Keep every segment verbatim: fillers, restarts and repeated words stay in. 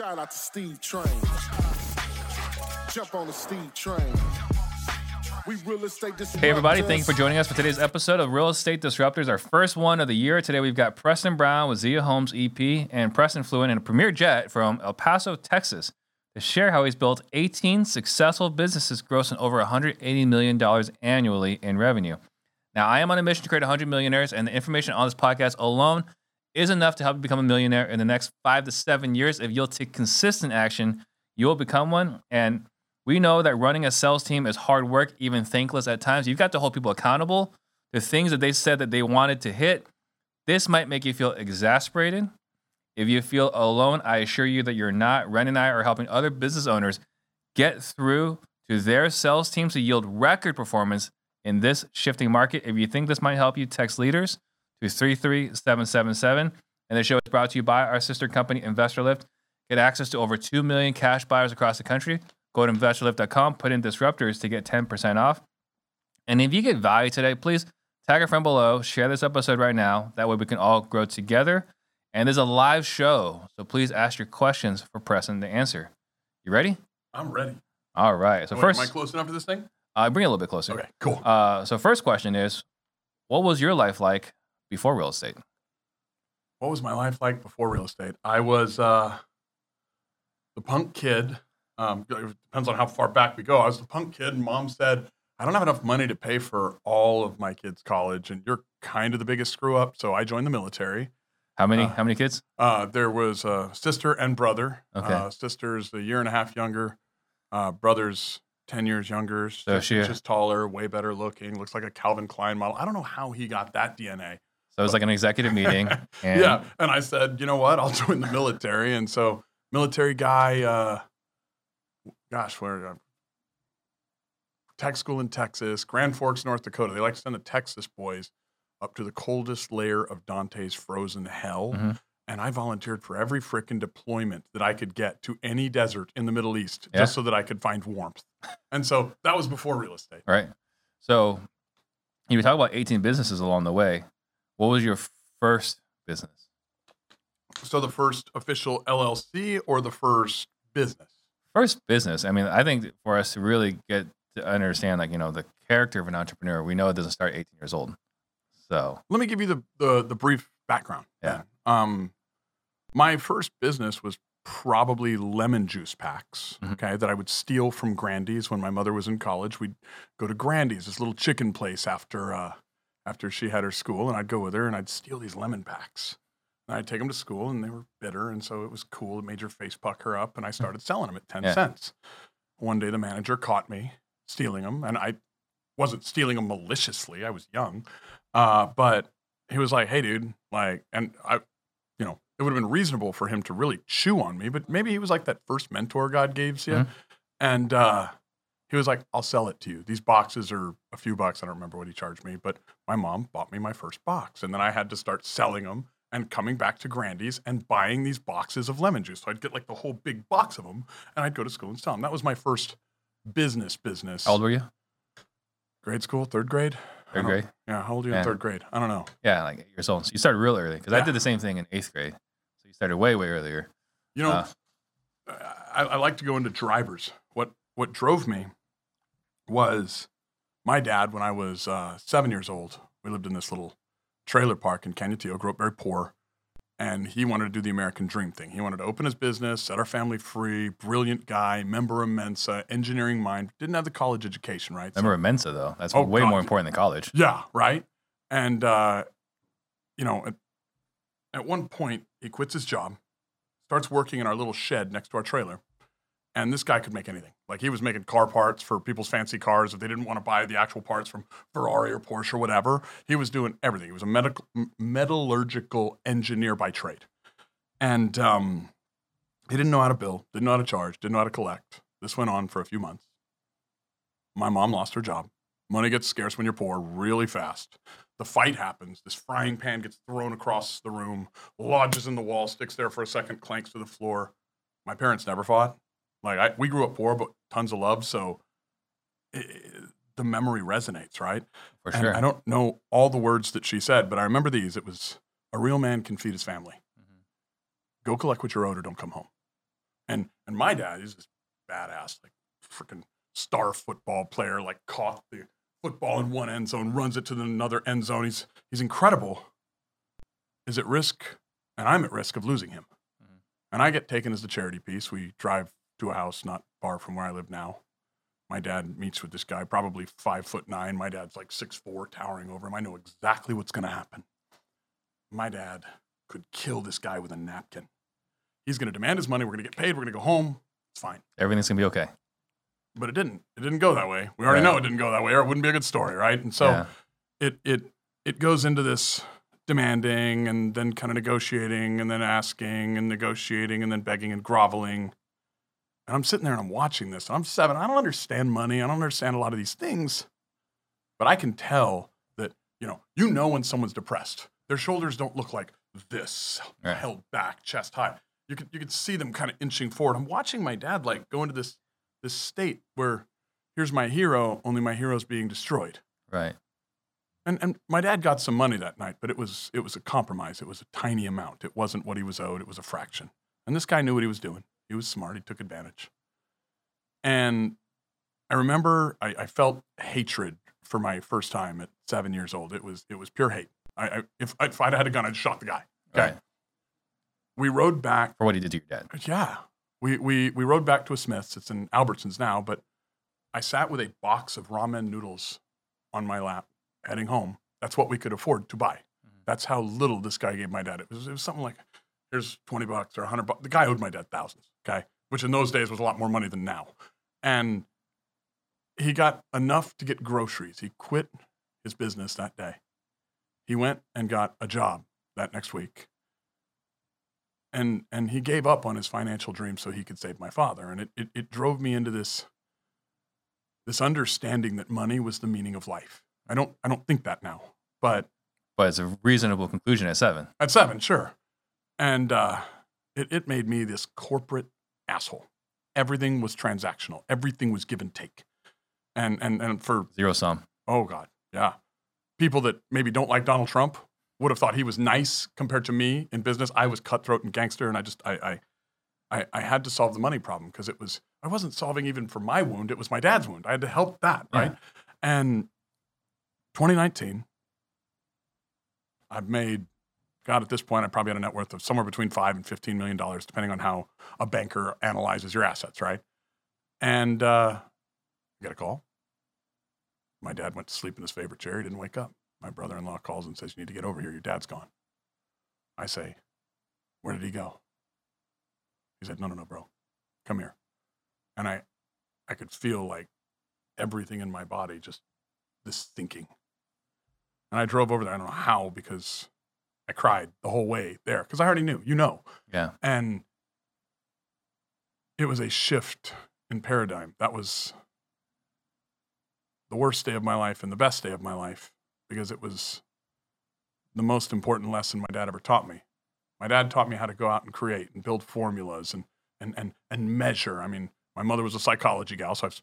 Shout out to Steve Train. Jump on the Steve Train. We real estate disruptors. Hey everybody, thank you for joining us for today's episode of Real Estate Disruptors, our first one of the year. Today we've got Preston Brown with Zia Homes E P, and Preston flew in in a Premier Jet from El Paso, Texas, to share how he's built eighteen successful businesses grossing over one hundred eighty million dollars annually in revenue. Now, I am on a mission to create one hundred millionaires, and the information on this podcast alone is enough to help you become a millionaire in the next five to seven years. If you'll take consistent action, you'll become one. And we know that running a sales team is hard work, even thankless at times. You've got to hold people accountable. The things that they said that they wanted to hit, this might make you feel exasperated. If you feel alone, I assure you that you're not. Ren and I are helping other business owners get through to their sales teams to yield record performance in this shifting market. If you think this might help you, text leaders to three three seven seven seven. And the show is brought to you by our sister company, InvestorLift. Get access to over two million cash buyers across the country. Go to investor lift dot com, put in disruptors to get ten percent off. And if you get value today, please tag a friend below, share this episode right now. That way we can all grow together. And there's a live show, so please ask your questions for Preston to answer. You ready? I'm ready. All right. So Wait, first, am I close enough to this thing? Uh, bring it a little bit closer. Okay, cool. Uh, so first question is, what was your life like before real estate? What was my life like before real estate? I was uh, the punk kid. Um, it depends on how far back we go. I was the punk kid, and mom said, I don't have enough money to pay for all of my kids' college, and you're kind of the biggest screw-up, so I joined the military. How many? Uh, how many kids? Uh, there was a sister and brother. Okay. Uh, sister's a year and a half younger. Uh, brother's ten years younger. So just, she, just taller, way better looking. Looks like a Calvin Klein model. I don't know how he got that D N A. So it was like an executive meeting. And... yeah. And I said, you know what? I'll join the military. And so military guy, uh, gosh, where uh, tech school in Texas, Grand Forks, North Dakota. They like to send the Texas boys up to the coldest layer of Dante's frozen hell. Mm-hmm. And I volunteered for every frickin' deployment that I could get to any desert in the Middle East, yeah, just so that I could find warmth. And so that was before real estate. All right. So you were talking about eighteen businesses along the way. What was your first business? So the first official L L C or the first business? First business. I mean, I think for us to really get to understand, like, you know, the character of an entrepreneur, we know it doesn't start eighteen years old. So let me give you the the, the brief background. Yeah. Um, my first business was probably lemon juice packs, mm-hmm, okay, that I would steal from Grandy's when my mother was in college. We'd go to Grandy's, this little chicken place, after uh, after she had her school, and I'd go with her, and I'd steal these lemon packs. And I'd take them to school, and they were bitter, and so it was cool. It made your face pucker up, and I started selling them at ten yeah. cents. One day, the manager caught me stealing them, and I wasn't stealing them maliciously. I was young. Uh, but he was like, hey, dude, like, and I, you know, it would have been reasonable for him to really chew on me, but maybe he was like that first mentor God gave you. Mm-hmm. And, uh, he was like, I'll sell it to you. These boxes are a few bucks. I don't remember what he charged me, but my mom bought me my first box. And then I had to start selling them and coming back to Grandy's and buying these boxes of lemon juice. So I'd get like the whole big box of them and I'd go to school and sell them. That was my first business business. How old were you? Grade school, third grade. Third grade? Yeah, how old are you in third grade? I don't know. Yeah, like eight years old. So you started real early, because yeah. I did the same thing in eighth grade. So you started way, way earlier. You know, uh, I, I like to go into drivers. What what drove me was my dad, when I was uh, seven years old, we lived in this little trailer park in Cañutillo, grew up very poor, and he wanted to do the American dream thing. He wanted to open his business, set our family free, brilliant guy, member of Mensa, engineering mind, didn't have the college education, right? Member so, of Mensa, though. That's oh, way God. more important than college. Yeah, right? And, uh, you know, at, at one point, he quits his job, starts working in our little shed next to our trailer, and this guy could make anything. Like, he was making car parts for people's fancy cars if they didn't want to buy the actual parts from Ferrari or Porsche or whatever. He was doing everything. He was a medical, metallurgical engineer by trade. And um, he didn't know how to bill, didn't know how to charge, didn't know how to collect. This went on for a few months. My mom lost her job. Money gets scarce when you're poor really fast. The fight happens. This frying pan gets thrown across the room, lodges in the wall, sticks there for a second, clanks to the floor. My parents never fought. Like, I, we grew up poor, but tons of love, so it, it, the memory resonates, right? For sure. And I don't know all the words that she said, but I remember these. It was, a real man can feed his family. Mm-hmm. Go collect what you're owed or don't come home. my dad, he's this badass, like freaking star football player, like caught the football in one end zone, runs it to the another end zone. He's he's incredible. Is at risk, and I'm at risk of losing him. Mm-hmm. And I get taken as the charity piece. We drive to a house not far from where I live now. My dad meets with this guy, probably five foot nine. My dad's like six four, towering over him. I know exactly what's going to happen. My dad could kill this guy with a napkin. He's going to demand his money. We're going to get paid. We're going to go home. It's fine. Everything's going to be okay. But it didn't. It didn't go that way. We already right. know it didn't go that way, or it wouldn't be a good story, right? And so yeah. it it it goes into this demanding and then kind of negotiating and then asking and negotiating and then begging and groveling. And I'm sitting there and I'm watching this. I'm seven. I don't understand money. I don't understand a lot of these things. But I can tell that, you know, you know when someone's depressed. Their shoulders don't look like this, right. held back, chest high. You could you could see them kind of inching forward. I'm watching my dad like go into this this state where here's my hero, only my hero's being destroyed. Right. And and my dad got some money that night, but it was it was a compromise. It was a tiny amount. It wasn't what he was owed. It was a fraction. And this guy knew what he was doing. He was smart. He took advantage. And I remember I, I felt hatred for my first time at seven years old. It was it was pure hate. I, I if, if I'd had a gun, I'd shot the guy. Okay. Right. We rode back. For what he did to your dad. Yeah. We we we rode back to a Smith's. It's in Albertsons now, but I sat with a box of ramen noodles on my lap heading home. That's what we could afford to buy. Mm-hmm. That's how little this guy gave my dad. It was, it was something like, here's twenty bucks or one hundred bucks. The guy owed my dad thousands, okay? Which in those days was a lot more money than now. And he got enough to get groceries. He quit his business that day. He went and got a job that next week. And and he gave up on his financial dream so he could save my father. And it it, it drove me into this, this understanding that money was the meaning of life. I don't I don't think that now, but... But it's a reasonable conclusion at seven. At seven, sure. And uh, it, it made me this corporate asshole. Everything was transactional. Everything was give and take. And and and for... Zero sum. Oh, God, yeah. People that maybe don't like Donald Trump would have thought he was nice compared to me in business. I was cutthroat and gangster, and I just... I. I I, I had to solve the money problem because it was... I wasn't solving even for my wound. It was my dad's wound. I had to help that, right? Yeah. And... twenty nineteen, I've made, God, at this point, I probably had a net worth of somewhere between five and fifteen million dollars, depending on how a banker analyzes your assets, right? And uh, I get a call. My dad went to sleep in his favorite chair. He didn't wake up. My brother-in-law calls and says, you need to get over here. Your dad's gone. I say, where did he go? He said, no, no, no, bro. Come here. And I, I could feel like everything in my body just this thinking. And I drove over there. I don't know how, because I cried the whole way there because I already knew, you know. Yeah. And it was a shift in paradigm. That was the worst day of my life and the best day of my life because it was the most important lesson my dad ever taught me. My dad taught me how to go out and create and build formulas and and and, and measure. I mean, my mother was a psychology gal, so I've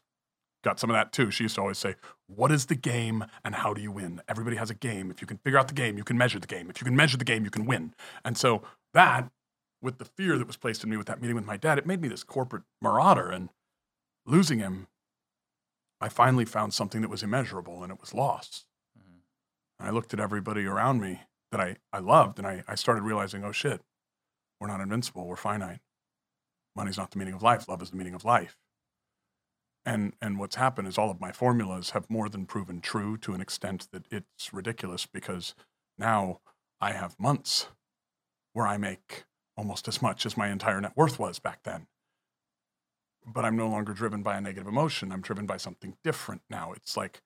got some of that too. She used to always say, what is the game and how do you win? Everybody has a game. If you can figure out the game, you can measure the game. If you can measure the game, you can win. And so that, with the fear that was placed in me with that meeting with my dad, it made me this corporate marauder. And losing him, I finally found something that was immeasurable, and it was loss. Mm-hmm. And I looked at everybody around me that I, I loved, and I, I started realizing, oh shit, we're not invincible. We're finite. Money's not the meaning of life. Love is the meaning of life. And and what's happened is all of my formulas have more than proven true to an extent that it's ridiculous, because now I have months where I make almost as much as my entire net worth was back then. But I'm no longer driven by a negative emotion. I'm driven by something different now. It's like,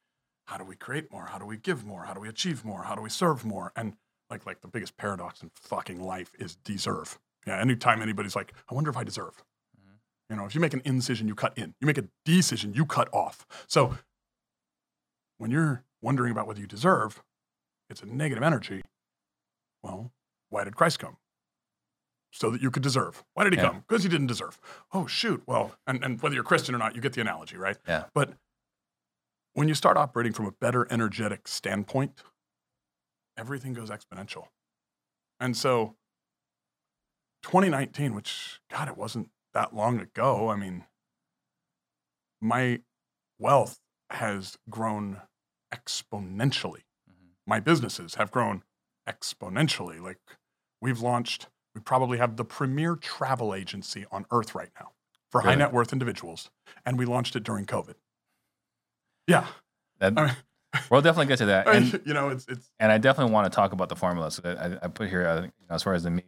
how do we create more? How do we give more? How do we achieve more? How do we serve more? And like like the biggest paradox in fucking life is deserve. Yeah, anytime anybody's like, I wonder if I deserve. You know, if you make an incision, you cut in. You make a decision, you cut off. So when you're wondering about whether you deserve, it's a negative energy. Well, why did Christ come? So that you could deserve. Why did he yeah. come? Because he didn't deserve. Oh, shoot. Well, and, and whether you're Christian or not, you get the analogy, right? Yeah. But when you start operating from a better energetic standpoint, everything goes exponential. And so twenty nineteen, which, God, it wasn't that long ago. I mean, my wealth has grown exponentially. Mm-hmm. My businesses have grown exponentially. Like we've launched, we probably have the premier travel agency on earth right now for really? high net worth individuals. And we launched it during COVID. Yeah. That, I mean, we'll definitely get to that. And, you know, it's, it's, and I definitely want to talk about the formulas. I, I put here, I think, you know, as far as the meat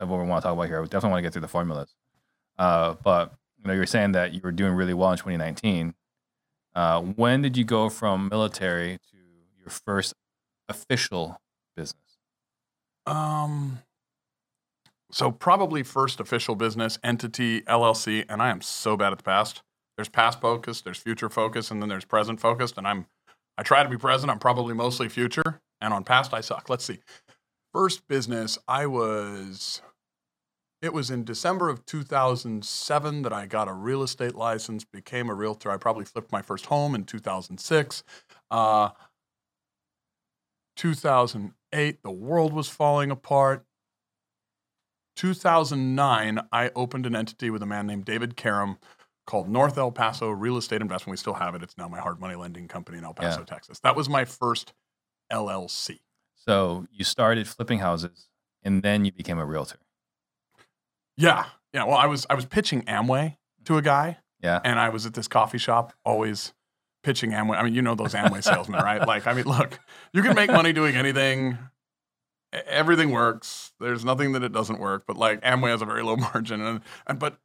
of what we want to talk about here, I definitely want to get through the formulas. Uh, but, you know, you were saying that you were doing really well in twenty nineteen. Uh, when did you go from military to your first official business? Um, so probably first official business, entity, L L C, and I am so bad at the past. There's past focus, there's future focus, and then there's present focused, and I'm I try to be present. I'm probably mostly future, and on past I suck. Let's see. First business, I was, it was in December of two thousand seven that I got a real estate license, became a realtor. I probably flipped my first home in two thousand six. Uh, two thousand eight, the world was falling apart. two thousand nine, I opened an entity with a man named David Caram, called North El Paso Real Estate Investment. We still have it. It's now my hard money lending company in El Paso, yeah. Texas. That was my first L L C. So you started flipping houses, and then you became a realtor. Yeah, yeah. Well, I was I was pitching Amway to a guy. Yeah. And I was at this coffee shop, always pitching Amway. I mean, you know those Amway salesmen, right? Like, I mean, look, you can make money doing anything. Everything works. There's nothing that it doesn't work. But like Amway has a very low margin, and and but.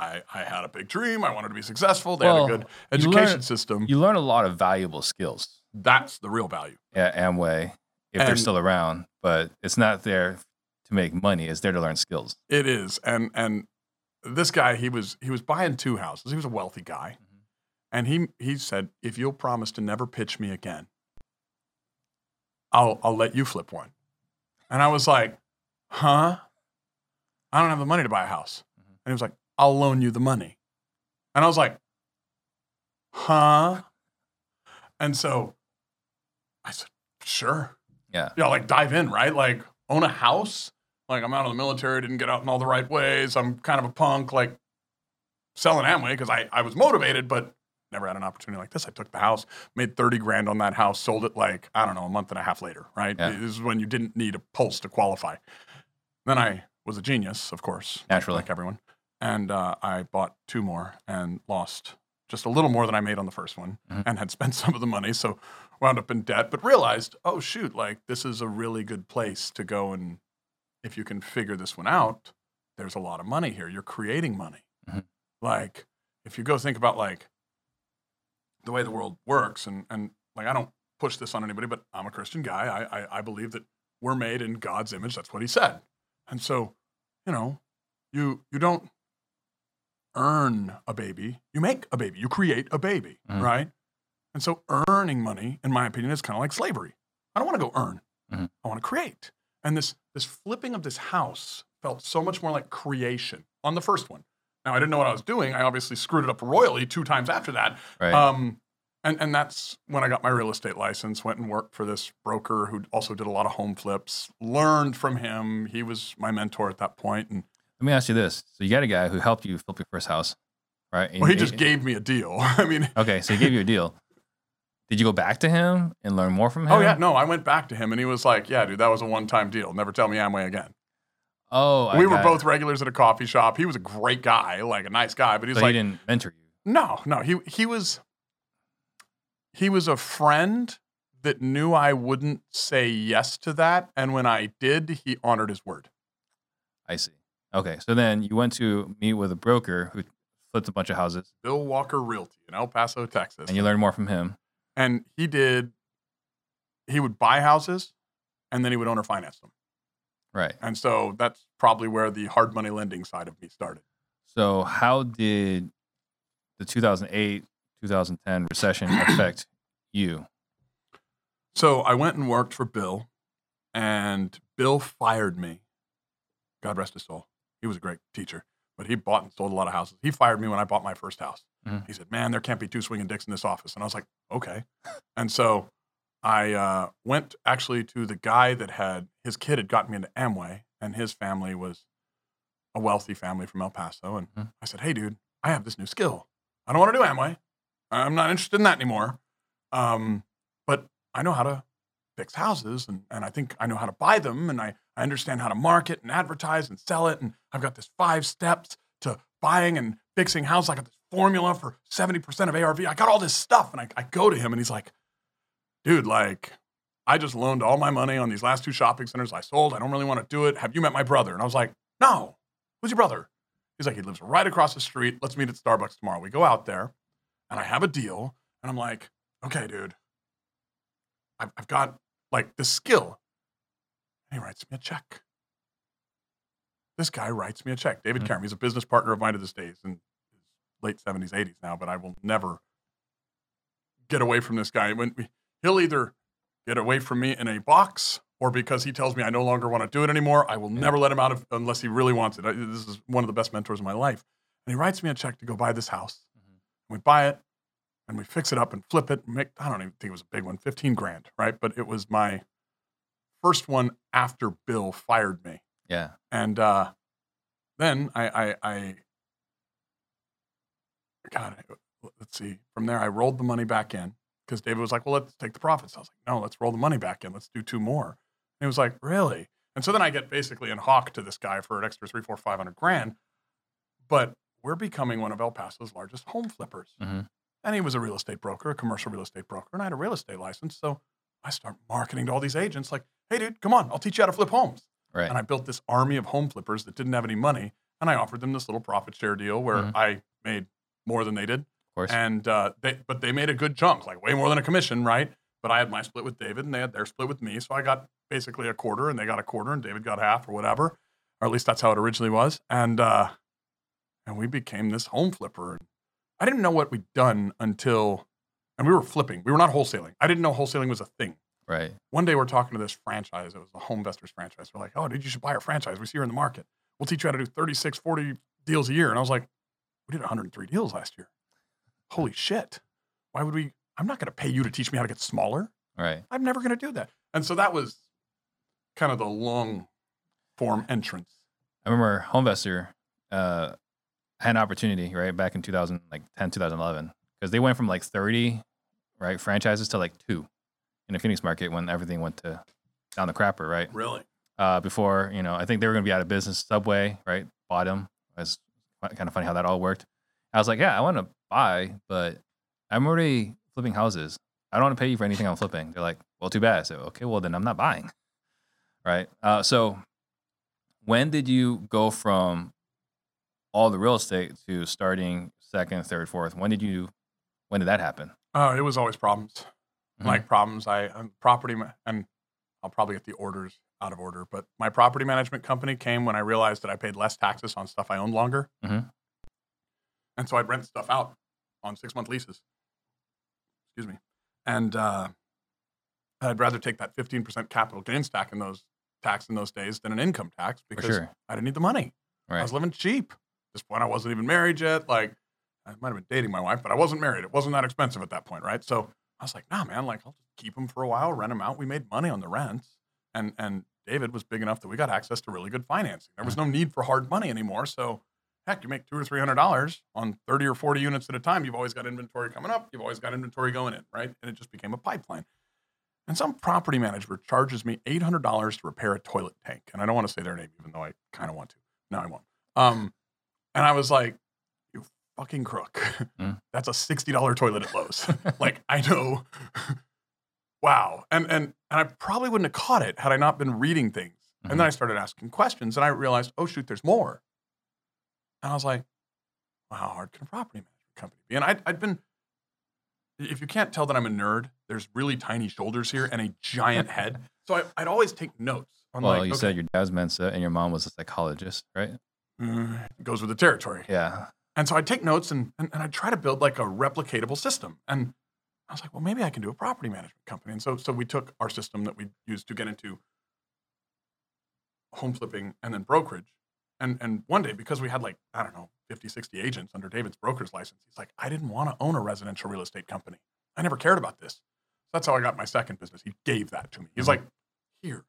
I, I had a big dream. I wanted to be successful. They well, had a good education you learn, system. You learn a lot of valuable skills. That's the real value. Yeah, Amway, if and, they're still around. But it's not there to make money. It's there to learn skills. It is. And and this guy, he was he was buying two houses. He was a wealthy guy. Mm-hmm. And he he said, if you'll promise to never pitch me again, I'll I'll let you flip one. And I was like, huh? I don't have the money to buy a house. Mm-hmm. And he was like, I'll loan you the money. And I was like, huh? And so I said, sure. Yeah. Yeah, like dive in, right? Like own a house. Like I'm out of the military, didn't get out in all the right ways. I'm kind of a punk, like selling Amway because I, I was motivated, but never had an opportunity like this. I took the house, made thirty grand on that house, sold it like, I don't know, a month and a half later, right? Yeah. This is when you didn't need a pulse to qualify. Then I was a genius, of course. Naturally. Like everyone. And uh, I bought two more and lost just a little more than I made on the first one, mm-hmm. and had spent some of the money. So wound up in debt, but realized, oh, shoot, like this is a really good place to go. And if you can figure this one out, there's a lot of money here. You're creating money. Mm-hmm. Like if you go think about like the way the world works, and, and like I don't push this on anybody, but I'm a Christian guy. I, I I believe that we're made in God's image. That's what he said. And so, you know, you you don't earn a baby, you make a baby, you create a baby, mm-hmm. right? And so earning money, in my opinion, is kind of like slavery. I don't want to go earn. Mm-hmm. I want to create. And this this flipping of this house felt so much more like creation on the first one. Now, I didn't know what I was doing. I obviously screwed it up royally two times after that. Right. Um, and, and that's when I got my real estate license, went and worked for this broker who also did a lot of home flips, learned from him. He was my mentor at that point, and let me ask you this. So you got a guy who helped you flip your first house, right? And well, he just and, gave me a deal. I mean, okay, so he gave you a deal. Did you go back to him and learn more from him? Oh, yeah. No, I went back to him, and he was like, yeah, dude, that was a one-time deal. Never tell me Amway again. Oh, I We were both it. regulars at a coffee shop. He was a great guy, like a nice guy, but he's so like— he didn't mentor you? No, no. He he was He was a friend that knew I wouldn't say yes to that, and when I did, he honored his word. I see. Okay, so then you went to meet with a broker who flipped a bunch of houses. Bill Walker Realty in El Paso, Texas. And you learned more from him. And he did, he would buy houses, and then he would owner finance them. Right. And so that's probably where the hard money lending side of me started. So how did the two thousand eight, two thousand ten recession affect you? So I went and worked for Bill, and Bill fired me. God rest his soul. He was a great teacher, but he bought and sold a lot of houses. He fired me when I bought my first house. Mm-hmm. He said, man, there can't be two swinging dicks in this office. And I was like, okay. And so I uh, went actually to the guy that had, his kid had gotten me into Amway, and his family was a wealthy family from El Paso. And mm-hmm. I said, hey, dude, I have this new skill. I don't want to do Amway. I'm not interested in that anymore. Um, but I know how to fix houses, and, and I think I know how to buy them, and I, I understand how to market and advertise and sell it. And I've got this five steps to buying and fixing houses. I got this formula for seventy percent of A R V. I got all this stuff. And I, I go to him, and he's like, dude, like, I just loaned all my money on these last two shopping centers I sold. I don't really want to do it. Have you met my brother? And I was like, no. Who's your brother? He's like, he lives right across the street. Let's meet at Starbucks tomorrow. We go out there, and I have a deal. And I'm like, okay, dude, I've, I've got, like, this skill. And he writes me a check. This guy writes me a check. David Caram, he's a business partner of mine to this day. He's in his late seventies, eighties now, but I will never get away from this guy. When we, he'll either get away from me in a box, or because he tells me I no longer want to do it anymore, I will yeah. never let him out of, unless he really wants it. I, this is one of the best mentors in my life. And he writes me a check to go buy this house. Mm-hmm. We buy it, and we fix it up and flip it. And make, I don't even think it was a big one, fifteen grand, right? But it was my first one after Bill fired me. Yeah. And uh, then I, I, I, God, let's see. From there, I rolled the money back in because David was like, well, let's take the profits. I was like, no, let's roll the money back in. Let's do two more. And he was like, really? And so then I get basically in hock to this guy for an extra three, four, five hundred grand. But we're becoming one of El Paso's largest home flippers. Mm-hmm. And he was a real estate broker, a commercial real estate broker. And I had a real estate license. So I start marketing to all these agents like, hey, dude, come on. I'll teach you how to flip homes. Right. And I built this army of home flippers that didn't have any money. And I offered them this little profit share deal where mm-hmm. I made more than they did. Of course. And, uh, they, but they made a good chunk, like way more than a commission, right? But I had my split with David, and they had their split with me. So I got basically a quarter, and they got a quarter, and David got half or whatever. Or at least that's how it originally was. And uh, and we became this home flipper. I didn't know what we'd done until, and we were flipping. We were not wholesaling. I didn't know wholesaling was a thing. Right. One day we're talking to this franchise. It was a HomeVestors franchise. We're like, oh, dude, you should buy our franchise. We see her in the market. We'll teach you how to do thirty-six, forty deals a year. And I was like, we did one hundred three deals last year. Holy shit. Why would we? I'm not going to pay you to teach me how to get smaller. Right. I'm never going to do that. And so that was kind of the long form entrance. I remember HomeVestor, uh, had an opportunity, right, back in two thousand, like ten, twenty eleven, because they went from like thirty, right, franchises to like two in the Phoenix market when everything went to down the crapper, right? Really? Uh, before, you know, I think they were going to be out of business. Subway, right, bought them. It's kind of funny how that all worked. I was like, yeah, I want to buy, but I'm already flipping houses. I don't want to pay you for anything I'm flipping. They're like, well, too bad. I said, okay, well, then I'm not buying, right? Uh, so when did you go from all the real estate to starting second, third, fourth? When did you, when did that happen? Oh, uh, it was always problems. Mm-hmm. Like problems. I, I'm property, ma- and I'll probably get the orders out of order, but my property management company came when I realized that I paid less taxes on stuff I owned longer. Mm-hmm. And so I'd rent stuff out on six month leases. Excuse me. And, uh, I'd rather take that fifteen percent capital gains tax in those tax in those days than an income tax because sure. I didn't need the money. Right. I was living cheap. At this point, I wasn't even married yet. Like, I might have been dating my wife, but I wasn't married. It wasn't that expensive at that point, right? So I was like, nah, man, like, I'll just keep them for a while, rent them out. We made money on the rents. And and David was big enough that we got access to really good financing. There was no need for hard money anymore. So, heck, you make two or three hundred dollars on thirty or forty units at a time. You've always got inventory coming up. You've always got inventory going in, right? And it just became a pipeline. And some property manager charges me eight hundred dollars to repair a toilet tank. And I don't want to say their name, even though I kind of want to. No, I won't. Um, And I was like, you fucking crook. Mm. That's a sixty dollars toilet at Lowe's. Like, I know. Wow. And, and and I probably wouldn't have caught it had I not been reading things. Mm-hmm. And then I started asking questions, and I realized, oh, shoot, there's more. And I was like, well, how hard can a property management company be? And I'd, I'd been, if you can't tell that I'm a nerd, there's really tiny shoulders here and a giant head. So I, I'd always take notes. I'm well, like, you okay. said your dad's Mensa and your mom was a psychologist, right? Mm, it goes with the territory. Yeah. And so I take notes and, and and I try to build like a replicatable system. And I was like, well, maybe I can do a property management company. And so so we took our system that we used to get into home flipping and then brokerage. And and one day, because we had like, I don't know, fifty, sixty agents under David's broker's license, he's like, I didn't want to own a residential real estate company. I never cared about this. So that's how I got my second business. He gave that to me. He's like, here,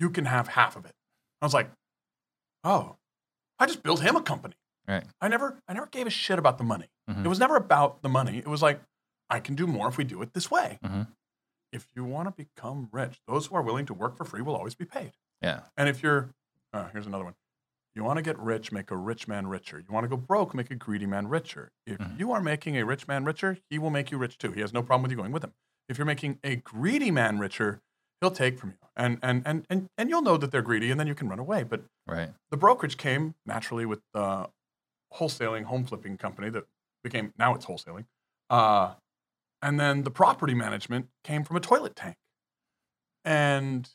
you can have half of it. I was like, oh. I just built him a company. Right. I never, I never gave a shit about the money. Mm-hmm. It was never about the money. It was like, I can do more if we do it this way. Mm-hmm. If you want to become rich, those who are willing to work for free will always be paid. Yeah. And if you're, oh, here's another one. You want to get rich, make a rich man richer. You want to go broke, make a greedy man richer. If mm-hmm. you are making a rich man richer, he will make you rich too. He has no problem with you going with him. If you're making a greedy man richer, he'll take from you. And and and and, and you'll know that they're greedy, and then you can run away. But right. the brokerage came naturally with the wholesaling, home flipping company that became, now it's wholesaling. Uh, and then the property management came from a toilet tank. And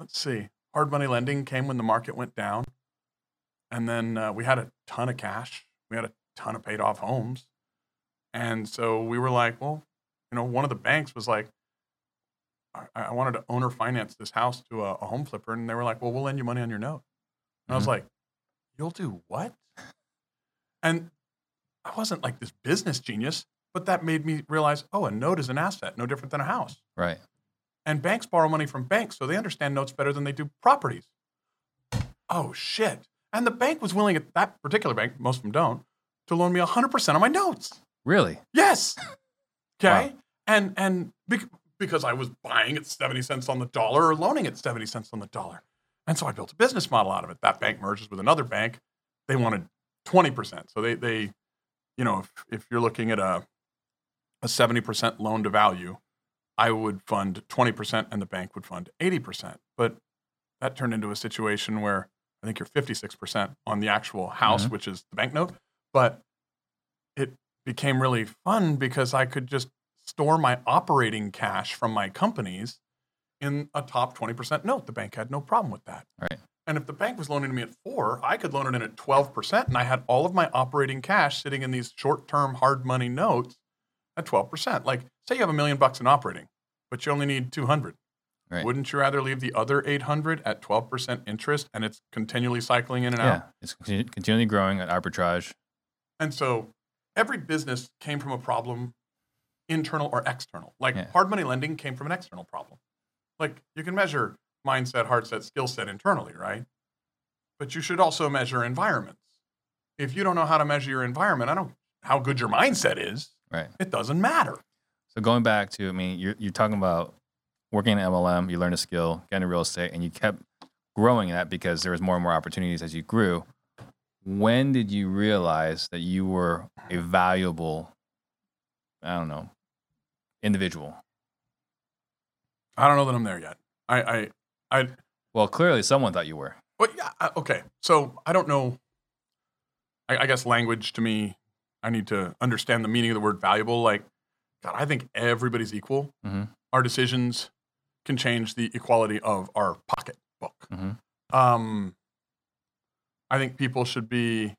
let's see. Hard money lending came when the market went down, and then uh, we had a ton of cash. We had a ton of paid off homes. And so we were like, well, you know, one of the banks was like, I, I wanted to owner finance this house to a, a home flipper. And they were like, well, we'll lend you money on your note. And mm-hmm. I was like, you'll do what? And I wasn't like this business genius, but that made me realize, oh, a note is an asset, no different than a house. Right. And banks borrow money from banks, so they understand notes better than they do properties. Oh, shit. And the bank was willing, at that particular bank, most of them don't, to loan me one hundred percent of my notes. Really? Yes. Okay? Wow. And and bec- because I was buying at seventy cents on the dollar or loaning at seventy cents on the dollar. And so I built a business model out of it. That bank merges with another bank. They wanted twenty percent. So they, they you know, if, if you're looking at a a seventy percent loan to value, I would fund twenty percent and the bank would fund eighty percent. But that turned into a situation where I think you're fifty-six percent on the actual house, mm-hmm. which is the banknote. But it became really fun because I could just store my operating cash from my companies in a top twenty percent note. The bank had no problem with that. Right. And if the bank was loaning to me at four, I could loan it in at twelve percent. And I had all of my operating cash sitting in these short-term hard money notes at twelve percent. Like, say you have a million bucks in operating, but you only need two hundred. Right. Wouldn't you rather leave the other eight hundred at twelve percent interest, and it's continually cycling in and yeah, out? Yeah, it's continually growing at arbitrage. And so every business came from a problem, internal or external. Like yeah. hard money lending came from an external problem. Like you can measure mindset, heart set, skill set internally, right? But you should also measure environments. If you don't know how to measure your environment, I don't how good your mindset is. Right. It doesn't matter. So going back to, I mean, you're, you're talking about working in M L M, you learned a skill, got into real estate, and you kept growing that because there was more and more opportunities as you grew. When did you realize that you were a valuable, I don't know, individual? I don't know that I'm there yet. I, I, I well, clearly someone thought you were. Well, yeah, okay. So I don't know. I, I guess language to me, I need to understand the meaning of the word valuable. Like, God, I think everybody's equal. Mm-hmm. Our decisions can change the equality of our pocketbook. Mm-hmm. Um, I think people should be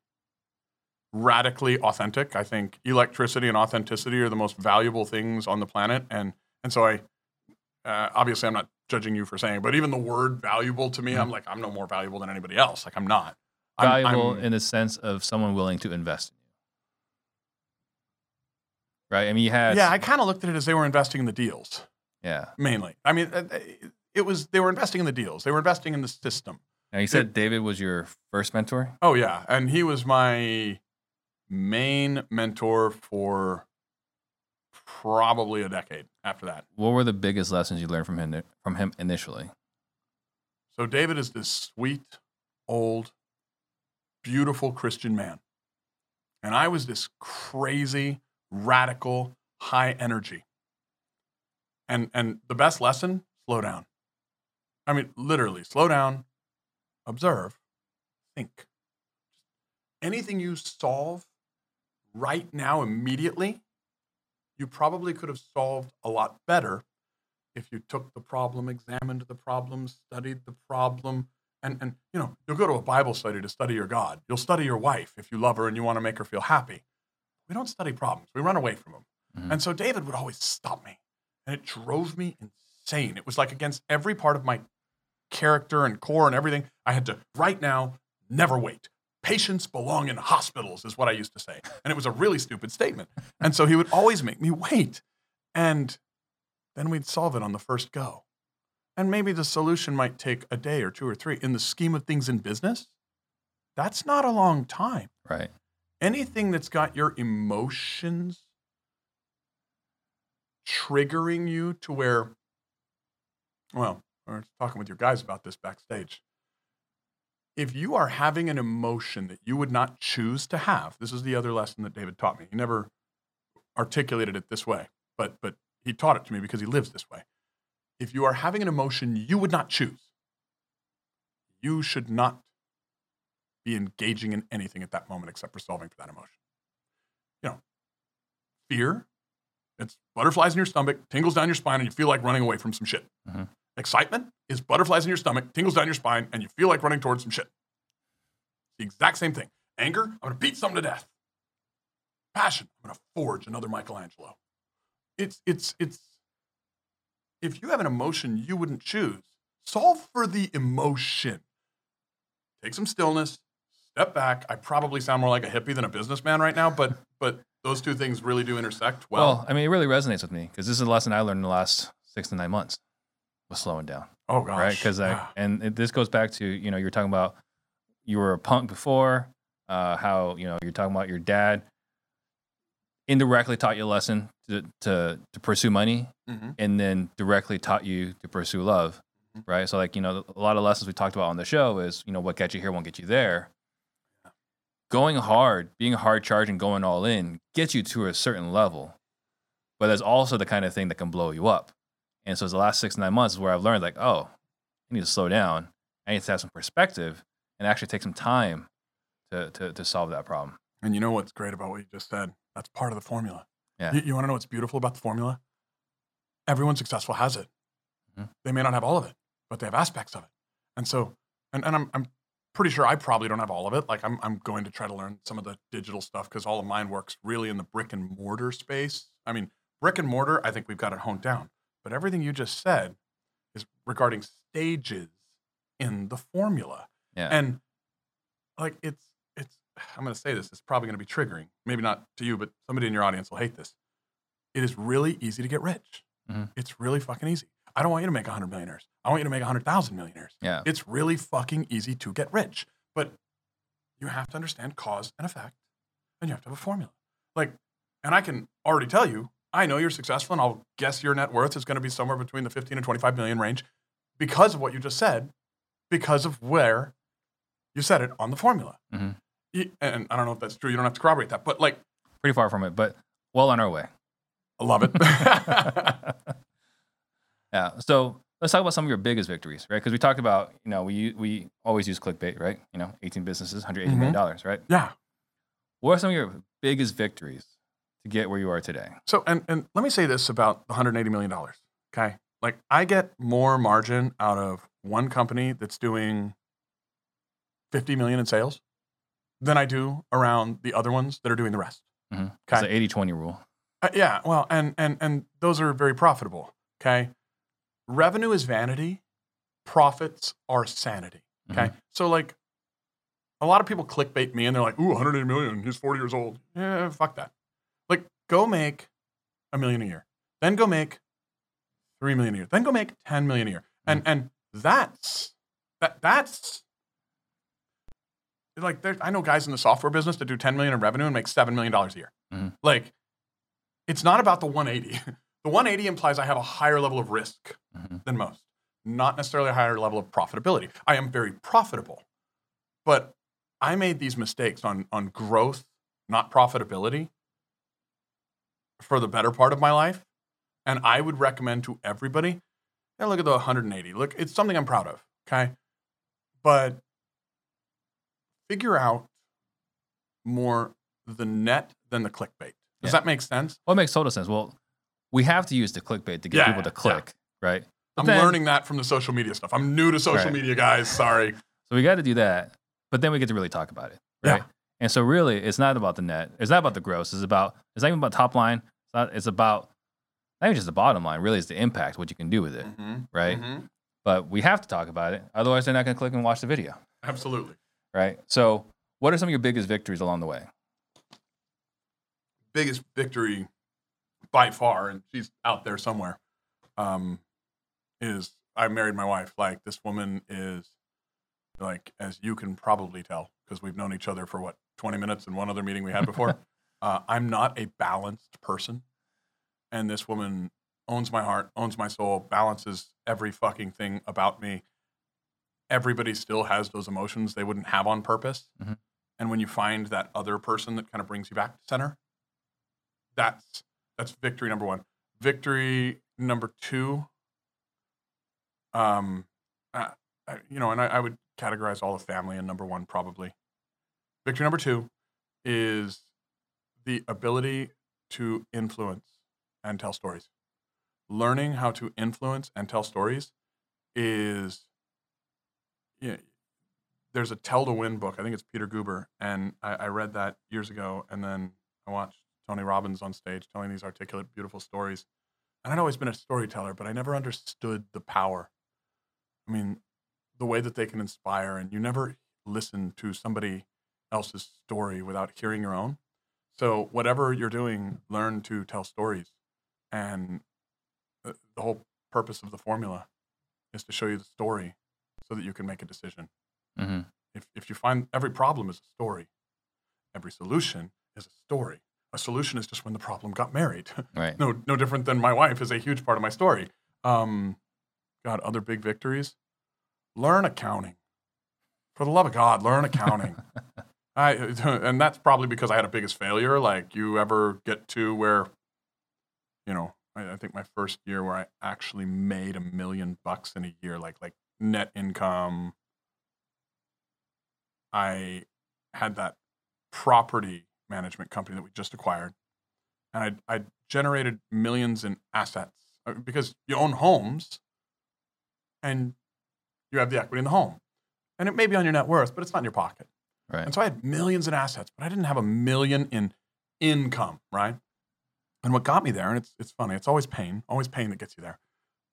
radically authentic. I think electricity and authenticity are the most valuable things on the planet. And and so I, uh, obviously I'm not judging you for saying, but even the word valuable to me, mm-hmm. I'm like, I'm no more valuable than anybody else. Like I'm not. Valuable I'm, I'm, in the sense of someone willing to invest. Right. I mean, you had. Yeah, I kind of looked at it as they were investing in the deals. Yeah. Mainly. I mean, it was they were investing in the deals. They were investing in the system. Now, you said it, David was your first mentor? Oh, yeah. And he was my main mentor for probably a decade after that. What were the biggest lessons you learned from him from him initially? So David is this sweet, old, beautiful Christian man. And I was this crazy, radical, high energy. And and the best lesson, slow down. I mean, literally, slow down, observe, think. Anything you solve right now immediately, you probably could have solved a lot better if you took the problem, examined the problem, studied the problem. And, and you know, you'll go to a Bible study to study your God. You'll study your wife if you love her and you want to make her feel happy. We don't study problems. We run away from them. Mm-hmm. And so David would always stop me. And it drove me insane. It was like against every part of my character and core and everything. I had to, right now, never wait. Patients belong in hospitals is what I used to say. And it was a really stupid statement. And so he would always make me wait. And then we'd solve it on the first go. And maybe the solution might take a day or two or three. In the scheme of things in business, That's not a long time. Right. Anything that's got your emotions triggering you to where, well, I was talking with your guys about this backstage. If you are having an emotion that you would not choose to have, this is the other lesson that David taught me. He never articulated it this way, but but he taught it to me because he lives this way. If you are having an emotion you would not choose, you should not be engaging in anything at that moment except for solving for that emotion. You know, fear, it's butterflies in your stomach, tingles down your spine, and you feel like running away from some shit. Mm-hmm. Excitement is butterflies in your stomach, tingles down your spine, and you feel like running towards some shit. The exact same thing. Anger, I'm going to beat something to death. Passion, I'm going to forge another Michelangelo. It's, it's, it's, if you have an emotion you wouldn't choose, solve for the emotion. Take some stillness, step back. I probably sound more like a hippie than a businessman right now, but, but those two things really do intersect well. Well, I mean, it really resonates with me because this is a lesson I learned in the last six to nine months. Was slowing down. Oh gosh. Right? Because I, and it, this goes back to, you know, you were talking about you were a punk before, uh, how, you know, you're talking about your dad indirectly taught you a lesson to to, to pursue money, mm-hmm. and then directly taught you to pursue love, mm-hmm. right? So like, you know, a lot of lessons we talked about on the show is, you know, what got you here won't get you there. Going hard, being hard charged and going all in gets you to a certain level, but that's also the kind of thing that can blow you up. And so it's the last six, nine months is where I've learned like, oh, I need to slow down. I need to have some perspective and actually take some time to to, to solve that problem. And you know what's great about what you just said? That's part of the formula. Yeah. You, you want to know what's beautiful about the formula? Everyone successful has it. Mm-hmm. They may not have all of it, but they have aspects of it. And so, and, and I'm I'm pretty sure I probably don't have all of it. Like I'm I'm going to try to learn some of the digital stuff because all of mine works really in the brick and mortar space. I mean, brick and mortar, I think we've got it honed down. But everything you just said is regarding stages in the formula. Yeah. And like it's, it's, I'm going to say this, it's probably going to be triggering. Maybe not to you, but somebody in your audience will hate this. It is really easy to get rich. Mm-hmm. It's really fucking easy. I don't want you to make a hundred millionaires. I want you to make a hundred thousand millionaires. Yeah. It's really fucking easy to get rich, but you have to understand cause and effect and you have to have a formula. Like, and I can already tell you, I know you're successful, and I'll guess your net worth is going to be somewhere between the fifteen and twenty-five million range because of what you just said, because of where you said it on the formula. Mm-hmm. And I don't know if that's true. You don't have to corroborate that, but like. Pretty far from it, but well on our way. I love it. Yeah. So let's talk about some of your biggest victories, right? Because we talked about, you know, we we always use clickbait, right? You know, eighteen businesses, one hundred eighty mm-hmm. million dollars, right? Yeah. What are some of your biggest victories to get where you are today? So, and and let me say this about one hundred eighty million dollars, okay? Like, I get more margin out of one company that's doing fifty million in sales than I do around the other ones that are doing the rest. Mm-hmm. Okay? It's the eighty twenty rule. Uh, yeah, well, and and and those are very profitable, okay? Revenue is vanity. Profits are sanity, okay? Mm-hmm. So, like, a lot of people clickbait me, and they're like, ooh, one hundred eighty million, he's forty years old. Yeah, fuck that. Like, go make a million a year, then go make three million a year, then go make ten million a year, and mm-hmm. and that's that that's like there. I know guys in the software business that do ten million in revenue and make seven million dollars a year. Mm-hmm. Like, it's not about the one eighty. The one eighty implies I have a higher level of risk mm-hmm. than most, not necessarily a higher level of profitability. I am very profitable, but I made these mistakes on on growth, not profitability, for the better part of my life. And I would recommend to everybody, yeah, look at the one hundred eighty. Look, it's something I'm proud of, okay? But figure out more the net than the clickbait. Does yeah. that make sense? Well, it makes total sense. Well, we have to use the clickbait to get yeah, people to click, yeah. right? But I'm then, learning that from the social media stuff. I'm new to social right. media, guys. Sorry. So we got to do that. But then we get to really talk about it, right? Yeah. And so really, it's not about the net. It's not about the gross. It's about, it's not even about top line. It's not, it's about, not even just the bottom line. Really, it's the impact, what you can do with it, mm-hmm. right? Mm-hmm. But we have to talk about it. Otherwise, they're not going to click and watch the video. Absolutely. Right? So what are some of your biggest victories along the way? Biggest victory by far, and she's out there somewhere, um, is I married my wife. Like, this woman is, like, as you can probably tell, because we've known each other for, what, twenty minutes in one other meeting we had before. uh, I'm not a balanced person. And this woman owns my heart, owns my soul, balances every fucking thing about me. Everybody still has those emotions they wouldn't have on purpose. Mm-hmm. And when you find that other person that kind of brings you back to center, that's that's victory number one. Victory number two, um, uh, you know, and I, I would categorize all of family in number one probably. Victory number two is the ability to influence and tell stories. Learning how to influence and tell stories is, you know, there's a Tell to Win book. I think it's Peter Guber. And I, I read that years ago. And then I watched Tony Robbins on stage telling these articulate, beautiful stories. And I'd always been a storyteller, but I never understood the power. I mean, the way that they can inspire. And you never listen to somebody else's story without hearing your own. So whatever you're doing, learn to tell stories. And the whole purpose of the formula is to show you the story so that you can make a decision. Mm-hmm. If if you find every problem is a story, every solution is a story. A solution is just when the problem got married. Right. no, no different than my wife is a huge part of my story. Um, God, other big victories. Learn accounting. For the love of God, learn accounting. I and that's probably because I had a biggest failure. Like, you ever get to where, you know, I, I think my first year where I actually made a million bucks in a year, like like net income. I had that property management company that we just acquired, and I I generated millions in assets because you own homes and you have the equity in the home, and it may be on your net worth, but it's not in your pocket. Right. And so I had millions in assets, but I didn't have a million in income, right? And what got me there, and it's it's funny, it's always pain, always pain that gets you there.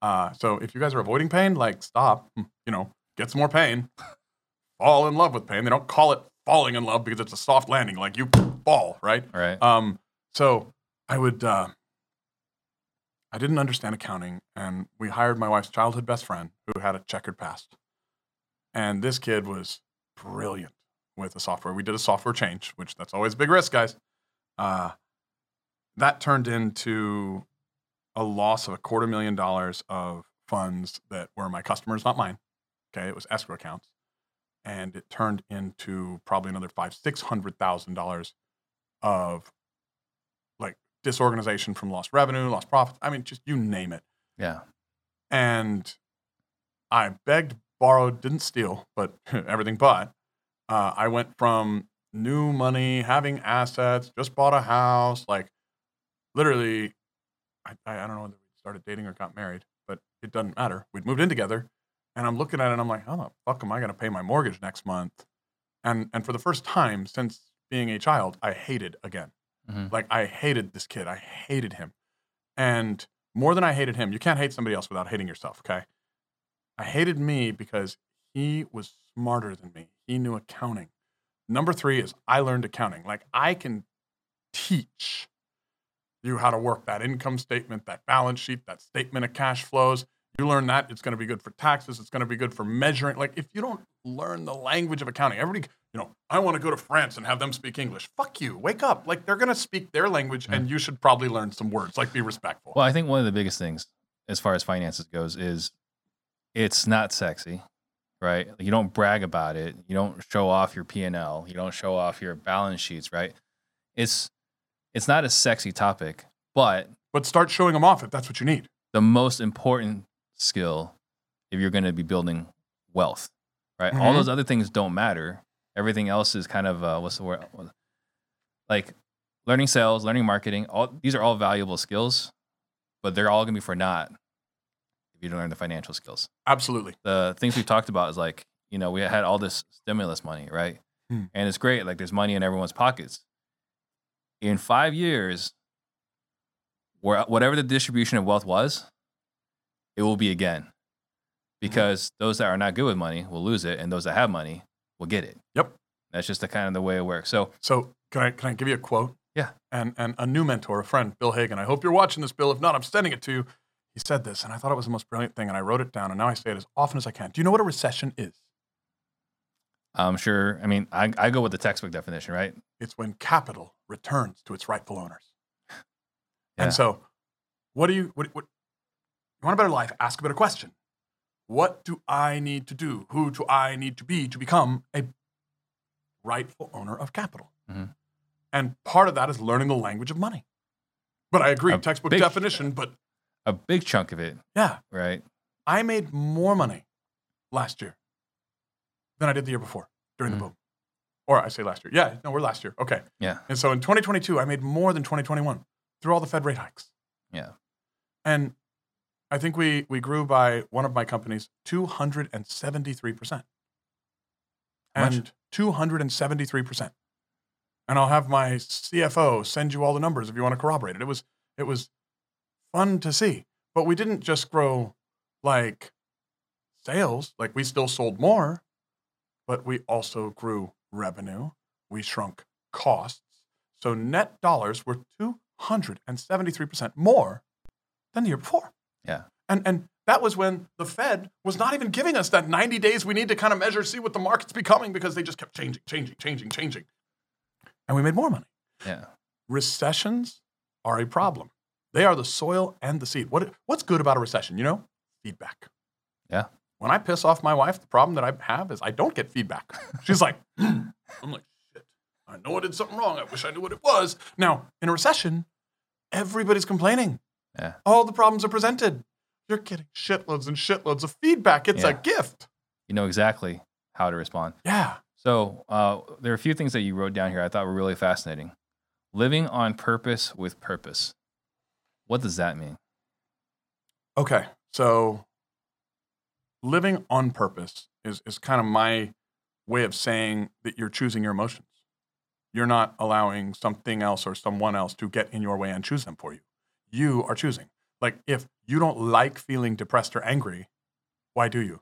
Uh, so if you guys are avoiding pain, like, stop, you know, get some more pain. Fall in love with pain. They don't call it falling in love because it's a soft landing. Like, you fall, right? Right. Um, so I would, uh, I didn't understand accounting, and we hired my wife's childhood best friend who had a checkered past. And this kid was brilliant with the software. We did a software change, which that's always a big risk, guys. Uh, that turned into a loss of a quarter million dollars of funds that were my customers, not mine. Okay, it was escrow accounts. And it turned into probably another five, six hundred thousand dollars of like disorganization from lost revenue, lost profits. I mean, just you name it. Yeah. And I begged, borrowed, didn't steal, but everything but. Uh, I went from new money, having assets, just bought a house, like literally, I, I don't know whether we started dating or got married, but it doesn't matter. We'd moved in together. And I'm looking at it and I'm like, how the fuck am I going to pay my mortgage next month? And and for the first time since being a child, I hated again. Mm-hmm. Like, I hated this kid. I hated him. And more than I hated him, you can't hate somebody else without hating yourself, okay? I hated me because he was smarter than me. He knew accounting. Number three is I learned accounting. Like, I can teach you how to work that income statement, that balance sheet, that statement of cash flows. You learn that, it's going to be good for taxes. It's going to be good for measuring. Like, if you don't learn the language of accounting, everybody, you know, I want to go to France and have them speak English. Fuck you. Wake up. Like, they're going to speak their language, mm-hmm. and you should probably learn some words. Like, be respectful. Well, I think one of the biggest things as far as finances goes is it's not sexy, right? You don't brag about it. You don't show off your P and L. You don't show off your balance sheets, right? It's it's not a sexy topic, but... But start showing them off if that's what you need. The most important skill if you're going to be building wealth, right? Mm-hmm. All those other things don't matter. Everything else is kind of uh what's the word, like learning sales, learning marketing, all these are all valuable skills, but they're all gonna be for naught if you don't learn the financial skills. Absolutely. The things we've talked about is like, you know, we had all this stimulus money, right? Mm. And it's great, like there's money in everyone's pockets. In five years, where whatever the distribution of wealth was, it will be again, because those that are not good with money will lose it, and those that have money will get it. Yep, that's just the kind of the way it works. So, so can I can I give you a quote? Yeah, and and a new mentor, a friend, Bill Hagen. I hope you're watching this, Bill. If not, I'm sending it to you. He said this, and I thought it was the most brilliant thing, and I wrote it down, and now I say it as often as I can. Do you know what a recession is? I'm sure. I mean, I, I go with the textbook definition, right? It's when capital returns to its rightful owners. Yeah. And so, what do you what, what you want a better life? Ask a better question. What do I need to do? Who do I need to be to become a rightful owner of capital? Mm-hmm. And part of that is learning the language of money. But I agree, a textbook big, definition, but a big chunk of it. Yeah. Right. I made more money last year than I did the year before during mm-hmm. the boom. Or I say last year. Yeah, no, we're last year. Okay. Yeah. And so in twenty twenty-two, I made more than twenty twenty-one through all the Fed rate hikes. Yeah. And I think we we grew by one of my companies two hundred seventy-three percent. And two hundred seventy-three percent. And I'll have my C F O send you all the numbers if you want to corroborate it. It was it was fun to see. But we didn't just grow like sales, like we still sold more, but we also grew revenue. We shrunk costs. So net dollars were two hundred seventy-three percent more than the year before. Yeah. And and that was when the Fed was not even giving us that ninety days we need to kind of measure, see what the market's becoming, because they just kept changing, changing, changing, changing. And we made more money. Yeah. Recessions are a problem. They are the soil and the seed. What what's good about a recession, you know? Feedback. Yeah. When I piss off my wife, the problem that I have is I don't get feedback. She's like, mm. I'm like, shit, I know I did something wrong. I wish I knew what it was. Now, in a recession, everybody's complaining. Yeah. All the problems are presented. You're getting shitloads and shitloads of feedback. It's yeah. a gift. You know exactly how to respond. Yeah. So uh, there are a few things that you wrote down here I thought were really fascinating. Living on purpose with purpose. What does that mean? Okay. So living on purpose is, is kind of my way of saying that you're choosing your emotions. You're not allowing something else or someone else to get in your way and choose them for you. You are choosing. Like, if you don't like feeling depressed or angry, why do you?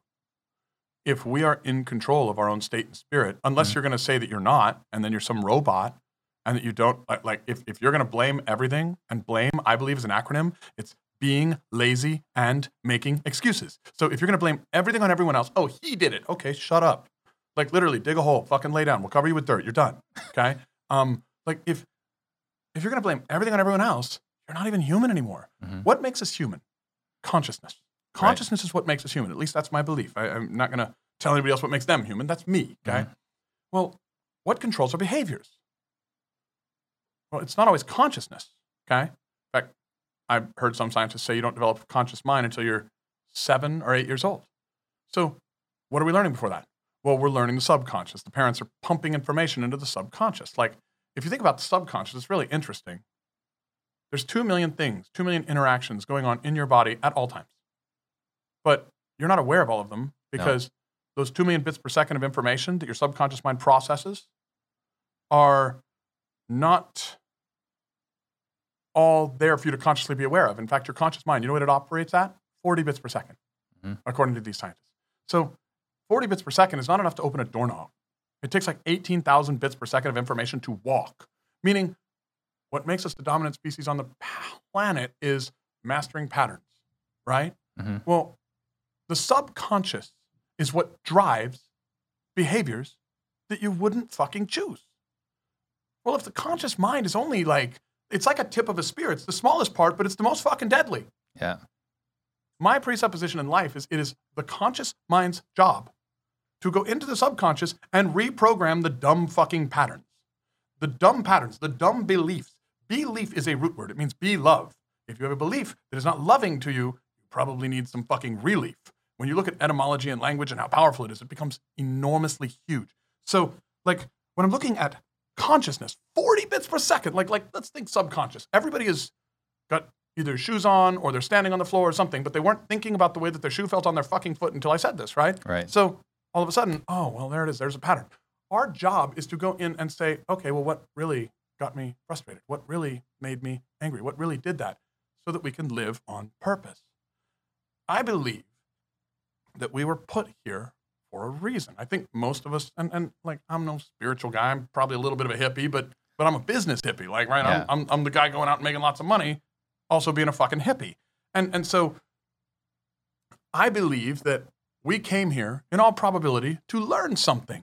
If we are in control of our own state and spirit, unless mm-hmm. you're going to say that you're not, and then you're some robot, and that you don't, like, if, if you're going to blame everything, and blame, I believe, is an acronym, it's being lazy and making excuses. So if you're going to blame everything on everyone else, oh, he did it. Okay, shut up. Like, literally, dig a hole, fucking lay down. We'll cover you with dirt. You're done. Okay? um, like, if if you're going to blame everything on everyone else, you're not even human anymore. Mm-hmm. What makes us human? Consciousness. Consciousness right. is what makes us human. At least that's my belief. I, I'm not going to tell anybody else what makes them human. That's me, okay? Mm-hmm. Well, what controls our behaviors? Well, it's not always consciousness, okay? In fact, I've heard some scientists say you don't develop a conscious mind until you're seven or eight years old. So what are we learning before that? Well, we're learning the subconscious. The parents are pumping information into the subconscious. Like, if you think about the subconscious, it's really interesting. There's two million things, two million interactions going on in your body at all times. But you're not aware of all of them because no. those two million bits per second of information that your subconscious mind processes are not all there for you to consciously be aware of. In fact, your conscious mind, you know what it operates at? forty bits per second, mm-hmm. according to these scientists. So forty bits per second is not enough to open a doorknob. It takes like eighteen thousand bits per second of information to walk, meaning what makes us the dominant species on the planet is mastering patterns, right? Mm-hmm. Well, the subconscious is what drives behaviors that you wouldn't fucking choose. Well, if the conscious mind is only like, it's like a tip of a spear. It's the smallest part, but it's the most fucking deadly. Yeah. My presupposition in life is it is the conscious mind's job to go into the subconscious and reprogram the dumb fucking patterns. The dumb patterns, the dumb beliefs. Belief is a root word. It means be love. If you have a belief that is not loving to you, you probably need some fucking relief. When you look at etymology and language and how powerful it is, it becomes enormously huge. So, like, when I'm looking at consciousness, forty bits per second, like, like let's think subconscious. Everybody has got either shoes on or they're standing on the floor or something, but they weren't thinking about the way that their shoe felt on their fucking foot until I said this, right? Right. So, all of a sudden, oh, well, there it is. There's a pattern. Our job is to go in and say, okay, well, what really got me frustrated? What really made me angry? What really did that? So that we can live on purpose. I believe that we were put here for a reason. I think most of us, and, and like, I'm no spiritual guy. I'm probably a little bit of a hippie, but but I'm a business hippie. Like, right? Yeah. I'm, I'm I'm the guy going out and making lots of money, also being a fucking hippie. And and so I believe that we came here, in all probability, to learn something.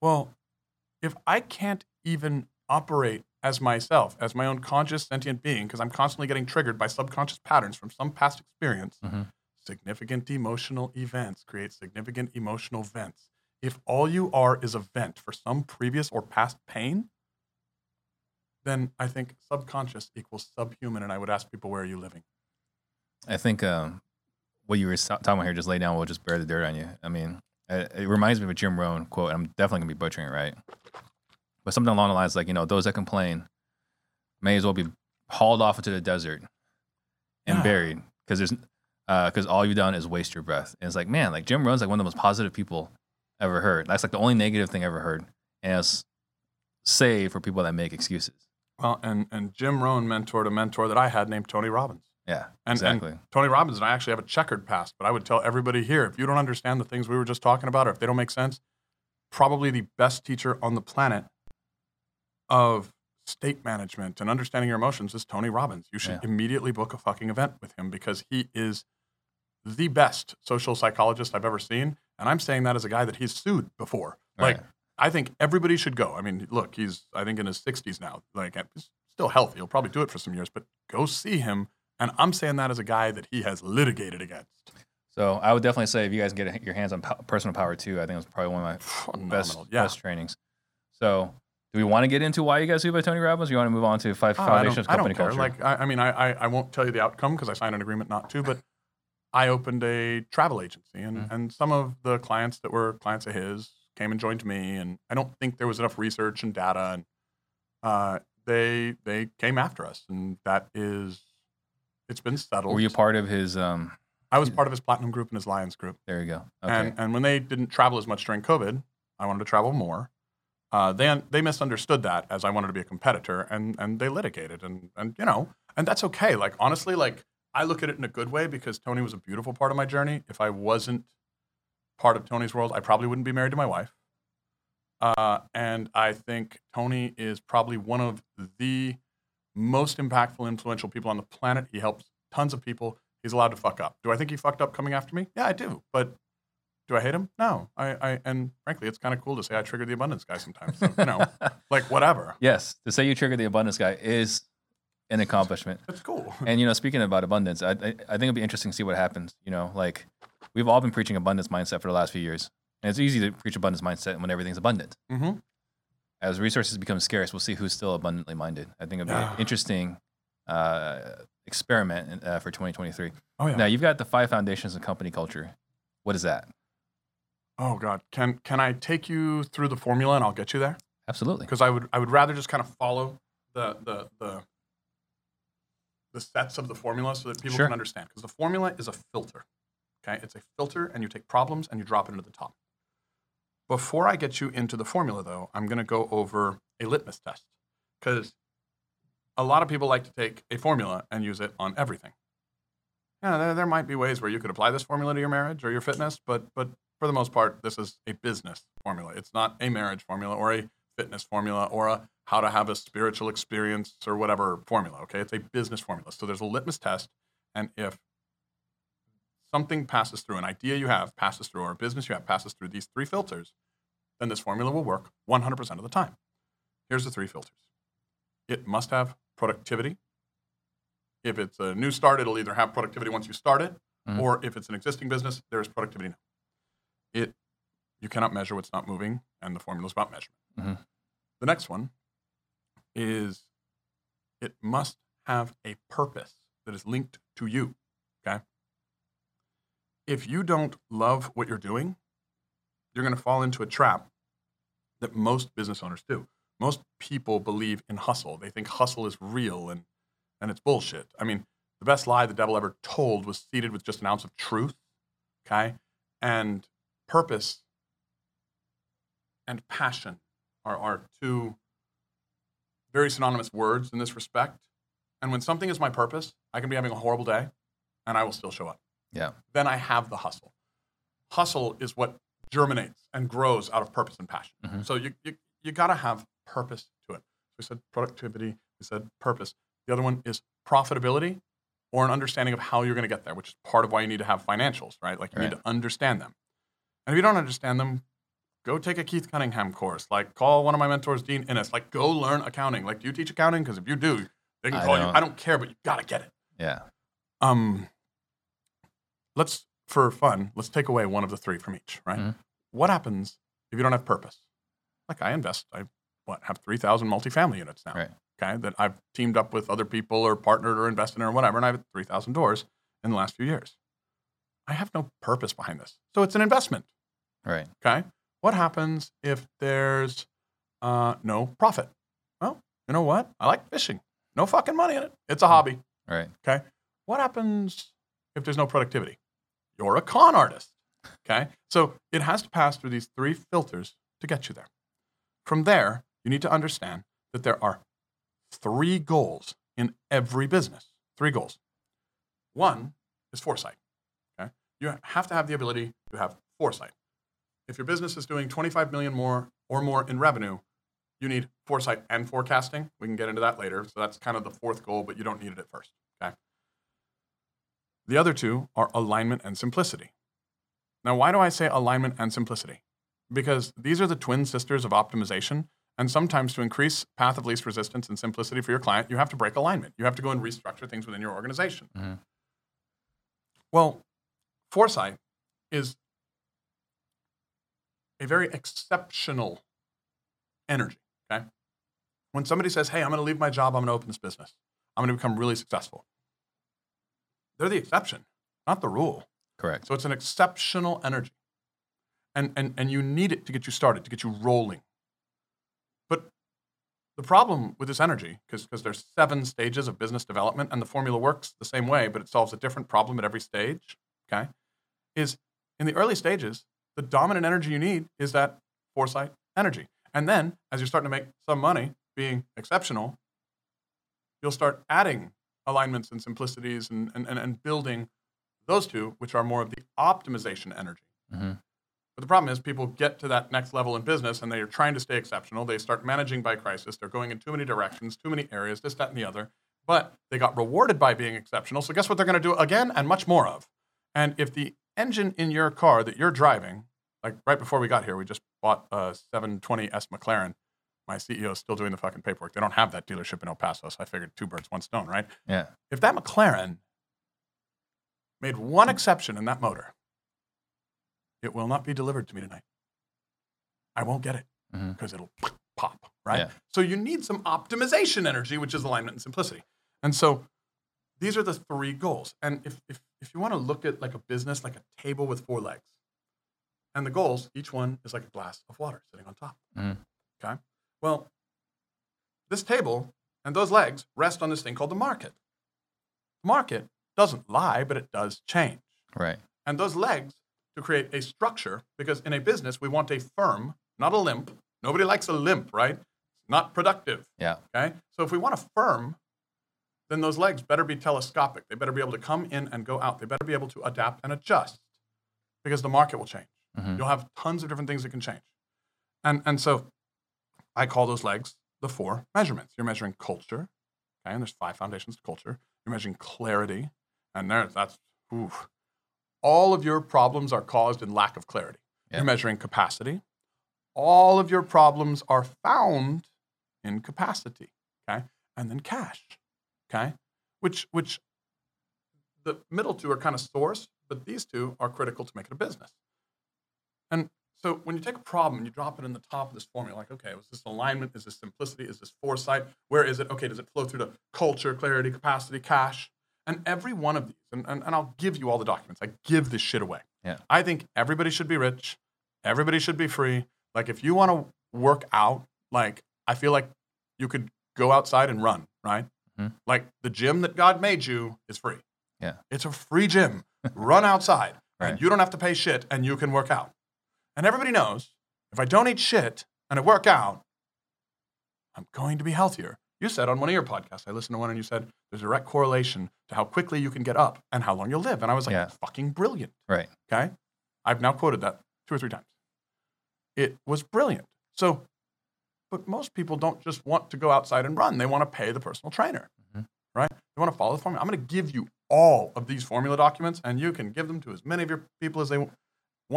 well, if I can't even operate as myself, as my own conscious sentient being, because I'm constantly getting triggered by subconscious patterns from some past experience, mm-hmm. significant emotional events create significant emotional vents. If all you are is a vent for some previous or past pain, then I think subconscious equals subhuman. And I would ask people, where are you living? I think um, what you were talking about here, just lay down, we'll just bury the dirt on you. I mean, it, it reminds me of a Jim Rohn quote. And I'm definitely going to be butchering it, right? But something along the lines like, you know, those that complain may as well be hauled off into the desert and yeah. buried. Because there's because uh, all you've done is waste your breath. And it's like, man, like Jim Rohn's like one of the most positive people ever heard. That's like the only negative thing I ever heard. And it's save for people that make excuses. Well, and, and Jim Rohn mentored a mentor that I had named Tony Robbins. Yeah, and, exactly. And Tony Robbins and I actually have a checkered past, but I would tell everybody here, if you don't understand the things we were just talking about, or if they don't make sense, probably the best teacher on the planet of state management and understanding your emotions is Tony Robbins. You should yeah. immediately book a fucking event with him because he is the best social psychologist I've ever seen. And I'm saying that as a guy that he's sued before. Like, right. I think everybody should go. I mean, look, he's, I think, in his sixties now. Like, he's still healthy. He'll probably do it for some years, but go see him. And I'm saying that as a guy that he has litigated against. So I would definitely say if you guys can get your hands on po- personal power, too, I think it was probably one of my best, yeah. best trainings. So do we want to get into why you guys do by Tony Robbins? Or you want to move on to five oh, foundations of company I don't care. Culture? Like, I, I mean, I, I I won't tell you the outcome because I signed an agreement not to, but I opened a travel agency, and, mm-hmm. and some of the clients that were clients of his came and joined me, and I don't think there was enough research and data, and uh, they they came after us, and that is, it's been settled. Were you part of his? Um, I was part of his Platinum Group and his Lions Group. There you go. Okay. And and when they didn't travel as much during COVID, I wanted to travel more. Uh, they they misunderstood that as I wanted to be a competitor, and and they litigated, and and you know, and that's okay. Like honestly, like. I look at it in a good way because Tony was a beautiful part of my journey. If I wasn't part of Tony's world, I probably wouldn't be married to my wife. Uh, and I think Tony is probably one of the most impactful, influential people on the planet. He helps tons of people. He's allowed to fuck up. Do I think he fucked up coming after me? Yeah, I do. But do I hate him? No. I, I and frankly, it's kind of cool to say I triggered the abundance guy sometimes. So, you know, like whatever. Yes. To say you triggered the abundance guy is an accomplishment. That's cool. And, you know, speaking about abundance, I, I I think it'll be interesting to see what happens. You know, like we've all been preaching abundance mindset for the last few years. And it's easy to preach abundance mindset when everything's abundant. Mm-hmm. As resources become scarce, we'll see who's still abundantly minded. I think it'll be yeah. an interesting uh, experiment uh, for twenty twenty-three. Oh, yeah. Now, you've got the five foundations of company culture. What is that? Oh, God. Can can I take you through the formula and I'll get you there? Absolutely. Because I would I would rather just kind of follow the the the... the sets of the formula so that people sure. can understand. Because the formula is a filter, okay? It's a filter, and you take problems, and you drop it into the top. Before I get you into the formula, though, I'm going to go over a litmus test. Because a lot of people like to take a formula and use it on everything. Yeah, there, there might be ways where you could apply this formula to your marriage or your fitness, but but for the most part, this is a business formula. It's not a marriage formula or a fitness formula or a how to have a spiritual experience or whatever formula, okay? It's a business formula. So there's a litmus test, and if something passes through, an idea you have passes through, or a business you have passes through these three filters, then this formula will work one hundred percent of the time. Here's the three filters. It must have productivity. If it's a new start, it'll either have productivity once you start it, mm-hmm. or if it's an existing business, there's productivity now. It, you cannot measure what's not moving, and the formula is about measurement. Mm-hmm. The next one is it must have a purpose that is linked to you, okay? If you don't love what you're doing, you're going to fall into a trap that most business owners do. Most people believe in hustle. They think hustle is real and, and it's bullshit. I mean, the best lie the devil ever told was seeded with just an ounce of truth, okay? And purpose and passion are, are two very synonymous words in this respect. And when something is my purpose, I can be having a horrible day and I will still show up. Yeah. Then I have the hustle. Hustle is what germinates and grows out of purpose and passion. Mm-hmm. So you, you, you got to have purpose to it. We said productivity, we said purpose. The other one is profitability or an understanding of how you're going to get there, which is part of why you need to have financials, right? Like you right. need to understand them. And if you don't understand them, go take a Keith Cunningham course. Like, call one of my mentors, Dean Innes. Like, go learn accounting. Like, do you teach accounting? Because if you do, they can I call don't. you. I don't care, but you got to get it. Yeah. Um. Let's, for fun, let's take away one of the three from each, right? Mm-hmm. What happens if you don't have purpose? Like, I invest. I, what, have three thousand multifamily units now, right. okay, that I've teamed up with other people or partnered or invested in or whatever, and I have three thousand doors in the last few years. I have no purpose behind this. So it's an investment. Right. Okay. What happens if there's uh, no profit? Well, you know what? I like fishing. No fucking money in it. It's a hobby. Right. Okay. What happens if there's no productivity? You're a con artist. Okay. So it has to pass through these three filters to get you there. From there, you need to understand that there are three goals in every business. Three goals. One is foresight. Okay. You have to have the ability to have foresight. If your business is doing twenty-five million more or more in revenue, you need foresight and forecasting. We can get into that later. So that's kind of the fourth goal, but you don't need it at first. Okay. The other two are alignment and simplicity. Now, why do I say alignment and simplicity? Because these are the twin sisters of optimization. And sometimes to increase path of least resistance and simplicity for your client, you have to break alignment. You have to go and restructure things within your organization. Mm-hmm. Well, foresight is a very exceptional energy, okay? When somebody says, hey, I'm going to leave my job, I'm going to open this business, I'm going to become really successful. They're the exception, not the rule. Correct. So it's an exceptional energy. And, and, and you need it to get you started, to get you rolling. But the problem with this energy, because because there's seven stages of business development, and the formula works the same way, but it solves a different problem at every stage, okay, is in the early stages, the dominant energy you need is that foresight energy. And then as you're starting to make some money being exceptional, you'll start adding alignments and simplicities and and, and, and building those two, which are more of the optimization energy. Mm-hmm. But the problem is people get to that next level in business and they are trying to stay exceptional. They start managing by crisis. They're going in too many directions, too many areas, this, that, and the other. But they got rewarded by being exceptional. So guess what they're going to do again and much more of? And if the engine in your car that you're driving, like right before we got here, we just bought a seven twenty S McLaren. My C E O is still doing the fucking paperwork. They don't have that dealership in El Paso, so I figured two birds, one stone, right? Yeah. If that McLaren made one exception in that motor, it will not be delivered to me tonight. I won't get it because mm-hmm. it'll pop, right? Yeah. So you need some optimization energy, which is alignment and simplicity. And so these are the three goals. And if if if you want to look at like a business, like a table with four legs, and the goals, each one is like a glass of water sitting on top. Mm-hmm. Okay. Well, this table and those legs rest on this thing called the market. The market doesn't lie, but it does change. Right. And those legs to create a structure, because in a business, we want a firm, not a limp. Nobody likes a limp, right? It's not productive. Yeah. Okay. So if we want a firm, then those legs better be telescopic. They better be able to come in and go out. They better be able to adapt and adjust because the market will change. Mm-hmm. You'll have tons of different things that can change. And and so I call those legs the four measurements. You're measuring culture, okay, and there's five foundations to culture. You're measuring clarity, and there, that's, ooh. All of your problems are caused in lack of clarity. Yep. You're measuring capacity. All of your problems are found in capacity, okay? And then cash, okay? Which, which the middle two are kind of source, but these two are critical to make it a business. And so when you take a problem and you drop it in the top of this formula, like, okay, is this alignment? Is this simplicity? Is this foresight? Where is it? Okay, does it flow through to culture, clarity, capacity, cash? And every one of these, and, and, and I'll give you all the documents. I give this shit away. Yeah. I think everybody should be rich. Everybody should be free. Like, if you want to work out, like, I feel like you could go outside and run, right? Mm-hmm. Like, the gym that God made you is free. Yeah. It's a free gym. Run outside. Right. And you don't have to pay shit, and you can work out. And everybody knows, if I don't eat shit and I work out, I'm going to be healthier. You said on one of your podcasts, I listened to one and you said, there's a direct correlation to how quickly you can get up and how long you'll live. And I was like, yeah. That's fucking brilliant. Right. Okay. I've now quoted that two or three times. It was brilliant. So, but most people don't just want to go outside and run. They want to pay the personal trainer, mm-hmm. right? They want to follow the formula. I'm going to give you all of these formula documents and you can give them to as many of your people as they want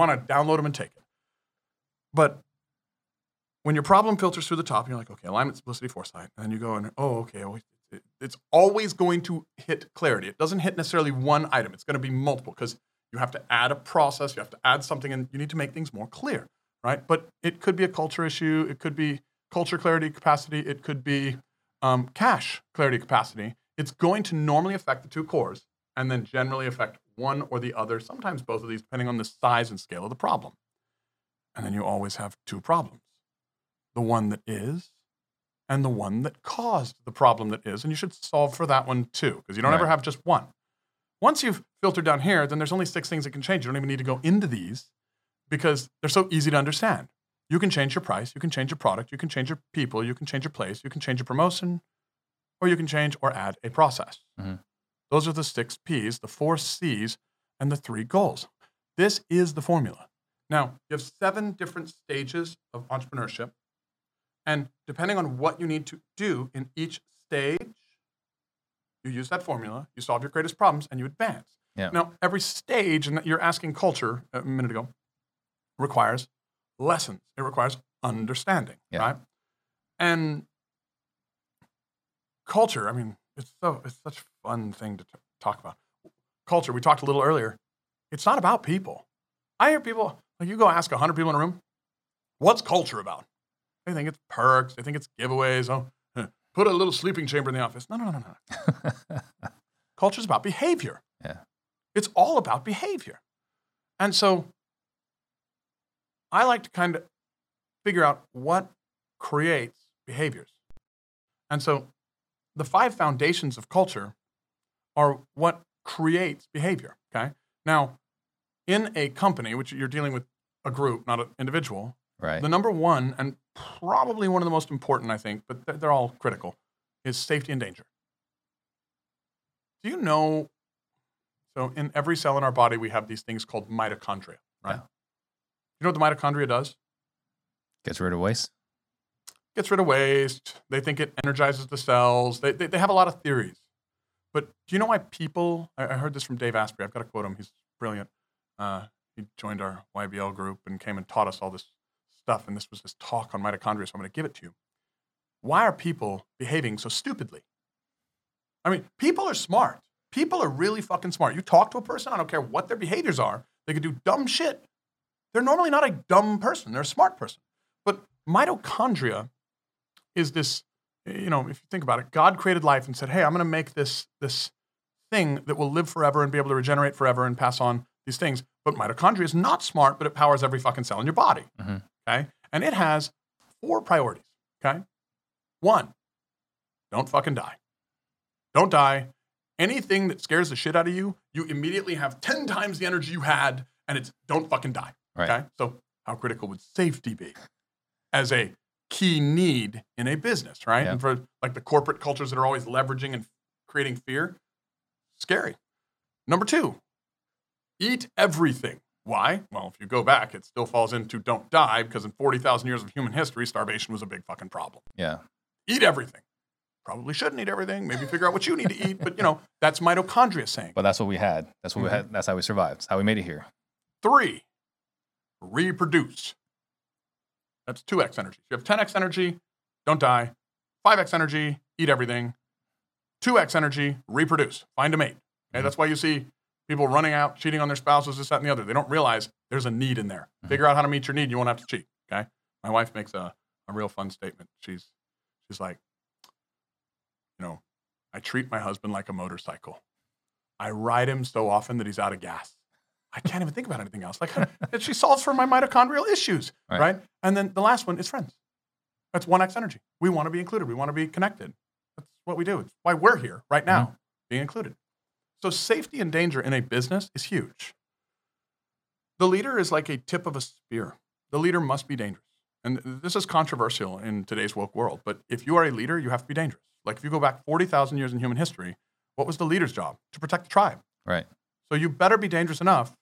to download them and take it. But when your problem filters through the top, you're like, okay, alignment, simplicity, foresight. And then you go and, oh, okay, well, it, it's always going to hit clarity. It doesn't hit necessarily one item. It's going to be multiple because you have to add a process. You have to add something, and you need to make things more clear, right? But it could be a culture issue. It could be culture, clarity, capacity. It could be um, cash, clarity, capacity. It's going to normally affect the two cores and then generally affect one or the other, sometimes both of these, depending on the size and scale of the problem. And then you always have two problems, the one that is and the one that caused the problem that is. And you should solve for that one too, because you don't right. ever have just one. Once you've filtered down here, then there's only six things that can change. You don't even need to go into these because they're so easy to understand. You can change your price, you can change your product, you can change your people, you can change your place, you can change your promotion, or you can change or add a process. Mm-hmm. Those are the six P's, the four C's, and the three goals. This is the formula. Now, you have seven different stages of entrepreneurship, and depending on what you need to do in each stage, you use that formula, you solve your greatest problems, and you advance. Yeah. Now, every stage, and you're asking culture a minute ago, requires lessons. It requires understanding, yeah. right? And culture, I mean, it's so it's such a fun thing to t- talk about. Culture, we talked a little earlier. It's not about people. I hear people, like you go ask one hundred people in a room, what's culture about? They think it's perks. They think it's giveaways. Oh, put a little sleeping chamber in the office. No, no, no, no, no. Culture's about behavior. Yeah. It's all about behavior. And so I like to kind of figure out what creates behaviors. And so the five foundations of culture are what creates behavior, okay? Now, in a company, which you're dealing with a group, not an individual, right. the number one, and probably one of the most important, I think, but they're all critical, is safety and danger. Do you know, so in every cell in our body, we have these things called mitochondria, right? Yeah. You know what the mitochondria does? Gets rid of waste. Gets rid of waste. They think it energizes the cells. They, they they have a lot of theories. But do you know why people, I, I heard this from Dave Asprey. I've got to quote him. He's brilliant. Uh, he joined our Y B L group and came and taught us all this stuff. And this was this talk on mitochondria. So I'm going to give it to you. Why are people behaving so stupidly? I mean, people are smart. People are really fucking smart. You talk to a person, I don't care what their behaviors are. They could do dumb shit. They're normally not a dumb person. They're a smart person. But mitochondria is this, you know, if you think about it, God created life and said, hey, I'm going to make this, this thing that will live forever and be able to regenerate forever and pass on these things. But mitochondria is not smart, but it powers every fucking cell in your body. Mm-hmm. Okay. And it has four priorities. Okay. One, don't fucking die. Don't die. Anything that scares the shit out of you, you immediately have ten times the energy you had, and it's don't fucking die. Right. Okay. So how critical would safety be as a key need in a business, right? Yeah. And for like the corporate cultures that are always leveraging and creating fear, scary. Number two, eat everything. Why? Well, if you go back, it still falls into don't die because in forty thousand years of human history, starvation was a big fucking problem. Yeah. Eat everything. Probably shouldn't eat everything. Maybe figure out what you need to eat. But, you know, that's mitochondria saying. But that's what we had. That's what mm-hmm. we had. That's how we survived. That's how we made it here. Three, reproduce. That's two x energy. You have ten x energy, don't die. five x energy, eat everything. two x energy, reproduce. Find a mate. Okay? Mm-hmm. That's why you see people running out, cheating on their spouses, this, that, and the other. They don't realize there's a need in there. Mm-hmm. Figure out how to meet your need. You won't have to cheat. Okay. My wife makes a, a real fun statement. She's she's like, you know, I treat my husband like a motorcycle. I ride him so often that he's out of gas. I can't even think about anything else. Like, she solves for my mitochondrial issues, right. right? And then the last one is friends. That's one x energy. We want to be included. We want to be connected. That's what we do. It's why we're here right now, mm-hmm. being included. So safety and danger in a business is huge. The leader is like a tip of a spear. The leader must be dangerous. And this is controversial in today's woke world, but if you are a leader, you have to be dangerous. Like if you go back forty thousand years in human history, what was the leader's job? To protect the tribe. Right. So you better be dangerous enough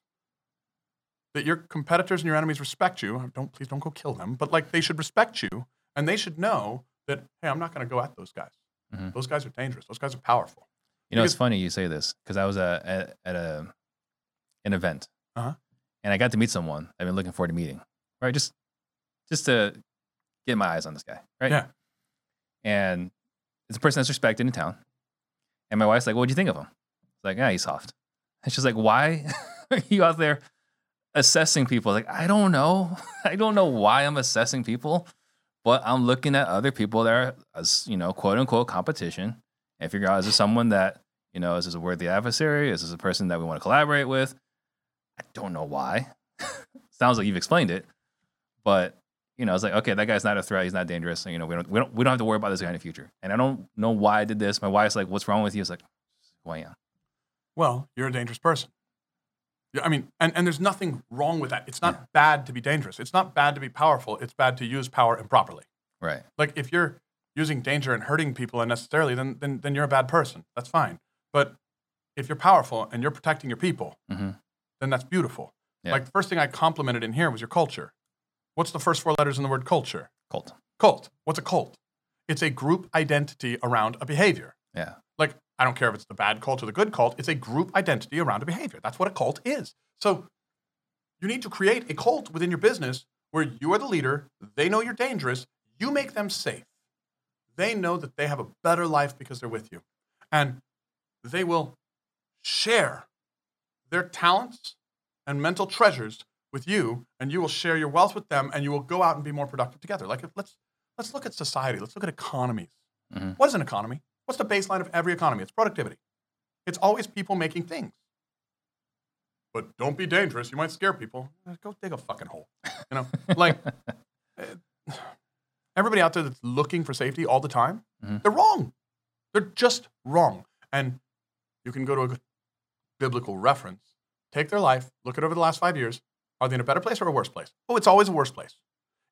that your competitors and your enemies respect you. Don't please don't go kill them, but like they should respect you, and they should know that, hey, I'm not going to go at those guys. Mm-hmm. Those guys are dangerous. Those guys are powerful. You know, because, it's funny you say this because I was uh, at, at a an event, uh-huh. and I got to meet someone I've been looking forward to meeting. Right, just just to get my eyes on this guy, right? Yeah. And it's a person that's respected in town. And my wife's like, well, what'd you think of him? It's like, yeah, he's soft. And she's like, why are you out there assessing people? Like, I don't know. I don't know why I'm assessing people, but I'm looking at other people that are, as, you know, quote unquote competition and figure out, is this someone that, you know, is this a worthy adversary? Is this a person that we want to collaborate with? I don't know why. Sounds like you've explained it, but you know, it's like, okay, that guy's not a threat. He's not dangerous. So, you know, we don't, we don't, we don't have to worry about this guy in the future. And I don't know why I did this. My wife's like, what's wrong with you? It's like, who I am. Well, you're a dangerous person. I mean, and, and there's nothing wrong with that. It's not yeah. bad to be dangerous. It's not bad to be powerful. It's bad to use power improperly. Right. Like if you're using danger and hurting people unnecessarily, then, then, then you're a bad person. That's fine. But if you're powerful and you're protecting your people, mm-hmm. then that's beautiful. Yeah. Like the first thing I complimented in here was your culture. What's the first four letters in the word culture? Cult. Cult. What's a cult? It's a group identity around a behavior. Yeah. Like, I don't care if it's the bad cult or the good cult. It's a group identity around a behavior. That's what a cult is. So you need to create a cult within your business where you are the leader. They know you're dangerous. You make them safe. They know that they have a better life because they're with you. And they will share their talents and mental treasures with you, and you will share your wealth with them, and you will go out and be more productive together. Like, if, let's let's look at society. Let's look at economies. Mm-hmm. What is an economy? What's the baseline of every economy? It's productivity. It's always people making things. But don't be dangerous. You might scare people. Go dig a fucking hole. You know, like everybody out there that's looking for safety all the time, mm-hmm. they're wrong. They're just wrong. And you can go to a biblical reference, take their life, look at over the last five years. Are they in a better place or a worse place? Oh, it's always a worse place.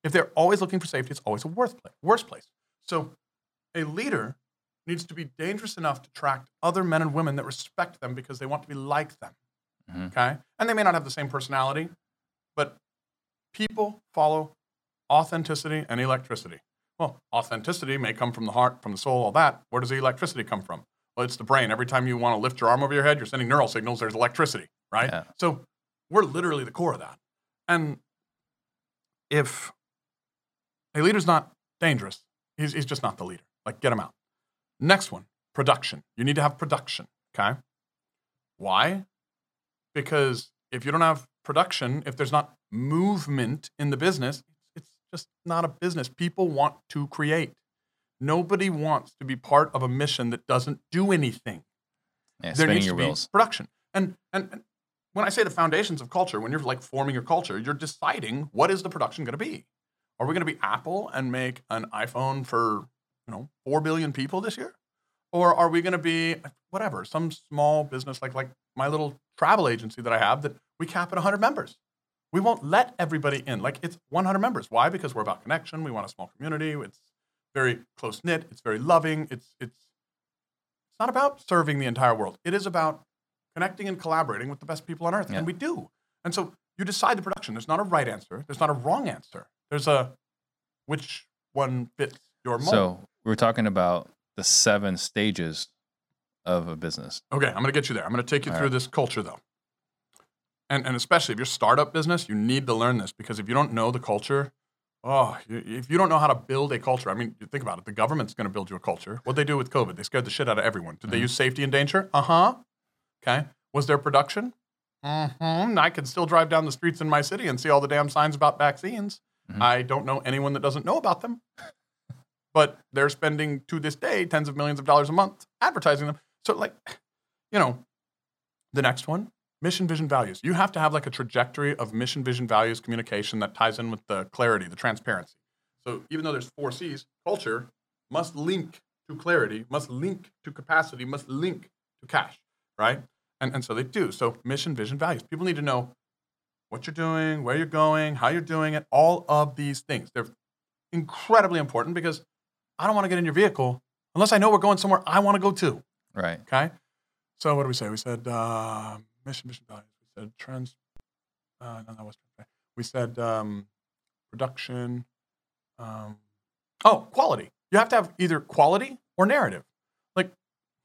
If they're always looking for safety, it's always a worse place. Worse place. So a leader needs to be dangerous enough to attract other men and women that respect them because they want to be like them. Mm-hmm. Okay? And they may not have the same personality, but people follow authenticity and electricity. Well, authenticity may come from the heart, from the soul, all that. Where does the electricity come from? Well, it's the brain. Every time you want to lift your arm over your head, you're sending neural signals. There's electricity, right? Yeah. So we're literally the core of that. And if a leader's not dangerous, he's, he's just not the leader. Like, get him out. Next one, production. You need to have production, okay? Why? Because if you don't have production, if there's not movement in the business, it's just not a business. People want to create. Nobody wants to be part of a mission that doesn't do anything. Yeah, there needs to be production. And, and, and when I say the foundations of culture, when you're like forming your culture, you're deciding what is the production going to be. Are we going to be Apple and make an iPhone for, you know, four billion people this year? Or are we going to be whatever, some small business like like my little travel agency that I have that we cap at one hundred members. We won't let everybody in. Like it's one hundred members. Why? Because we're about connection. We want a small community. It's very close knit. It's very loving. It's it's it's not about serving the entire world. It is about connecting and collaborating with the best people on earth. Yeah. And we do. And so you decide the production. There's not a right answer. There's not a wrong answer. There's a which one fits your mold. So we were talking about the seven stages of a business. Okay, I'm going to get you there. I'm going to take you All through right. this culture, though. And and especially if you're a startup business, you need to learn this because if you don't know the culture, oh, if you don't know how to build a culture, I mean, think about it. The government's going to build you a culture. What'd they do with COVID? They scared the shit out of everyone. Did mm-hmm. they use safety and danger? Uh-huh. Okay. Was there production? Mm-hmm. I can still drive down the streets in my city and see all the damn signs about vaccines. Mm-hmm. I don't know anyone that doesn't know about them. But they're spending, to this day, tens of millions of dollars a month advertising them. So, like, you know, the next one, mission, vision, values. You have to have, like, a trajectory of mission, vision, values, communication that ties in with the clarity, the transparency. So even though there's four C's, culture must link to clarity, must link to capacity, must link to cash. Right? And and so they do. So mission, vision, values. People need to know what you're doing, where you're going, how you're doing it, all of these things. They're incredibly important because I don't want to get in your vehicle unless I know we're going somewhere I want to go to. Right. Okay? So what do we say? We said uh, mission, vision, values. We said trans. Uh, no, that was trans. We said um, production. Um, oh, quality. You have to have either quality or narrative. Like,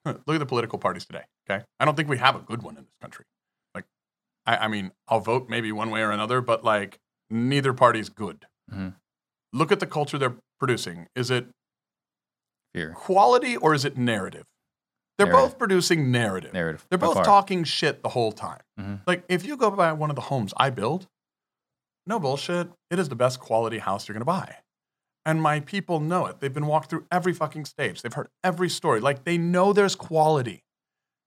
look at the political parties today. Okay, I don't think we have a good one in this country. Like, I, I mean, I'll vote maybe one way or another, but like neither party's good. Mm-hmm. look at the culture they're producing. Is it Fear. quality or is it narrative? They're narrative. both producing narrative. narrative They're both far. talking shit the whole time. Mm-hmm. Like, if you go buy one of the homes I build, no bullshit, it is the best quality house you're going to buy. And my people know it. They've been walked through every fucking stage. They've heard every story. Like, they know there's quality.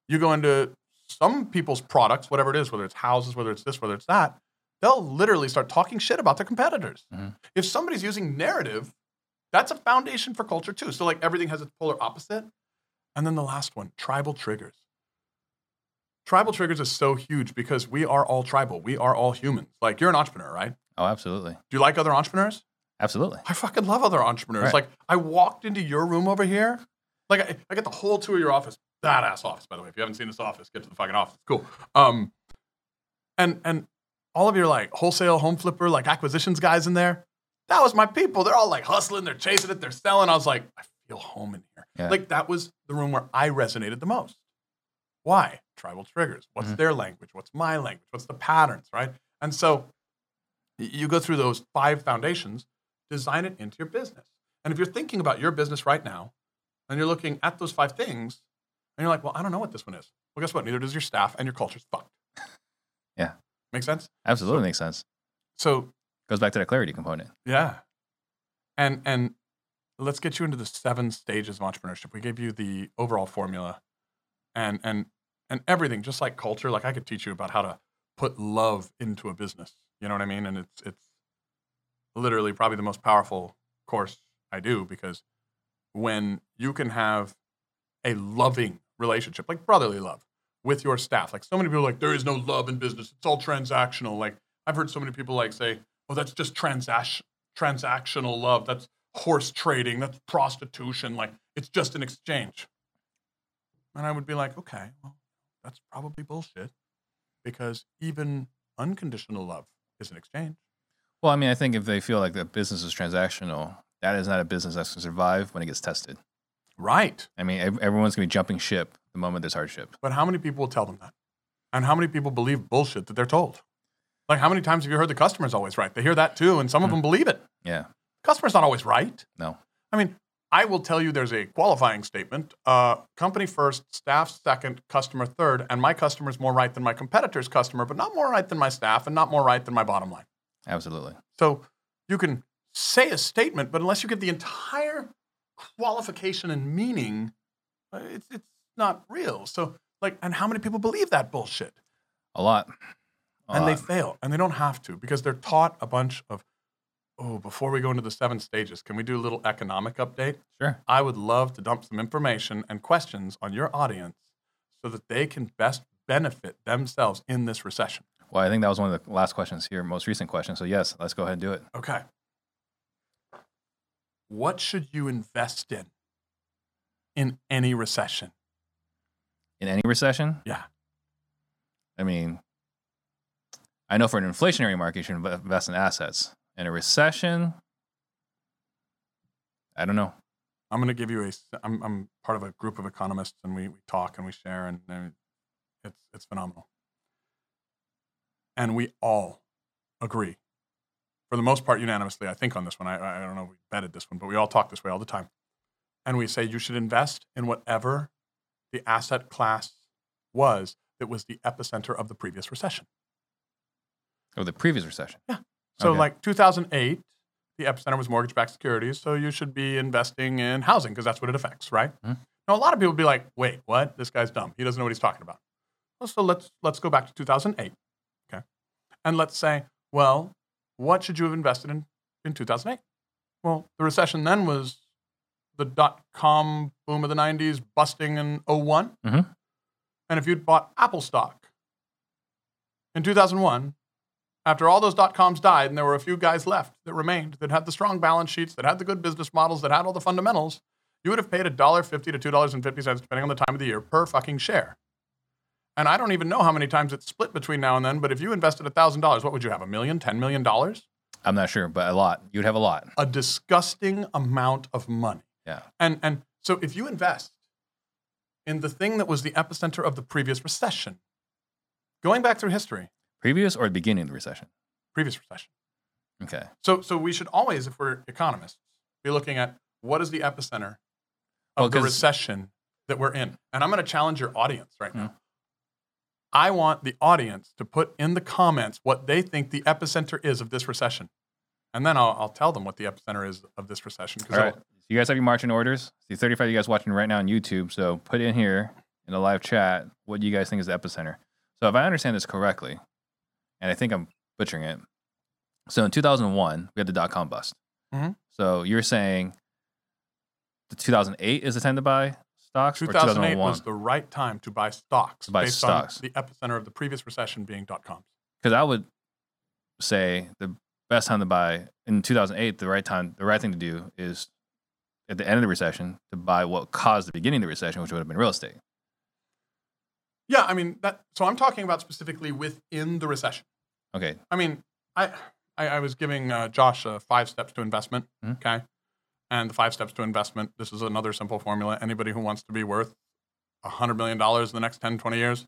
You go into some people's products, whatever it is, whether it's houses, whether it's this, whether it's that, they'll literally start talking shit about their competitors. Mm-hmm. If somebody's using narrative, that's a foundation for culture too. So, like, everything has its polar opposite. And then the last one, tribal triggers. Tribal triggers is so huge because we are all tribal. We are all humans. Like, you're an entrepreneur, right? Oh, absolutely. Do you like other entrepreneurs? Absolutely. I fucking love other entrepreneurs. Right. Like, I walked into your room over here. Like, I, I get the whole tour of your office. Badass office, by the way. If you haven't seen this office, get to the fucking office. Cool. Um, and and all of your, like, wholesale, home flipper, like, acquisitions guys in there, that was my people. They're all, like, hustling. They're chasing it. They're selling. I was like, I feel home in here. Yeah. Like, that was the room where I resonated the most. Why? Tribal triggers. What's mm-hmm. their language? What's my language? What's the patterns, right? And so you go through those five foundations, design it into your business. And if you're thinking about your business right now, and you're looking at those five things, and you're like, well, I don't know what this one is. Well, guess what? Neither does your staff, and your culture's fucked. Yeah. Make sense? Absolutely so, makes sense. So goes back to that clarity component. Yeah. And and let's get you into the seven stages of entrepreneurship. We gave you the overall formula. And and and everything, just like culture, like I could teach you about how to put love into a business. You know what I mean? And it's it's literally probably the most powerful course I do, because when you can have a loving relationship, like brotherly love, with your staff, like so many people are like, there is no love in business. It's all transactional. Like, I've heard so many people like say, oh, that's just transaction transactional love. That's horse trading. That's prostitution. Like, it's just an exchange. And I would be like, okay, well, that's probably bullshit, because even unconditional love is an exchange. Well, I mean, I think if they feel like the business is transactional, that is not a business that's going to survive when it gets tested. Right. I mean, everyone's going to be jumping ship the moment there's hardship. But how many people will tell them that? And how many people believe bullshit that they're told? Like, how many times have you heard the customer's always right? They hear that too, and some mm-hmm. of them believe it. Yeah. Customer's not always right. No. I mean, I will tell you there's a qualifying statement. Uh, company first, staff second, customer third, and my customer's more right than my competitor's customer, but not more right than my staff and not more right than my bottom line. Absolutely. So you can say a statement, but unless you give the entire qualification and meaning, it's it's not real. So, like, and how many people believe that bullshit? A lot. A and lot. They fail, and they don't have to, because they're taught a bunch of, oh, before we go into the seven stages, can we do a little economic update? Sure. I would love to dump some information and questions on your audience so that they can best benefit themselves in this recession. Well, I think that was one of the last questions here, most recent question. So yes, let's go ahead and do it. Okay. What should you invest in in any recession? In any recession? Yeah. I mean, I know for an inflationary market, you should invest in assets. In a recession, I don't know. I'm going to give you a, I'm, I'm part of a group of economists, and we, we talk and we share, and, and it's it's phenomenal. And we all agree, for the most part unanimously, I think on this one. I, I don't know if we vetted this one, but we all talk this way all the time. And we say you should invest in whatever the asset class was that was the epicenter of the previous recession. Of the previous recession? Yeah. So okay. Like two thousand eight, the epicenter was mortgage-backed securities. So you should be investing in housing, because that's what it affects, right? Mm-hmm. Now, a lot of people would be like, wait, what? This guy's dumb. He doesn't know what he's talking about. Well, so let's let's go back to two thousand eight, okay? And let's say, well, what should you have invested in in two thousand eight? Well, the recession then was the dot-com boom of the nineties, busting in oh one. Mm-hmm. And if you'd bought Apple stock in two thousand one, after all those dot-coms died and there were a few guys left that remained that had the strong balance sheets, that had the good business models, that had all the fundamentals, you would have paid one dollar fifty to two dollars and fifty cents, depending on the time of the year, per fucking share. And I don't even know how many times it's split between now and then, but if you invested one thousand dollars, what would you have, a million, ten million dollars? I'm not sure, but a lot. You'd have a lot. A disgusting amount of money. Yeah. And and so if you invest in the thing that was the epicenter of the previous recession, going back through history, previous or the beginning of the recession? Previous recession. Okay. So so we should always, if we're economists, be looking at what is the epicenter of well, the recession that we're in. And I'm going to challenge your audience right now. Mm. I want the audience to put in the comments what they think the epicenter is of this recession. And then I'll, I'll tell them what the epicenter is of this recession. All right. So you guys have your marching orders. See thirty-five of you guys watching right now on YouTube. So put in here in the live chat what you guys think is the epicenter. So if I understand this correctly, and I think I'm butchering it. So in two thousand one, we had the dot-com bust. Mm-hmm. So you're saying the two thousand eight is the time to buy stocks? two thousand eight was the right time to buy stocks. To buy based stocks. On the epicenter of the previous recession being dot-coms. Because I would say the best time to buy in two thousand eight, the right time, the right thing to do is at the end of the recession to buy what caused the beginning of the recession, which would have been real estate. Yeah, I mean that. So I'm talking about specifically within the recession. Okay. I mean, I I, I was giving uh, Josh uh, five steps to investment. Mm-hmm. Okay, and the five steps to investment. This is another simple formula. Anybody who wants to be worth a hundred million dollars in the next ten, twenty years,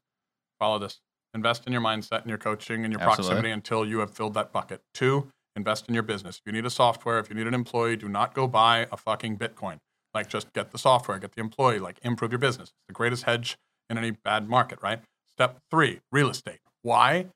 follow this. Invest in your mindset and your coaching and your Absolutely. Proximity until you have filled that bucket. Two, invest in your business. If you need a software, if you need an employee, do not go buy a fucking Bitcoin. Like, just get the software, get the employee, like, improve your business. It's the greatest hedge in any bad market, right? Step three, real estate. Why?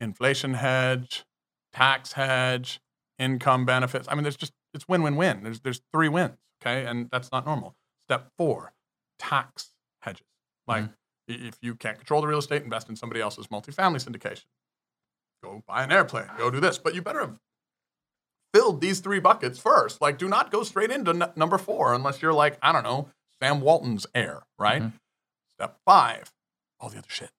Inflation hedge, tax hedge, income benefits. I mean, there's just, it's win, win, win. There's, there's three wins, okay? And that's not normal. Step four, tax hedges. Like, mm-hmm. If you can't control the real estate, invest in somebody else's multifamily syndication. Go buy an airplane. Go do this. But you better have filled these three buckets first. Like, do not go straight into n- number four unless you're like, I don't know, Sam Walton's heir, right? Mm-hmm. Step five, all the other shit.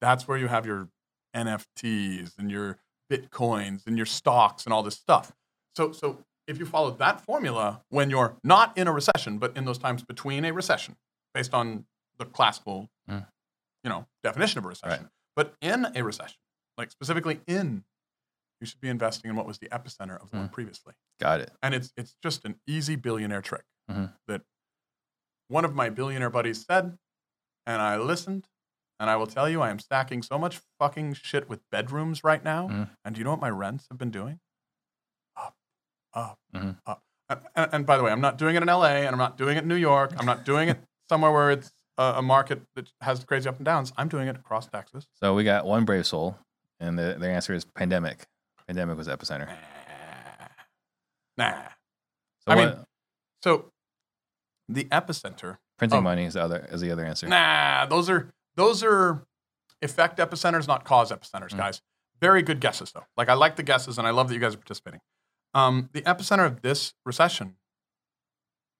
That's where you have your N F Ts and your Bitcoins and your stocks and all this stuff. So, so if you follow that formula when you're not in a recession, but in those times between a recession, based on the classical, mm. you know, definition of a recession. Right. But in a recession, like specifically in, you should be investing in what was the epicenter of the mm. one previously. Got it. And it's it's just an easy billionaire trick mm-hmm. that one of my billionaire buddies said, and I listened, and I will tell you I am stacking so much fucking shit with bedrooms right now. Mm. And do you know what my rents have been doing? Up, up, mm-hmm. up. And, and by the way, I'm not doing it in L A, and I'm not doing it in New York. I'm not doing it somewhere where it's a, a market that has crazy up and downs. I'm doing it across Texas. So we got one brave soul, and the, the answer is pandemic. Pandemic was epicenter. Nah. nah. So I what, mean, so the epicenter. Printing of, money is the other is the other answer. Nah, those are those are effect epicenters, not cause epicenters, mm-hmm. guys. Very good guesses though. Like, I like the guesses, and I love that you guys are participating. Um, the epicenter of this recession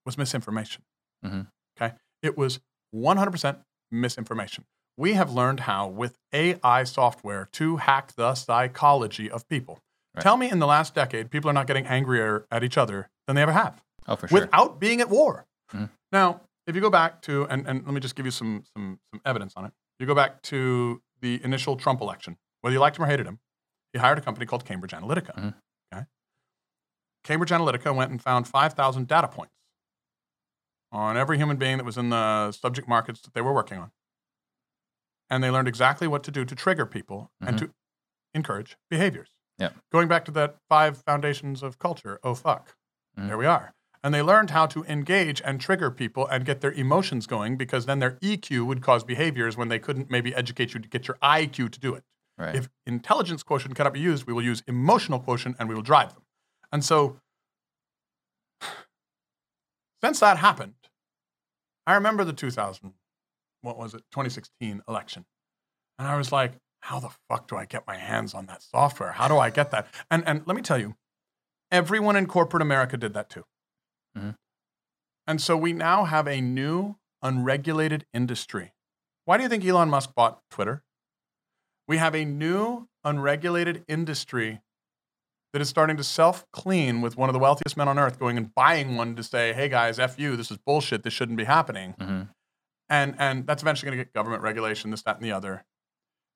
was misinformation. Mm-hmm. Okay, it was one hundred percent misinformation. We have learned how, with A I software, to hack the psychology of people. Right. Tell me in the last decade, people are not getting angrier at each other than they ever have. Oh, for sure. Without being at war. Mm-hmm. Now, if you go back to, and, and let me just give you some, some some evidence on it. You go back to the initial Trump election, whether you liked him or hated him, he hired a company called Cambridge Analytica. Mm-hmm. Okay? Cambridge Analytica went and found five thousand data points on every human being that was in the subject markets that they were working on. And they learned exactly what to do to trigger people mm-hmm. and to encourage behaviors. Yeah. Going back to that five foundations of culture, oh, fuck, mm-hmm. there we are. And they learned how to engage and trigger people and get their emotions going, because then their E Q would cause behaviors when they couldn't maybe educate you to get your I Q to do it. Right. If intelligence quotient cannot be used, we will use emotional quotient and we will drive them. And so since that happened, I remember the two thousand, what was it, twenty sixteen election. And I was like, how the fuck do I get my hands on that software? How do I get that? And and let me tell you, everyone in corporate America did that too. Mm-hmm. And so we now have a new unregulated industry. Why do you think Elon Musk bought Twitter? We have a new unregulated industry that is starting to self-clean with one of the wealthiest men on earth going and buying one to say, hey guys, F you, this is bullshit, this shouldn't be happening. Mm-hmm. And and that's eventually going to get government regulation, this, that, and the other.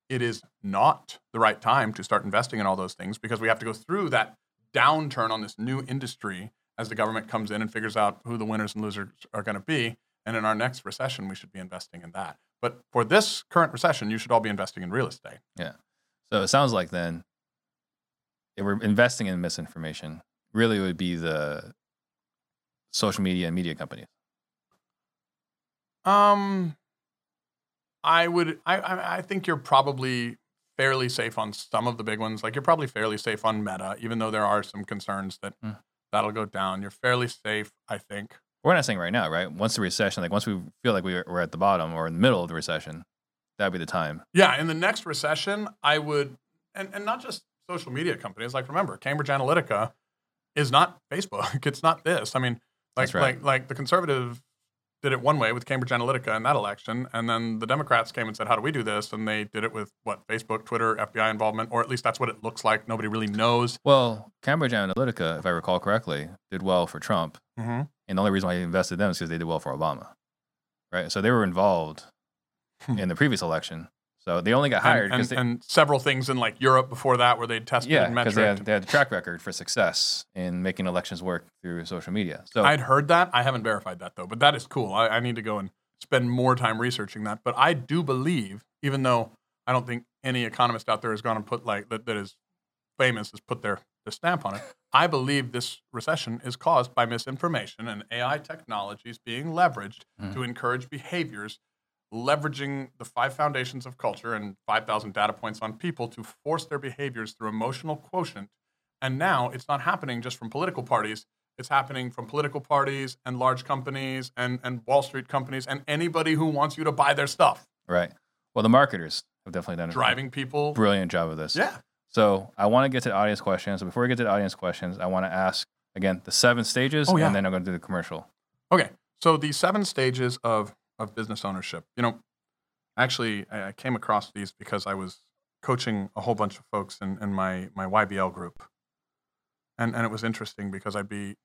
It is not the right time to start investing in all those things, because we have to go through that downturn on this new industry as the government comes in and figures out who the winners and losers are going to be. And in our next recession, we should be investing in that. But for this current recession, you should all be investing in real estate. Yeah. So it sounds like then if we're investing in misinformation, really it would be the social media and media companies. Um, I would, I, I think you're probably fairly safe on some of the big ones. Like you're probably fairly safe on Meta, even though there are some concerns that mm. that'll go down. You're fairly safe, I think. We're not saying right now, right? Once the recession, like once we feel like we're at the bottom or in the middle of the recession, that'd be the time. Yeah. In the next recession, I would, and, and not just social media companies. Like remember, Cambridge Analytica is not Facebook. It's not this. I mean, like, right. like, like the conservative did it one way with Cambridge Analytica in that election. And then the Democrats came and said, how do we do this? And they did it with what? Facebook, Twitter, F B I involvement, or at least that's what it looks like. Nobody really knows. Well, Cambridge Analytica, if I recall correctly, did well for Trump. Mm-hmm. And the only reason why he invested in them is because they did well for Obama. Right. So they were involved in the previous election. So they only got hired. And, and, they, and several things in like Europe before that where they tested yeah, and metric. Yeah, because they, they had a track record for success in making elections work through social media. So I'd heard that. I haven't verified that though, but that is cool. I, I need to go and spend more time researching that. But I do believe, even though I don't think any economist out there has gone and put like, that, that is famous, has put their, their stamp on it. I believe this recession is caused by misinformation and A I technologies being leveraged mm. to encourage behaviors leveraging the five foundations of culture and five thousand data points on people to force their behaviors through emotional quotient. And now it's not happening just from political parties. It's happening from political parties and large companies and, and Wall Street companies and anybody who wants you to buy their stuff. Right. Well, the marketers have definitely done driving a people. Brilliant job of this. Yeah. So I want to get to the audience questions. So before we get to the audience questions, I want to ask, again, the seven stages, oh, yeah. and then I'm going to do the commercial. Okay. So the seven stages of of business ownership. You know, actually, I came across these because I was coaching a whole bunch of folks in, in my, my Y B L group. And and it was interesting because I'd be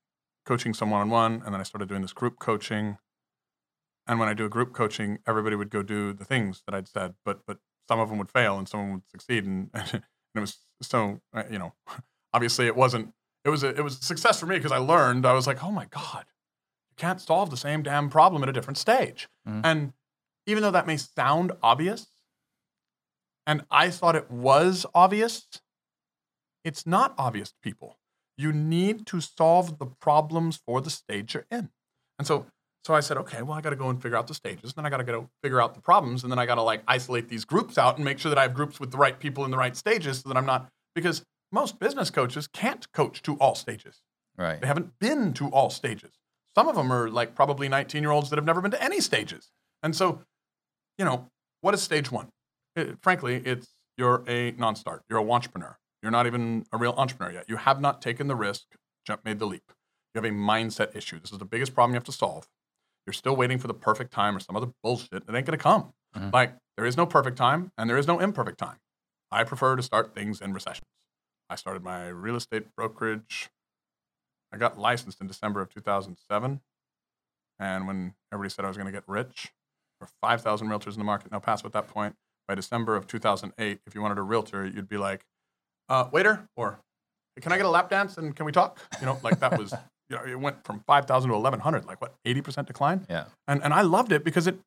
coaching some one-on-one, and then I started doing this group coaching. And when I do a group coaching, everybody would go do the things that I'd said, but but some of them would fail and some would succeed. And, and it was so, you know, obviously it wasn't, it was a, it was a success for me because I learned. I was like, oh my God, can't solve the same damn problem at a different stage. Mm-hmm. And even though that may sound obvious, and I thought it was obvious, it's not obvious to people. You need to solve the problems for the stage you're in. And so so I said, okay, well, I got to go and figure out the stages, and then I got to go figure out the problems, and then I got to like isolate these groups out and make sure that I have groups with the right people in the right stages so that I'm not, because most business coaches can't coach to all stages. Right. They haven't been to all stages. Some of them are like probably nineteen-year-olds that have never been to any stages. And so, you know, what is stage one? It, frankly, it's you're a non-start. You're a wantrepreneur. You're not even a real entrepreneur yet. You have not taken the risk, jump made the leap. You have a mindset issue. This is the biggest problem you have to solve. You're still waiting for the perfect time or some other bullshit that ain't going to come. Mm-hmm. Like, there is no perfect time and there is no imperfect time. I prefer to start things in recessions. I started my real estate brokerage. I got licensed in December of two thousand seven, and when everybody said I was going to get rich, there were five thousand realtors in the market in El Paso at that point. By December of two thousand eight, if you wanted a realtor, you'd be like, uh, waiter, or can I get a lap dance and can we talk? You know, like that was, you know, it went from five thousand to eleven hundred, like what, eighty percent decline? Yeah. And and I loved it because it,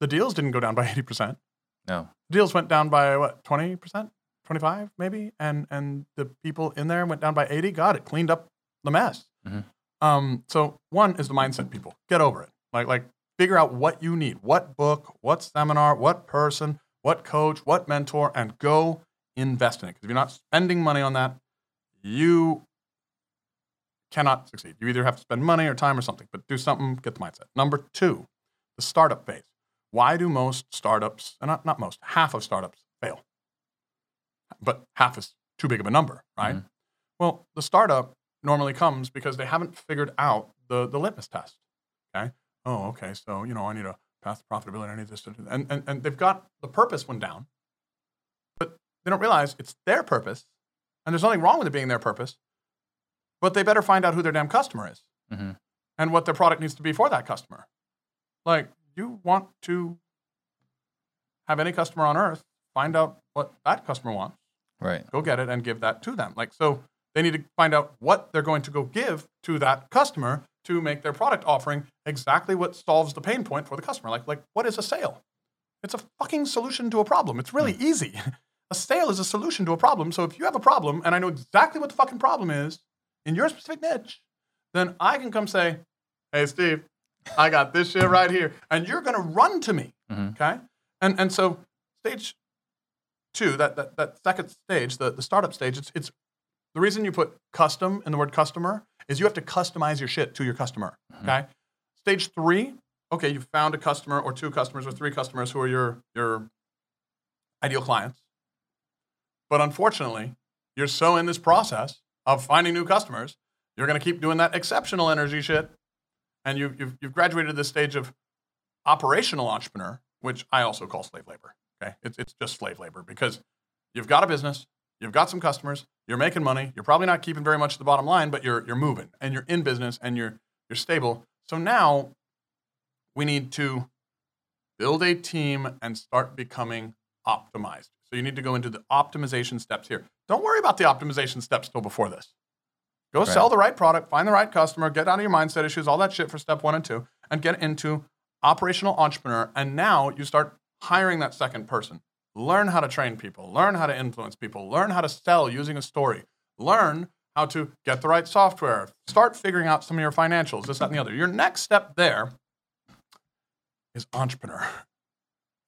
the deals didn't go down by eighty percent. No. The deals went down by what, twenty percent, twenty-five maybe? And, and the people in there went down by eighty. God, it cleaned up the mess. Mm-hmm. Um, so one is the mindset, people. Get over it. Like, like figure out what you need, what book, what seminar, what person, what coach, what mentor, and go invest in it. Because if you're not spending money on that, you cannot succeed. You either have to spend money or time or something, but do something, get the mindset. Number two, the startup phase. Why do most startups, and not, not most, half of startups fail? But half is too big of a number, right? Mm-hmm. Well, the startup normally comes because they haven't figured out the, the litmus test, okay? Oh, okay, so, you know, I need a path to profitability, I need this, and, and and they've got the purpose one down, but they don't realize it's their purpose, and there's nothing wrong with it being their purpose, but they better find out who their damn customer is mm-hmm. and what their product needs to be for that customer. Like, you want to have any customer on earth, find out what that customer wants, right? Go get it and give that to them. Like, so they need to find out what they're going to go give to that customer to make their product offering exactly what solves the pain point for the customer. Like, like what is a sale? It's a fucking solution to a problem. It's really easy. A sale is a solution to a problem. So if you have a problem and I know exactly what the fucking problem is in your specific niche, then I can come say, hey, Steve, I got this shit right here. And you're going to run to me. Mm-hmm. Okay. And and so stage two, that that, that second stage, the, the startup stage, it's it's the reason you put custom in the word customer is you have to customize your shit to your customer. Mm-hmm. Okay. Stage three, okay, you found a customer or two customers or three customers who are your your ideal clients. But unfortunately, you're so in this process of finding new customers, you're going to keep doing that exceptional energy shit. And you, you've, you've graduated to this stage of operational entrepreneur, which I also call slave labor. Okay, it's, it's just slave labor because you've got a business, you've got some customers, you're making money, you're probably not keeping very much at the bottom line, but you're you're moving and you're in business and you're you're stable. So now we need to build a team and start becoming optimized. So you need to go into the optimization steps here. Don't worry about the optimization steps till before this. Go right. Sell the right product, find the right customer, get out of your mindset issues, all that shit for step one and two, and get into operational entrepreneur. And now you start hiring that second person. Learn how to train people. Learn how to influence people. Learn how to sell using a story. Learn how to get the right software. Start figuring out some of your financials, this, that, and the other. Your next step there is entrepreneur.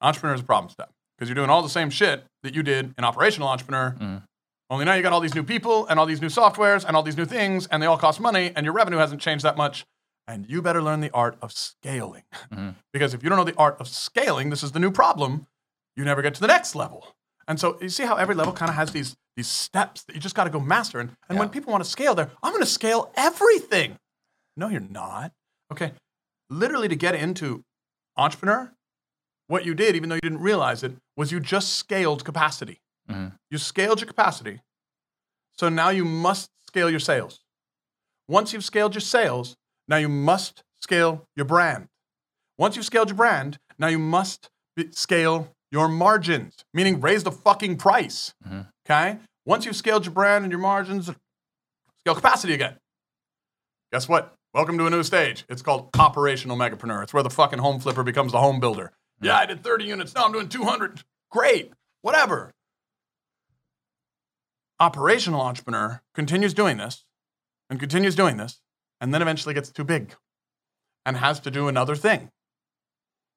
Entrepreneur is a problem step. Because you're doing all the same shit that you did in operational entrepreneur. Mm. Only now you got all these new people and all these new softwares and all these new things, and they all cost money, and your revenue hasn't changed that much. And you better learn the art of scaling. Mm. Because if you don't know the art of scaling, this is the new problem, you never get to the next level. And so you see how every level kind of has these, these steps that you just got to go master. And, and yeah. when people want to scale, they're, I'm going to scale everything. No, you're not. Okay. Literally to get into entrepreneur, what you did, even though you didn't realize it, was you just scaled capacity. Mm-hmm. You scaled your capacity. So now you must scale your sales. Once you've scaled your sales, now you must scale your brand. Once you've scaled your brand, now you must scale your margins, meaning raise the fucking price. Mm-hmm. Okay? Once you've scaled your brand and your margins, scale capacity again. Guess what? Welcome to a new stage. It's called operational megapreneur. It's where the fucking home flipper becomes the home builder. Yeah, I did thirty units. Now I'm doing two hundred. Great. Whatever. Operational entrepreneur continues doing this and continues doing this and then eventually gets too big and has to do another thing.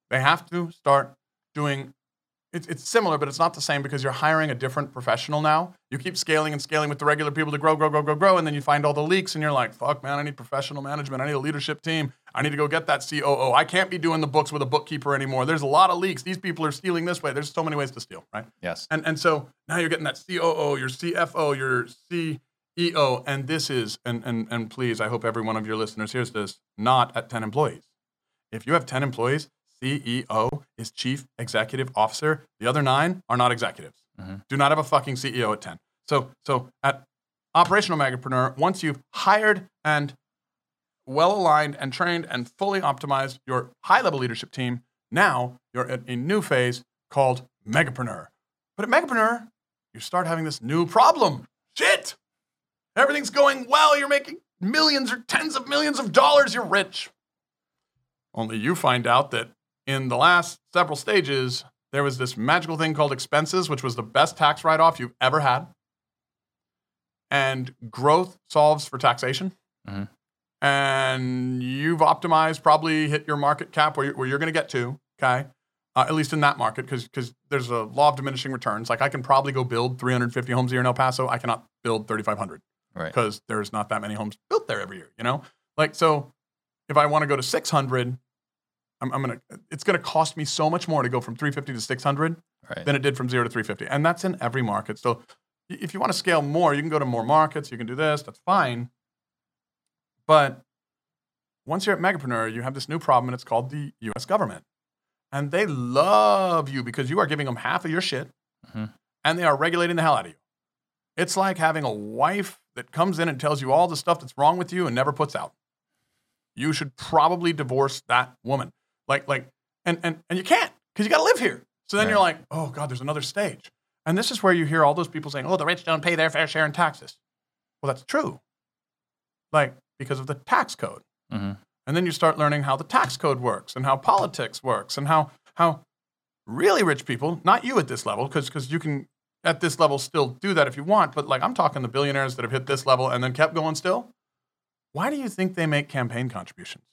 They have to start doing, it's, it's similar, but it's not the same because you're hiring a different professional now. You keep scaling and scaling with the regular people to grow, grow, grow, grow, grow, and then you find all the leaks and you're like, fuck, man, I need professional management. I need a leadership team. I need to go get that C O O. I can't be doing the books with a bookkeeper anymore. There's a lot of leaks. These people are stealing this way. There's so many ways to steal, right? Yes. And and so now you're getting that C O O, your C F O, your C E O, and this is, and and and please, I hope every one of your listeners hears this, not at ten employees. If you have ten employees, C E O is chief executive officer. The other nine are not executives. Mm-hmm. Do not have a fucking C E O at ten. So so at operational megapreneur, once you've hired and well-aligned and trained and fully optimized your high-level leadership team, now you're at a new phase called megapreneur. But at megapreneur, you start having this new problem. Shit! Everything's going well. You're making millions or tens of millions of dollars. You're rich. Only you find out that in the last several stages, there was this magical thing called expenses, which was the best tax write-off you've ever had. And growth solves for taxation. Mm-hmm. And you've optimized, probably hit your market cap where you're, where you're going to get to, okay? Uh, at least in that market, because because there's a law of diminishing returns. Like I can probably go build three hundred fifty homes a year in El Paso. I cannot build thirty-five hundred because right. there's not that many homes built there every year, you know? Like, so if I want to go to six hundred, I'm, I'm going to, it's going to cost me so much more to go from three fifty to six hundred right. than it did from zero to three fifty. And that's in every market. So if you want to scale more, you can go to more markets. You can do this. That's fine. But once you're at megapreneur, you have this new problem, and it's called the U S government. And they love you because you are giving them half of your shit, mm-hmm. and they are regulating the hell out of you. It's like having a wife that comes in and tells you all the stuff that's wrong with you and never puts out. You should probably divorce that woman. Like, like, and and and you can't because you got to live here. So then right. you're like, oh, God, there's another stage. And this is where you hear all those people saying, oh, the rich don't pay their fair share in taxes. Well, that's true. Like, because of the tax code. Mm-hmm. And then you start learning how the tax code works and how politics works and how how really rich people, not you at this level, because because you can at this level still do that if you want, but like I'm talking the billionaires that have hit this level and then kept going still. Why do you think they make campaign contributions?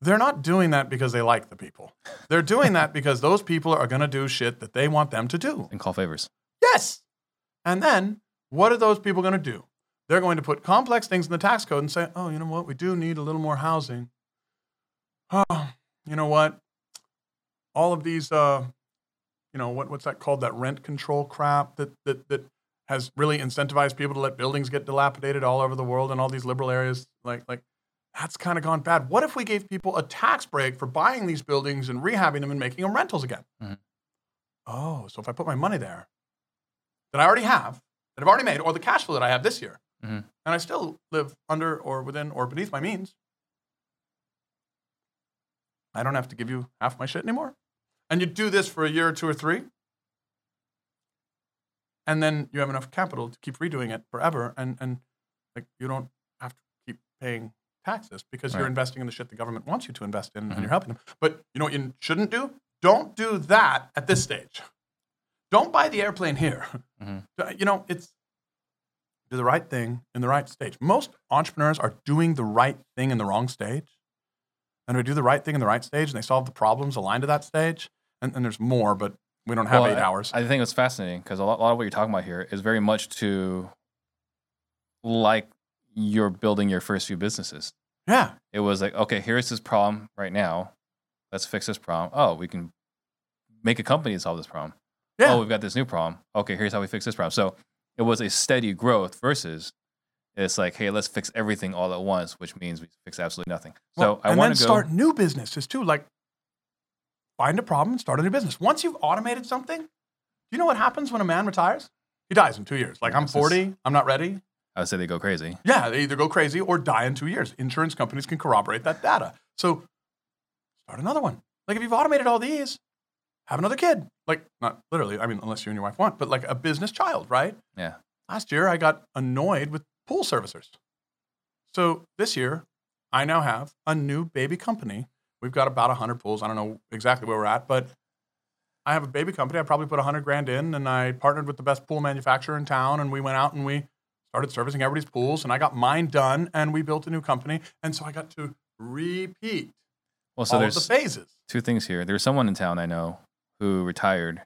They're not doing that because they like the people. They're doing that because those people are going to do shit that they want them to do. And call favors. Yes. And then what are those people going to do? They're going to put complex things in the tax code and say, oh, you know what? We do need a little more housing. Oh, you know what? All of these, uh, you know, what what's that called? That rent control crap that that that has really incentivized people to let buildings get dilapidated all over the world in all these liberal areas. Like, like that's kind of gone bad. What if we gave people a tax break for buying these buildings and rehabbing them and making them rentals again? Mm-hmm. Oh, so if I put my money there that I already have, that I've already made, or the cash flow that I have this year, mm-hmm. and I still live under or within or beneath my means, I don't have to give you half my shit anymore. And you do this for a year or two or three, and then you have enough capital to keep redoing it forever, and, and like you don't have to keep paying taxes because right. you're investing in the shit the government wants you to invest in, mm-hmm. and you're helping them. But you know what you shouldn't do? Don't do that at this stage. Don't buy the airplane here. Mm-hmm. You know, it's do the right thing in the right stage. Most entrepreneurs are doing the right thing in the wrong stage. And we do the right thing in the right stage, and they solve the problems aligned to that stage. And, and there's more, but we don't have well, eight hours. I, I think it's fascinating because a lot, a lot of what you're talking about here is very much to like you're building your first few businesses. Yeah. It was like, okay, here's this problem right now. Let's fix this problem. Oh, we can make a company to solve this problem. Yeah. Oh, we've got this new problem. Okay, here's how we fix this problem. So it was a steady growth versus it's like, hey, let's fix everything all at once, which means we fix absolutely nothing. Well, so I want to go start new businesses too. Like, find a problem and start a new business. Once you've automated something, you know what happens when a man retires? He dies in two years. Like, I'm forty, I'm not ready. I would say they go crazy. Yeah, they either go crazy or die in two years. Insurance companies can corroborate that data. So start another one. Like, if you've automated all these, have another kid. Like, not literally, I mean, unless you and your wife want, but like a business child, right? Yeah. Last year, I got annoyed with pool servicers. So this year, I now have a new baby company. We've got about one hundred pools. I don't know exactly where we're at, but I have a baby company. I probably put one hundred grand in, and I partnered with the best pool manufacturer in town, and we went out and we started servicing everybody's pools, and I got mine done, and we built a new company. And so I got to repeat well, so all there's of the phases. Two things here. There's someone in town I know who retired,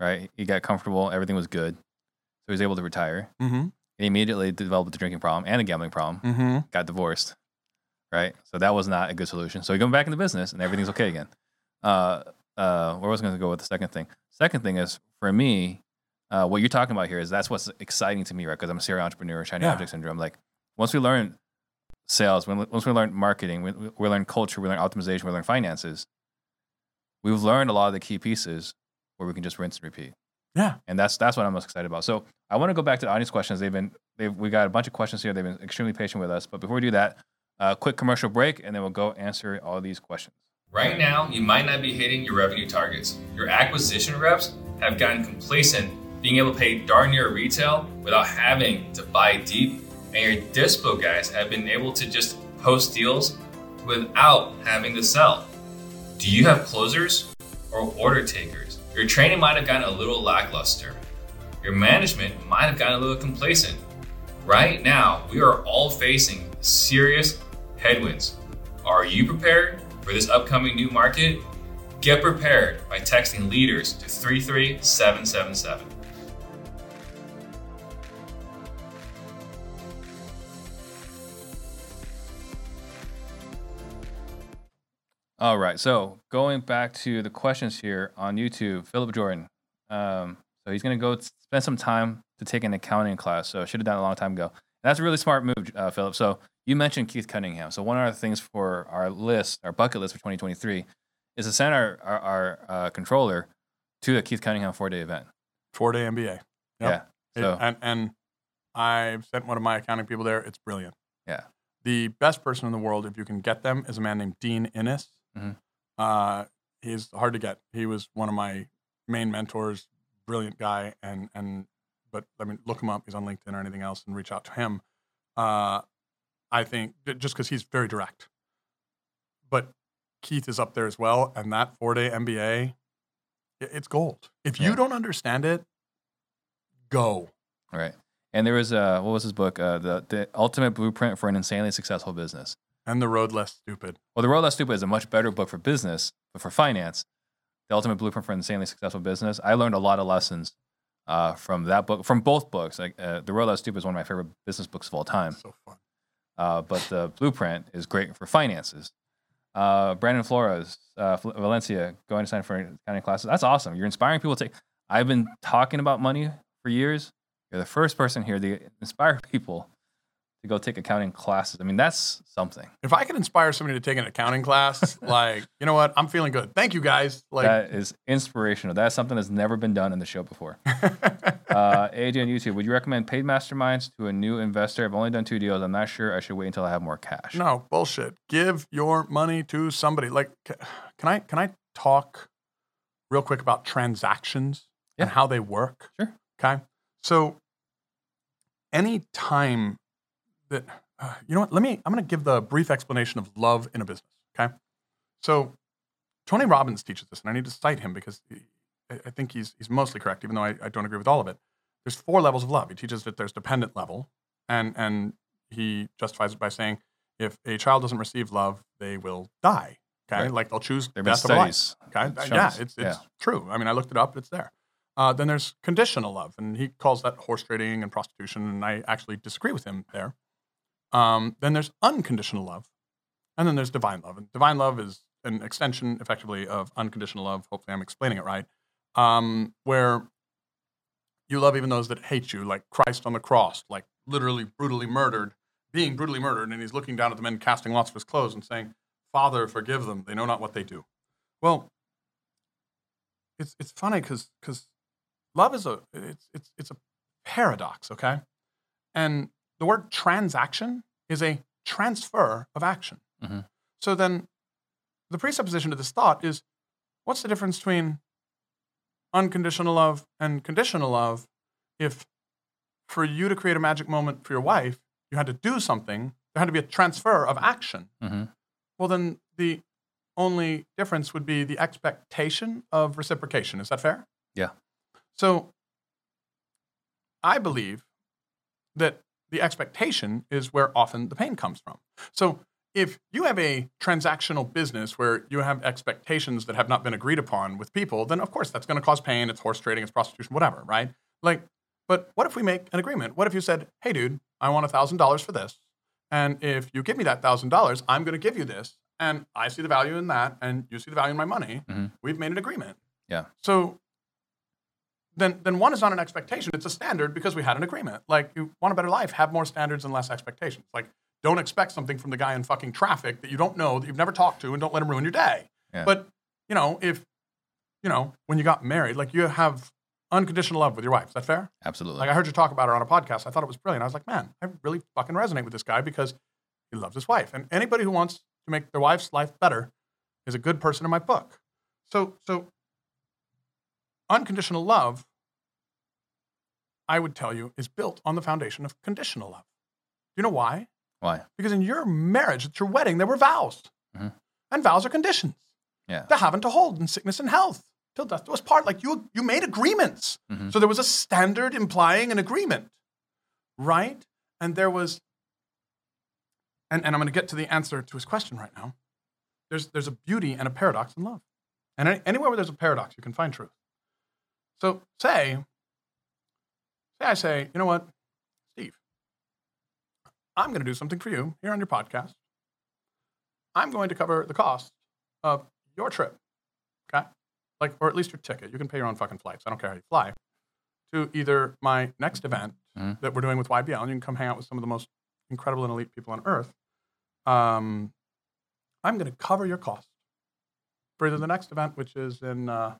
right? He got comfortable. Everything was good. So he was able to retire. Mm-hmm. He immediately developed a drinking problem and a gambling problem, mm-hmm. got divorced, right? So that was not a good solution. So he went back into business and everything's okay again. Uh, uh, where was I going to go with the second thing? Second thing is, for me, uh, what you're talking about here is that's what's exciting to me, right? Because I'm a serial entrepreneur, shiny yeah. object syndrome. Like, once we learn sales, when, once we learn marketing, we, we learn culture, we learn optimization, we learn finances, we've learned a lot of the key pieces where we can just rinse and repeat. Yeah. And that's that's what I'm most excited about. So I want to go back to the audience questions. They've been, they've, we got a bunch of questions here. They've been extremely patient with us. But before we do that, a quick commercial break, and then we'll go answer all these questions. Right now, you might not be hitting your revenue targets. Your acquisition reps have gotten complacent being able to pay darn near retail without having to buy deep. And your dispo guys have been able to just post deals without having to sell. Do you have closers or order takers? Your training might have gotten a little lackluster. Your management might have gotten a little complacent. Right now, we are all facing serious headwinds. Are you prepared for this upcoming new market? Get prepared by texting leaders to three three seven seven seven. All right, so going back to the questions here on YouTube, Philip Jordan. Um, so he's going to go spend some time to take an accounting class. So should have done it a long time ago. That's a really smart move, uh, Philip. So you mentioned Keith Cunningham. So one of the things for our list, our bucket list for twenty twenty-three, is to send our our, our uh, controller to a Keith Cunningham four-day event. Four-day M B A. Yep. Yeah. So. It, and, and I've sent one of my accounting people there. It's brilliant. Yeah. The best person in the world, if you can get them, is a man named Dean Innes. Mm-hmm. Uh, he's hard to get. He was one of my main mentors, brilliant guy. And, and, but I mean, look him up. He's on LinkedIn or anything else and reach out to him. Uh, I think just cause he's very direct, but Keith is up there as well. And that four day M B A, it's gold. If you yeah. don't understand it, go. Right. And there was a, what was his book? Uh, the the Ultimate Blueprint for an Insanely Successful Business. And The Road Less Stupid. Well, The Road Less Stupid is a much better book for business, but for finance, The Ultimate Blueprint for an Insanely Successful Business. I learned a lot of lessons uh, from that book, from both books. Like uh, The Road Less Stupid is one of my favorite business books of all time. That's so fun. Uh, but the blueprint is great for finances. Uh, Brandon Flores, uh, Valencia, going to sign for accounting classes. That's awesome. You're inspiring people to take. I've been talking about money for years. You're the first person here to inspire people to go take accounting classes. I mean, that's something. If I can inspire somebody to take an accounting class, like, you know what? I'm feeling good. Thank you, guys. Like, that is inspirational. That's something that's never been done in the show before. uh, A J on YouTube, would you recommend paid masterminds to a new investor? I've only done two deals. I'm not sure. I should wait until I have more cash. No, bullshit. Give your money to somebody. Like, can I, can I talk real quick about transactions yeah. and how they work? Sure. Okay. So, any time that, uh, you know what, let me, I'm going to give the brief explanation of love in a business, okay? So Tony Robbins teaches this, and I need to cite him because he, I think he's he's mostly correct, even though I, I don't agree with all of it. There's four levels of love. He teaches that there's dependent level, and and he justifies it by saying, if a child doesn't receive love, they will die, okay? Right. Like they'll choose their best of life, okay? It yeah, it's, it's yeah. true. I mean, I looked it up, it's there. Uh, then there's conditional love, and he calls that horse trading and prostitution, and I actually disagree with him there. Um, then there's unconditional love, and then there's divine love. And divine love is an extension, effectively, of unconditional love. Hopefully I'm explaining it right, um, where you love even those that hate you, like Christ on the cross, like literally brutally murdered, being brutally murdered, and he's looking down at the men casting lots of his clothes and saying, Father, forgive them. They know not what they do. Well, it's it's funny because because love is a it's it's it's a paradox, okay? And the word transaction is a transfer of action. Mm-hmm. So then the presupposition to this thought is, what's the difference between unconditional love and conditional love if for you to create a magic moment for your wife, you had to do something, there had to be a transfer of action. Mm-hmm. Well, then the only difference would be the expectation of reciprocation. Is that fair? Yeah. So I believe that the expectation is where often the pain comes from. So if you have a transactional business where you have expectations that have not been agreed upon with people, then of course that's going to cause pain. It's horse trading, it's prostitution, whatever, right? Like, but what if we make an agreement? What if you said, hey, dude, I want one thousand dollars for this. And if you give me that one thousand dollars, I'm going to give you this. And I see the value in that. And you see the value in my money. Mm-hmm. We've made an agreement. Yeah. So then then one is not an expectation. It's a standard because we had an agreement. Like, you want a better life, have more standards and less expectations. Like, don't expect something from the guy in fucking traffic that you don't know, that you've never talked to, and don't let him ruin your day. Yeah. But, you know, if, you know, when you got married, like, you have unconditional love with your wife. Is that fair? Absolutely. Like, I heard you talk about her on a podcast. I thought it was brilliant. I was like, man, I really fucking resonate with this guy because he loves his wife. And anybody who wants to make their wife's life better is a good person in my book. So, so... unconditional love, I would tell you, is built on the foundation of conditional love. Do you know why? Why? Because in your marriage, at your wedding, there were vows. Mm-hmm. And vows are conditions. Yeah. They haven't to hold in sickness and health. Till death do us part. Like, you you made agreements. Mm-hmm. So there was a standard implying an agreement. Right? And there was, and, and I'm going to get to the answer to his question right now. There's, there's a beauty and a paradox in love. And any, anywhere where there's a paradox, you can find truth. So say, say I say, you know what, Steve, I'm going to do something for you here on your podcast. I'm going to cover the cost of your trip, okay? Like, or at least your ticket. You can pay your own fucking flights. I don't care how you fly. To either my next event mm-hmm. that we're doing with Y B L, and you can come hang out with some of the most incredible and elite people on earth. Um, I'm going to cover your cost for either the next event, which is in... Uh,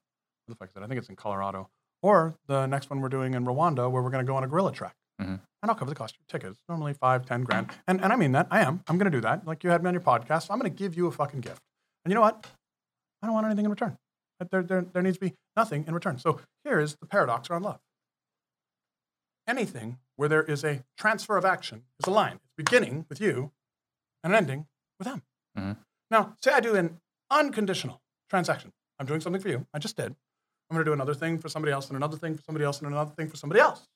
the fact that I think it's in Colorado, or the next one we're doing in Rwanda, where we're going to go on a gorilla trek, mm-hmm. and I'll cover the cost of your tickets. Normally five, ten grand, and and I mean that. I am. I'm going to do that. Like, you had me on your podcast, so I'm going to give you a fucking gift. And you know what? I don't want anything in return. There, there, there needs to be nothing in return. So here is the paradox around love. Anything where there is a transfer of action is a line. It's beginning with you, and ending with them. Mm-hmm. Now, say I do an unconditional transaction. I'm doing something for you. I just did. I'm going to do another thing for somebody else, and another thing for somebody else, and another thing for somebody else.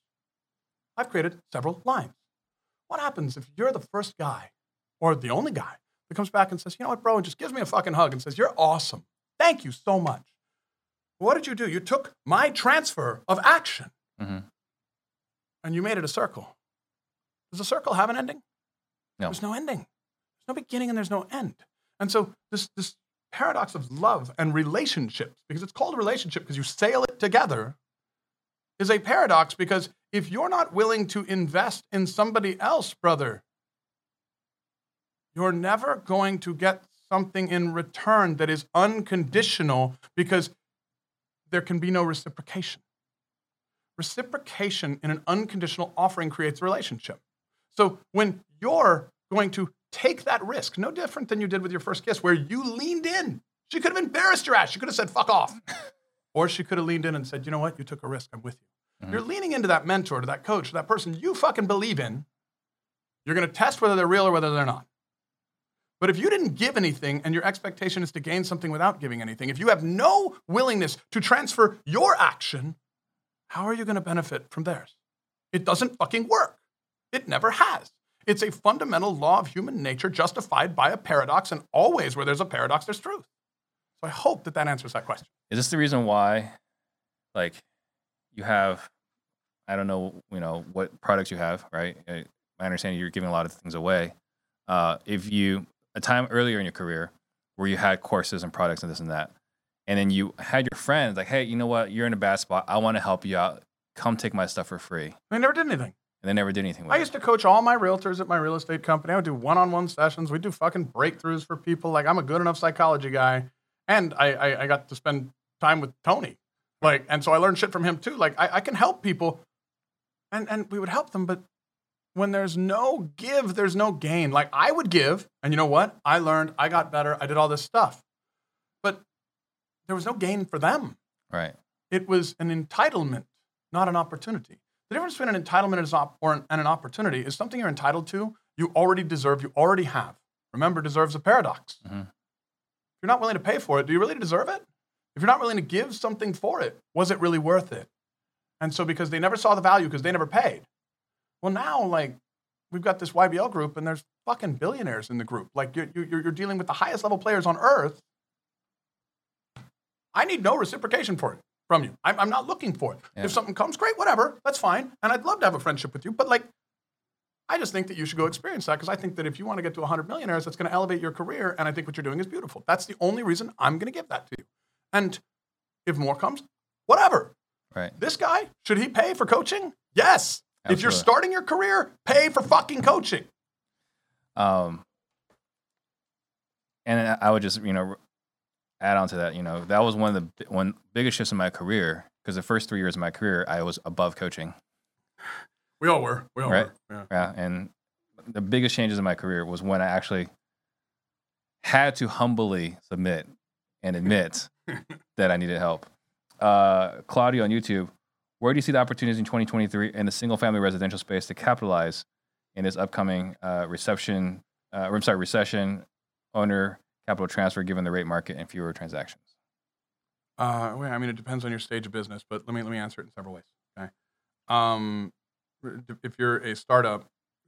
I've created several lines. What happens if you're the first guy or the only guy that comes back and says, you know what, bro, and just gives me a fucking hug and says, you're awesome. Thank you so much. What did you do? You took my transfer of action mm-hmm. and you made it a circle. Does a circle have an ending? No. There's no ending. There's no beginning and there's no end. And so this this paradox of love and relationships, because it's called a relationship because you sail it together, is a paradox because if you're not willing to invest in somebody else, brother, you're never going to get something in return that is unconditional because there can be no reciprocation. Reciprocation in an unconditional offering creates a relationship. So when you're going to take that risk, no different than you did with your first kiss, where you leaned in. She could have embarrassed your ass. She could have said, fuck off. Or she could have leaned in and said, you know what? You took a risk. I'm with you. Mm-hmm. You're leaning into that mentor, to that coach, to that person you fucking believe in. You're going to test whether they're real or whether they're not. But if you didn't give anything and your expectation is to gain something without giving anything, if you have no willingness to transfer your action, how are you going to benefit from theirs? It doesn't fucking work. It never has. It's a fundamental law of human nature justified by a paradox, and always where there's a paradox, there's truth. So I hope that that answers that question. Is this the reason why, like, you have, I don't know, you know, what products you have, right? I, I understand you're giving a lot of things away. Uh, if you, a time earlier in your career where you had courses and products and this and that, and then you had your friends like, hey, you know what? You're in a bad spot. I want to help you out. Come take my stuff for free. They never did anything. And they never did anything with I it. used to coach all my realtors at my real estate company. I would do one-on-one sessions. We'd do fucking breakthroughs for people. Like, I'm a good enough psychology guy. And I, I, I got to spend time with Tony. Like, and so I learned shit from him too. Like, I, I can help people. And, and we would help them. But when there's no give, there's no gain. Like, I would give. And you know what? I learned. I got better. I did all this stuff. But there was no gain for them. Right. It was an entitlement, not an opportunity. The difference between an entitlement and an opportunity is something you're entitled to, you already deserve, you already have. Remember, deserves a paradox. Mm-hmm. If you're not willing to pay for it, do you really deserve it? If you're not willing to give something for it, was it really worth it? And so because they never saw the value because they never paid. Well, now, like, we've got this Y B L group and there's fucking billionaires in the group. Like, you're, you're, you're dealing with the highest level players on earth. I need no reciprocation for it. From you. I'm, I'm not looking for it. Yeah. If something comes, great, whatever. That's fine. And I'd love to have a friendship with you. But, like, I just think that you should go experience that because I think that if you want to get to one hundred millionaires, that's going to elevate your career. And I think what you're doing is beautiful. That's the only reason I'm going to give that to you. And if more comes, whatever. Right. This guy, should he pay for coaching? Yes. Absolutely. If you're starting your career, pay for fucking coaching. Um. And I would just, you know, add on to that, you know, that was one of the one biggest shifts in my career because the first three years of my career, I was above coaching. We all were. We all right? were. Yeah. yeah. And the biggest changes in my career was when I actually had to humbly submit and admit that I needed help. Uh, Claudio on YouTube, where do you see the opportunities in twenty twenty-three in the single-family residential space to capitalize in this upcoming uh, reception, uh, I'm sorry, recession, owner capital transfer given the rate market and fewer transactions? Uh, well, I mean, it depends on your stage of business, but let me let me answer it in several ways. Okay, um, if you're a startup,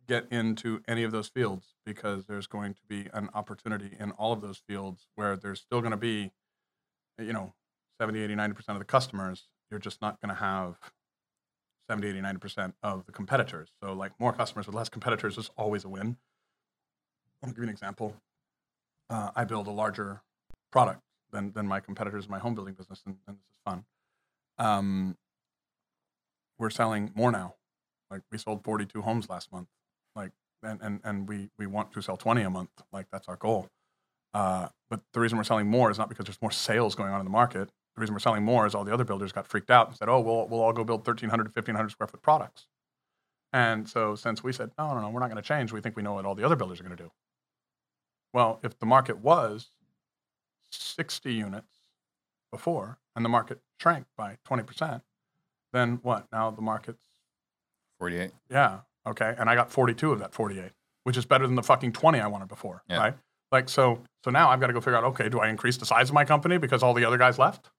get into any of those fields because there's going to be an opportunity in all of those fields where there's still going to be, you know, seventy, eighty, ninety percent of the customers. You're just not going to have seventy, eighty, ninety percent of the competitors. So, like, more customers with less competitors is always a win. I'll give you an example. Uh, I build a larger product than than my competitors in my home building business, and, and this is fun. Um, we're selling more now. Like, we sold forty-two homes last month. Like, and and, and we, we want to sell twenty a month. Like, that's our goal. Uh, but the reason we're selling more is not because there's more sales going on in the market. The reason we're selling more is all the other builders got freaked out and said, oh, we'll, we'll all go build thirteen hundred to fifteen hundred square foot products. And so since we said, no, no, no, we're not going to change, we think we know what all the other builders are going to do. Well, if the market was sixty units before and the market shrank by twenty percent, then what? Now the market's forty-eight. Yeah. Okay. And I got forty-two of that forty-eight, which is better than the fucking twenty I wanted before. Yeah. Right? Like, so so now I've got to go figure out, okay, do I increase the size of my company because all the other guys left?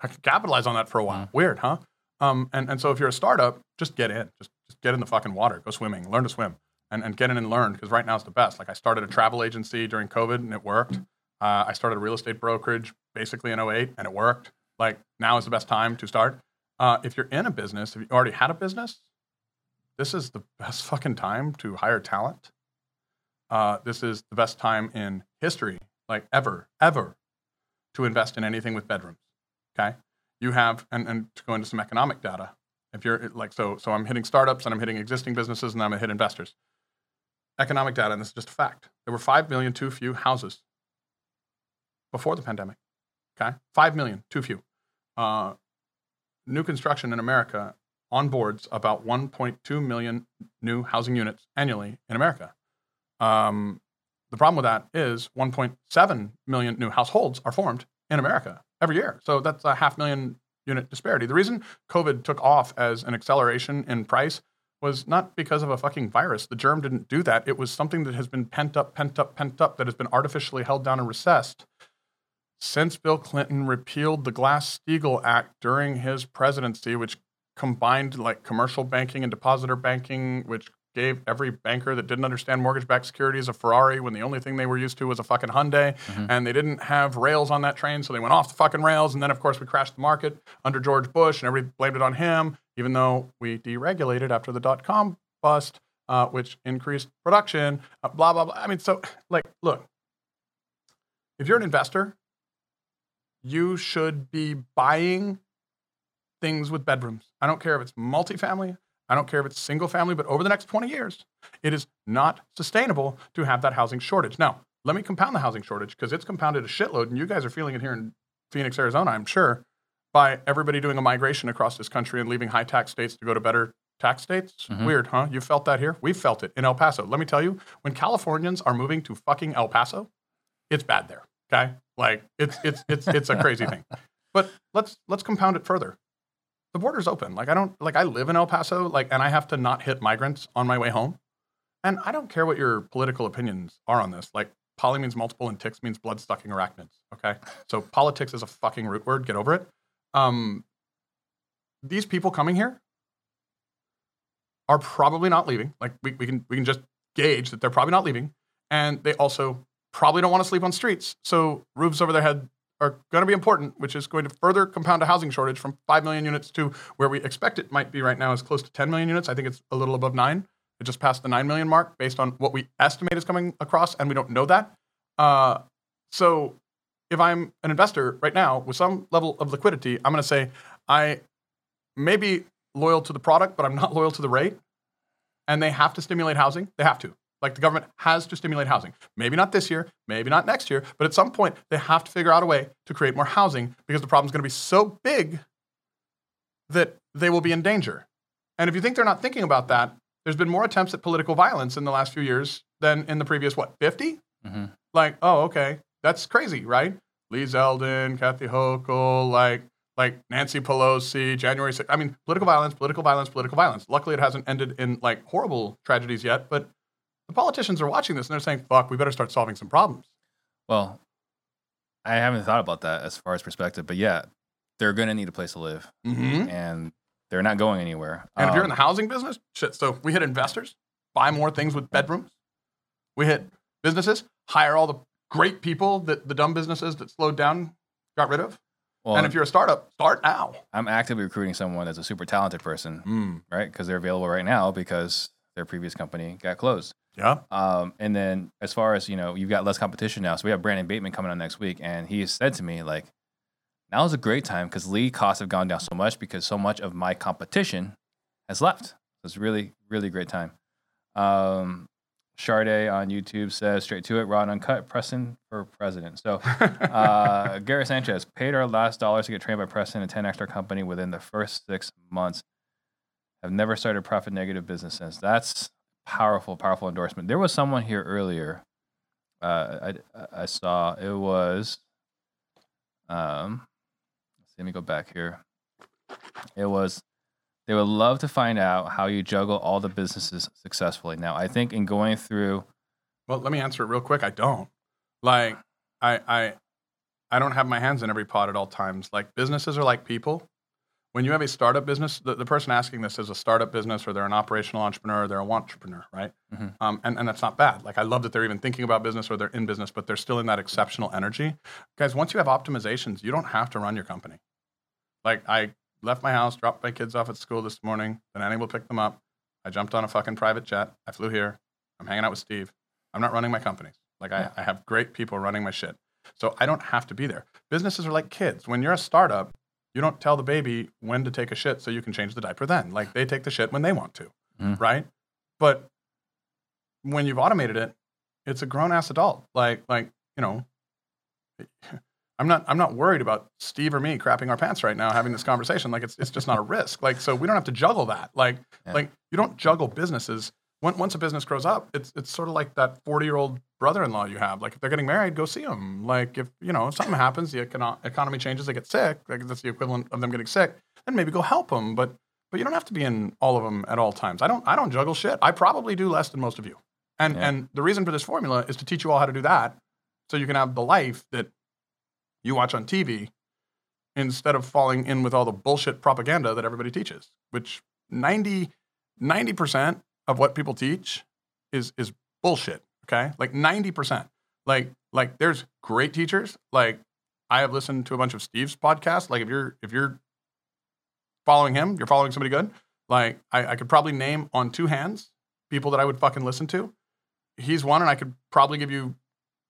I can capitalize on that for a while. Mm. Weird, huh? Um, and, and so if you're a startup, just get in. Just get in the fucking water, go swimming, learn to swim, and, and get in and learn, because right now is the best. Like, I started a travel agency during COVID, and it worked. Uh, I started a real estate brokerage basically in oh eight, and it worked. Like, now is the best time to start. Uh, if you're in a business, if you already had a business, this is the best fucking time to hire talent. Uh, this is the best time in history, like ever, ever, to invest in anything with bedrooms, okay? You have, and, and to go into some economic data, if you're like, so so I'm hitting startups and I'm hitting existing businesses and I'm going to hit investors. Economic data, and this is just a fact. There were five million too few houses before the pandemic, okay? five million too few. Uh, new construction in America onboards about one point two million new housing units annually in America. Um, the problem with that is one point seven million new households are formed in America every year. So that's a half million unit disparity. The reason COVID took off as an acceleration in price was not because of a fucking virus. The germ didn't do that. It was something that has been pent up, pent up, pent up, that has been artificially held down and recessed since Bill Clinton repealed the Glass-Steagall Act during his presidency, which combined like commercial banking and depositor banking, which gave every banker that didn't understand mortgage-backed securities a Ferrari when the only thing they were used to was a fucking Hyundai, mm-hmm. and they didn't have rails on that train, so they went off the fucking rails, and then, of course, we crashed the market under George Bush, and everybody blamed it on him, even though we deregulated after the dot-com bust, uh, which increased production, uh, blah, blah, blah. I mean, so, like, look, if you're an investor, you should be buying things with bedrooms. I don't care if it's multifamily. I don't care if it's single family, but over the next twenty years, it is not sustainable to have that housing shortage. Now, let me compound the housing shortage, because it's compounded a shitload, and you guys are feeling it here in Phoenix, Arizona, I'm sure, by everybody doing a migration across this country and leaving high tax states to go to better tax states. Mm-hmm. Weird, huh? You felt that here? We've felt it in El Paso. Let me tell you, when Californians are moving to fucking El Paso, it's bad there, okay? Like, it's it's it's it's a crazy thing. But let's let's compound it further. The border's open. Like, I don't, like, I live in El Paso, like, and I have to not hit migrants on my way home. And I don't care what your political opinions are on this. Like, poly means multiple and ticks means blood-sucking arachnids, okay? So politics is a fucking root word. Get over it. Um, these people coming here are probably not leaving. Like, we, we can we can just gauge that they're probably not leaving. And they also probably don't want to sleep on streets. So roofs over their head are going to be important, which is going to further compound a housing shortage from five million units to where we expect it might be right now is close to ten million units. I think it's a little above nine. It just passed the nine million mark based on what we estimate is coming across, and we don't know that. Uh, so if I'm an investor right now with some level of liquidity, I'm going to say I may be loyal to the product, but I'm not loyal to the rate. And they have to stimulate housing. They have to. Like, the government has to stimulate housing. Maybe not this year, maybe not next year, but at some point they have to figure out a way to create more housing, because the problem's going to be so big that they will be in danger. And if you think they're not thinking about that, there's been more attempts at political violence in the last few years than in the previous, what, fifty? Mm-hmm. Like, oh, okay, that's crazy, right? Lee Zeldin, Kathy Hochul, like, like Nancy Pelosi, January sixth. I mean, political violence, political violence, political violence. Luckily, it hasn't ended in, like, horrible tragedies yet, but the politicians are watching this and they're saying, fuck, we better start solving some problems. Well, I haven't thought about that as far as perspective, but yeah, they're going to need a place to live, mm-hmm. and they're not going anywhere. And um, if you're in the housing business, shit. So we hit investors, buy more things with bedrooms. We hit businesses, hire all the great people that the dumb businesses that slowed down got rid of. Well, and if you're a startup, start now. I'm actively recruiting someone that's a super talented person, mm. right? Because they're available right now because their previous company got closed. Yeah. Um, and then as far as, you know, you've got less competition now. So we have Brandon Bateman coming on next week. And he said to me, like, now is a great time because lead costs have gone down so much because so much of my competition has left. So it's really, really great time. Um, Sharday on YouTube says, straight to it, raw and uncut, Preston for president. So uh, Gary Sanchez paid our last dollars to get trained by Preston and ten x our company within the first six months. I've never started profit negative business since. That's powerful, powerful endorsement. There was someone here earlier. Uh, I I saw it was. Um, let me go back here. It was. They would love to find out how you juggle all the businesses successfully. Now, I think in going through. Well, let me answer it real quick. I don't like. I I I don't have my hands in every pot at all times. Like, businesses are like people. When you have a startup business, the, the person asking this is a startup business, or they're an operational entrepreneur, or they're a wantrepreneur, right? Mm-hmm. Um, and, and that's not bad. Like, I love that they're even thinking about business or they're in business, but they're still in that exceptional energy. Guys, once you have optimizations, you don't have to run your company. Like, I left my house, dropped my kids off at school this morning, the nanny will pick them up. I jumped on a fucking private jet. I flew here. I'm hanging out with Steve. I'm not running my companies. Like, I, I have great people running my shit. So I don't have to be there. Businesses are like kids. When you're a startup, you don't tell the baby when to take a shit so you can change the diaper then. Like, they take the shit when they want to, mm. right? But when you've automated it, it's a grown-ass adult. Like, like you know, I'm not I'm not worried about Steve or me crapping our pants right now having this conversation. Like, it's it's just not a risk. Like, so we don't have to juggle that. Like, yeah. like you don't juggle businesses. Once a business grows up, it's it's sort of like that forty-year-old brother-in-law you have. Like, if they're getting married, go see them. Like, if, you know, if something happens, the econo- economy changes, they get sick, like that's the equivalent of them getting sick, then maybe go help them. But but you don't have to be in all of them at all times. I don't I don't juggle shit. I probably do less than most of you. And yeah. and the reason for this formula is to teach you all how to do that so you can have the life that you watch on T V instead of falling in with all the bullshit propaganda that everybody teaches, which ninety, ninety percent of what people teach is is bullshit, okay? Like ninety percent. Like like there's great teachers. Like, I have listened to a bunch of Steve's podcasts. Like, if you're if you're following him, you're following somebody good. Like, I, I could probably name on two hands people that I would fucking listen to. He's one, and I could probably give you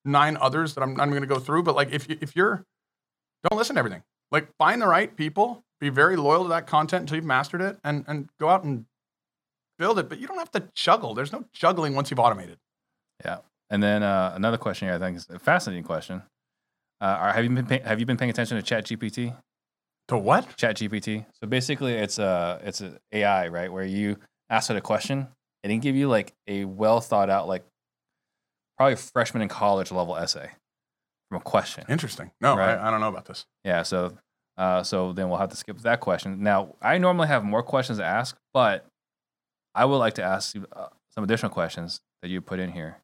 nine others that I'm not going to go through. But like, if if you're, don't listen to everything. Like, find the right people, be very loyal to that content until you've mastered it, and and go out and build it, but you don't have to juggle. There's no juggling once you've automated. Yeah. And then uh, another question here, I think, is a fascinating question. Uh, have you been pay- have you been paying attention to ChatGPT? To what? ChatGPT. So basically, it's a it's an A I, right, where you ask it a question, and it can give you like a well thought out, like probably freshman in college level essay from a question. Interesting. No, right? I, I don't know about this. Yeah. So uh, so then we'll have to skip that question. Now, I normally have more questions to ask, but I would like to ask you some additional questions that you put in here.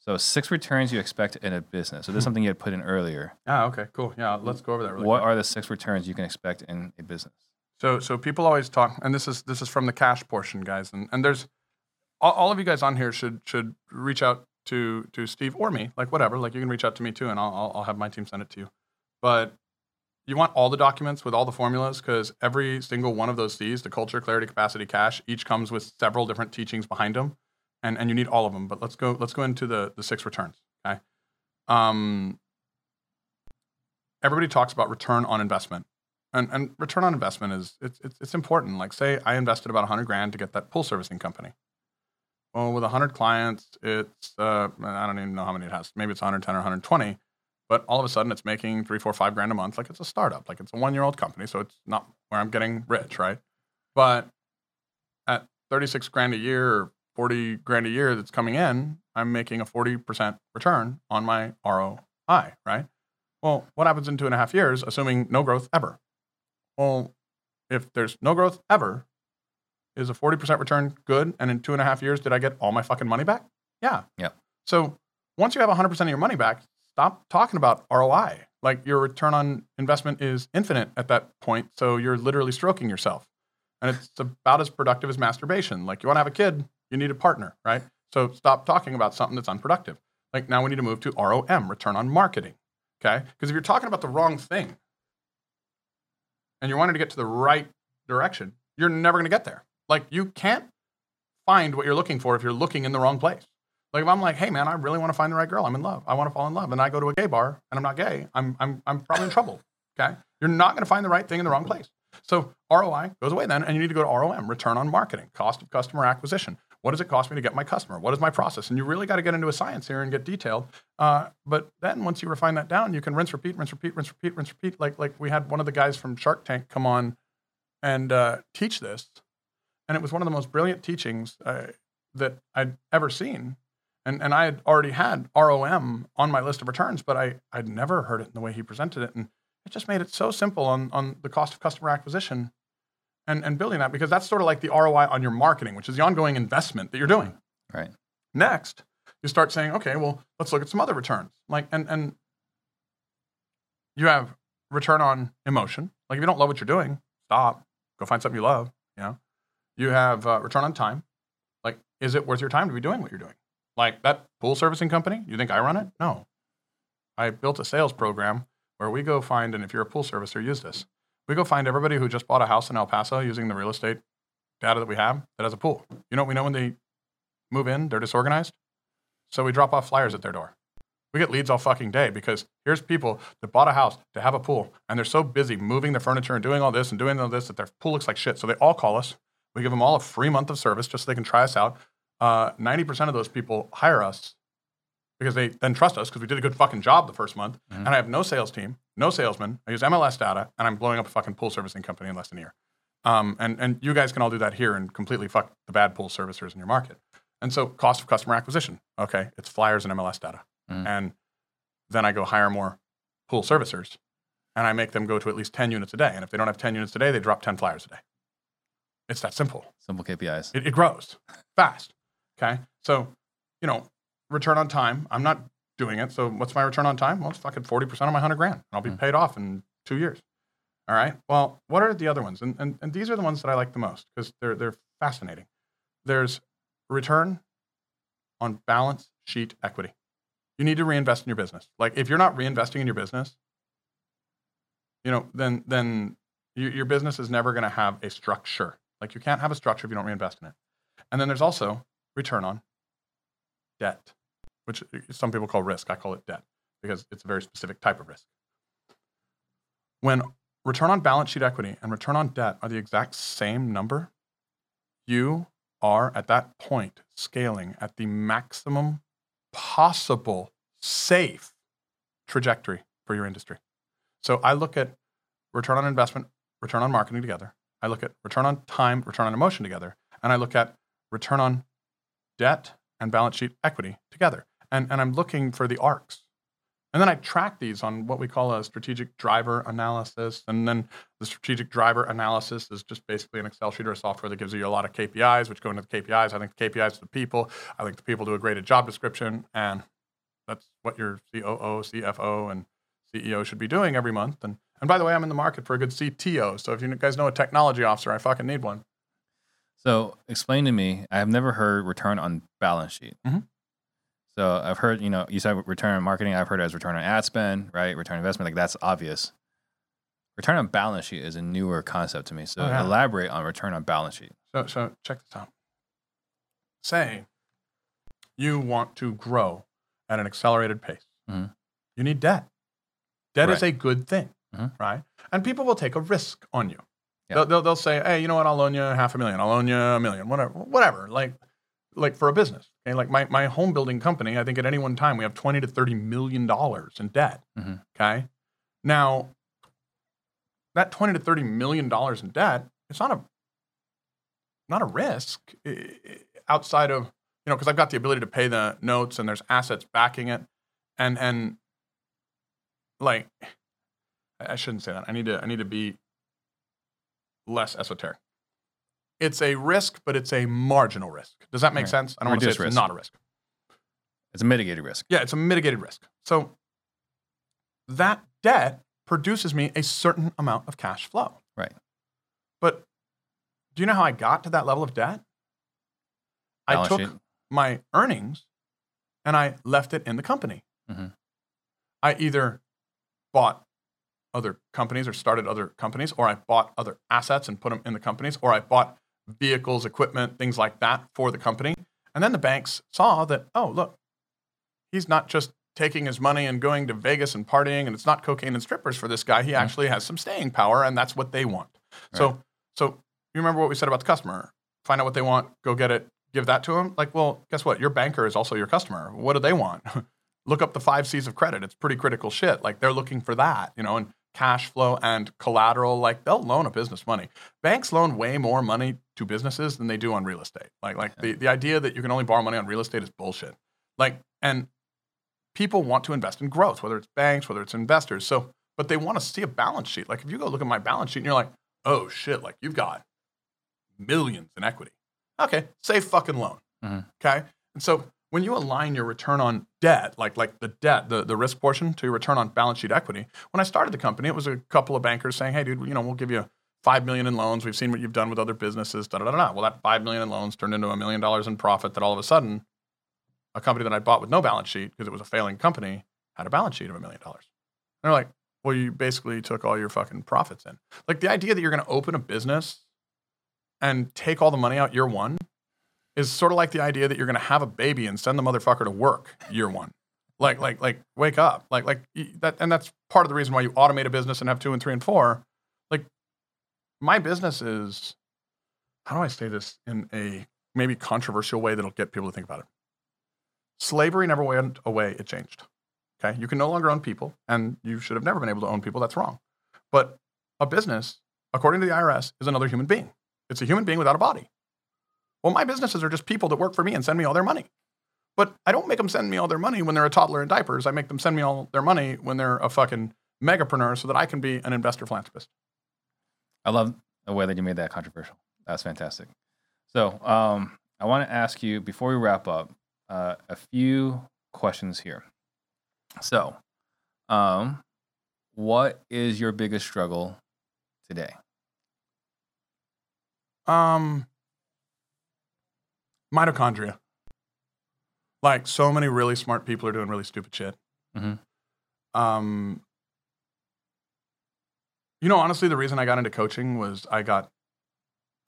So, six returns you expect in a business. So, this is something you had put in earlier. Ah, okay, cool. Yeah, let's go over that really quick. What are the six returns you can expect in a business? So, so people always talk, and this is this is from the cash portion, guys. And and there's all, all of you guys on here should should reach out to to Steve or me, like whatever. Like, you can reach out to me too, and I'll I'll have my team send it to you. But you want all the documents with all the formulas, because every single one of those C's, the culture, clarity, capacity, cash, each comes with several different teachings behind them, and, and you need all of them. But let's go let's go into the, the six returns, okay? Um, everybody talks about return on investment, and and return on investment is it's it's, it's important. Like, say I invested about one hundred grand to get that pool servicing company. Well, with one hundred clients, it's uh, I don't even know how many it has. Maybe it's one hundred ten or one hundred twenty. But all of a sudden, it's making three, four, five grand a month. Like, it's a startup. Like, it's a one-year-old company, so it's not where I'm getting rich, right? But at thirty-six grand a year or forty grand a year that's coming in, I'm making a forty percent return on my R O I, right? Well, what happens in two and a half years, assuming no growth ever? Well, if there's no growth ever, is a forty percent return good? And in two and a half years, did I get all my fucking money back? Yeah. Yeah. So once you have one hundred percent of your money back, stop talking about R O I. Like, your return on investment is infinite at that point, so you're literally stroking yourself. And it's about as productive as masturbation. Like, you want to have a kid, you need a partner, right? So stop talking about something that's unproductive. Like, now we need to move to R O M, return on marketing, okay? Because if you're talking about the wrong thing and you're wanting to get to the right direction, you're never going to get there. Like, you can't find what you're looking for if you're looking in the wrong place. Like, if I'm like, hey man, I really want to find the right girl. I'm in love. I want to fall in love. And I go to a gay bar and I'm not gay. I'm I'm I'm probably in trouble. Okay. You're not going to find the right thing in the wrong place. So R O I goes away then, and you need to go to R O M, return on marketing, cost of customer acquisition. What does it cost me to get my customer? What is my process? And you really got to get into a science here and get detailed. Uh, but then once you refine that down, you can rinse, repeat, rinse, repeat, rinse, repeat, rinse, repeat. Like like we had one of the guys from Shark Tank come on and uh, teach this, and it was one of the most brilliant teachings uh, that I'd ever seen. And and I had already had R O M on my list of returns, but I, I'd never heard it in the way he presented it. And it just made it so simple on, on the cost of customer acquisition and, and building that, because that's sort of like the R O I on your marketing, which is the ongoing investment that you're doing. Right. Next, you start saying, okay, well, let's look at some other returns. Like, and, and you have return on emotion. Like, if you don't love what you're doing, stop. Go find something you love, you know. You have uh, return on time. Like, is it worth your time to be doing what you're doing? Like that pool servicing company, you think I run it? No. I built a sales program where we go find, and if you're a pool servicer, use this. We go find everybody who just bought a house in El Paso using the real estate data that we have that has a pool. You know what we know when they move in? They're disorganized. So we drop off flyers at their door. We get leads all fucking day because here's people that bought a house to have a pool, and they're so busy moving the furniture and doing all this and doing all this that their pool looks like shit. So they all call us. We give them all a free month of service just so they can try us out. Uh, ninety percent of those people hire us because they then trust us because we did a good fucking job the first month. Mm-hmm. And I have no sales team, no salesman. I use M L S data, and I'm blowing up a fucking pool servicing company in less than a year. Um, and, and you guys can all do that here and completely fuck the bad pool servicers in your market. And so cost of customer acquisition. Okay, it's flyers and M L S data. Mm. And then I go hire more pool servicers, and I make them go to at least ten units a day. And if they don't have ten units a day, they drop ten flyers a day. It's that simple. Simple K P Is. It, it grows fast. Okay. So, you know, return on time. I'm not doing it. So what's my return on time? Well, it's fucking forty percent of my hundred grand, and I'll be mm. paid off in two years. All right. Well, what are the other ones? And and, and these are the ones that I like the most because they're they're fascinating. There's return on balance sheet equity. You need to reinvest in your business. Like if you're not reinvesting in your business, you know, then then you, your business is never going to have a structure. Like you can't have a structure if you don't reinvest in it. And then there's also return on debt, which some people call risk. I call it debt because it's a very specific type of risk. When return on balance sheet equity and return on debt are the exact same number, you are at that point scaling at the maximum possible safe trajectory for your industry. So I look at return on investment, return on marketing together. I look at return on time, return on emotion together. And I look at return on debt and balance sheet equity together. And, and I'm looking for the arcs. And then I track these on what we call a strategic driver analysis. And then the strategic driver analysis is just basically an Excel sheet or a software that gives you a lot of K P Is, which go into the K P Is. I think the K P Is are the people. I think the people do a great job description. And that's what your C O O, C F O, and C E O should be doing every month. And and by the way, I'm in the market for a good C T O. So if you guys know a technology officer, I fucking need one. So explain to me, I have never heard return on balance sheet. Mm-hmm. So I've heard, you know, you said return on marketing. I've heard it as return on ad spend, right? Return on investment. Like that's obvious. Return on balance sheet is a newer concept to me. So oh, yeah. Elaborate on return on balance sheet. So, so check this out. Say you want to grow at an accelerated pace. Mm-hmm. You need debt. Debt right. is a good thing, mm-hmm. right? And people will take a risk on you. Yeah. They'll, they'll, they'll say, hey, you know what? I'll loan you half a million. I'll loan you a million, whatever, whatever. Like, like for a business. Okay, like my, my home building company, I think at any one time we have twenty to thirty million dollars in debt. Mm-hmm. Okay. Now that twenty to thirty million dollars in debt, it's not a, not a risk outside of, you know, cause I've got the ability to pay the notes and there's assets backing it. And, and like, I shouldn't say that. I need to, I need to be less esoteric. It's a risk, but it's a marginal risk. Does that make right. sense? I don't Reduce want to say it's risk. Not a risk. It's a mitigated risk. Yeah, it's a mitigated risk. So that debt produces me a certain amount of cash flow. Right. But do you know how I got to that level of debt? Balance I took sheet. My earnings and I left it in the company. Mm-hmm. I either bought other companies or started other companies, or I bought other assets and put them in the companies, or I bought vehicles, equipment, things like that for the company. And then the banks saw that, oh, look, he's not just taking his money and going to Vegas and partying, and it's not cocaine and strippers for this guy. He mm-hmm. actually has some staying power, and that's what they want. Right. So, so you remember what we said about the customer? Find out what they want, go get it, give that to them. Like, well, guess what? Your banker is also your customer. What do they want? Look up the five C's of credit. It's pretty critical shit. Like they're looking for that, you know, and cash flow and collateral. Like they'll loan a business money. Banks loan way more money to businesses than they do on real estate. Like, like yeah. the, the idea that you can only borrow money on real estate is bullshit. Like, and people want to invest in growth, whether it's banks, whether it's investors. So, but they want to see a balance sheet. Like if you go look at my balance sheet and you're like, oh shit, like you've got millions in equity. Okay. Safe fucking loan. Mm-hmm. Okay. And so when you align your return on debt, like like the debt, the, the risk portion to your return on balance sheet equity, when I started the company, it was a couple of bankers saying, hey, dude, you know, we'll give you five million dollars in loans. We've seen what you've done with other businesses. Da, da, da, da. Well, that five million dollars in loans turned into a million dollars in profit that all of a sudden a company that I bought with no balance sheet because it was a failing company had a balance sheet of a million dollars. And they're like, well, you basically took all your fucking profits in. Like the idea that you're going to open a business and take all the money out year one is sort of like the idea that you're going to have a baby and send the motherfucker to work year one. Like, like, like, wake up. Like, like that. And that's part of the reason why you automate a business and have two and three and four. Like my business is, how do I say this in a maybe controversial way that'll get people to think about it? Slavery never went away. It changed. Okay. You can no longer own people, and you should have never been able to own people. That's wrong. But a business, according to the I R S, is another human being. It's a human being without a body. Well, my businesses are just people that work for me and send me all their money. But I don't make them send me all their money when they're a toddler in diapers. I make them send me all their money when they're a fucking megapreneur so that I can be an investor philanthropist. I love the way that you made that controversial. That's fantastic. So um, I want to ask you, before we wrap up, uh, a few questions here. So, um, what is your biggest struggle today? Um, mitochondria. Like, so many really smart people are doing really stupid shit. Mm-hmm. Um, you know, honestly, the reason I got into coaching was I got,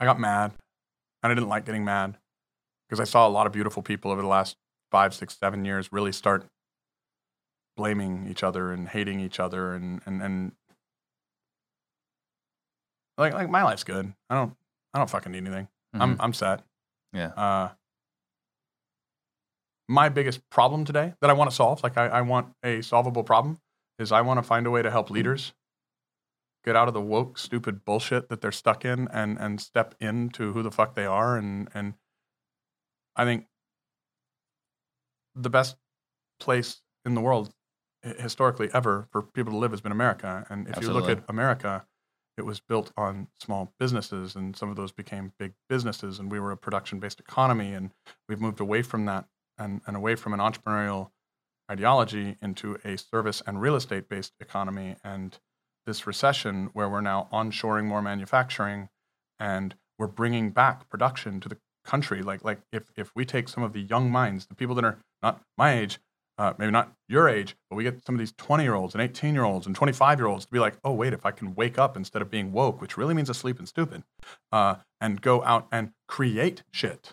I got mad, and I didn't like getting mad because I saw a lot of beautiful people over the last five, six, seven years really start blaming each other and hating each other, and and and like like my life's good. I don't I don't fucking need anything. Mm-hmm. I'm I'm set. Yeah. Uh, my biggest problem today that I want to solve, like I, I want a solvable problem, is I want to find a way to help leaders get out of the woke, stupid bullshit that they're stuck in, and and step into who the fuck they are, and and I think the best place in the world historically ever for people to live has been America. And if Absolutely. You look at America, it was built on small businesses, and some of those became big businesses, and we were a production-based economy, and we've moved away from that and, and away from an entrepreneurial ideology into a service and real estate-based economy. And this recession where we're now onshoring more manufacturing and we're bringing back production to the country, like like if if we take some of the young minds, the people that are not my age, Uh, maybe not your age, but we get some of these twenty-year-olds and eighteen-year-olds and twenty-five-year-olds to be like, oh, wait, if I can wake up instead of being woke, which really means asleep and stupid, uh, and go out and create shit,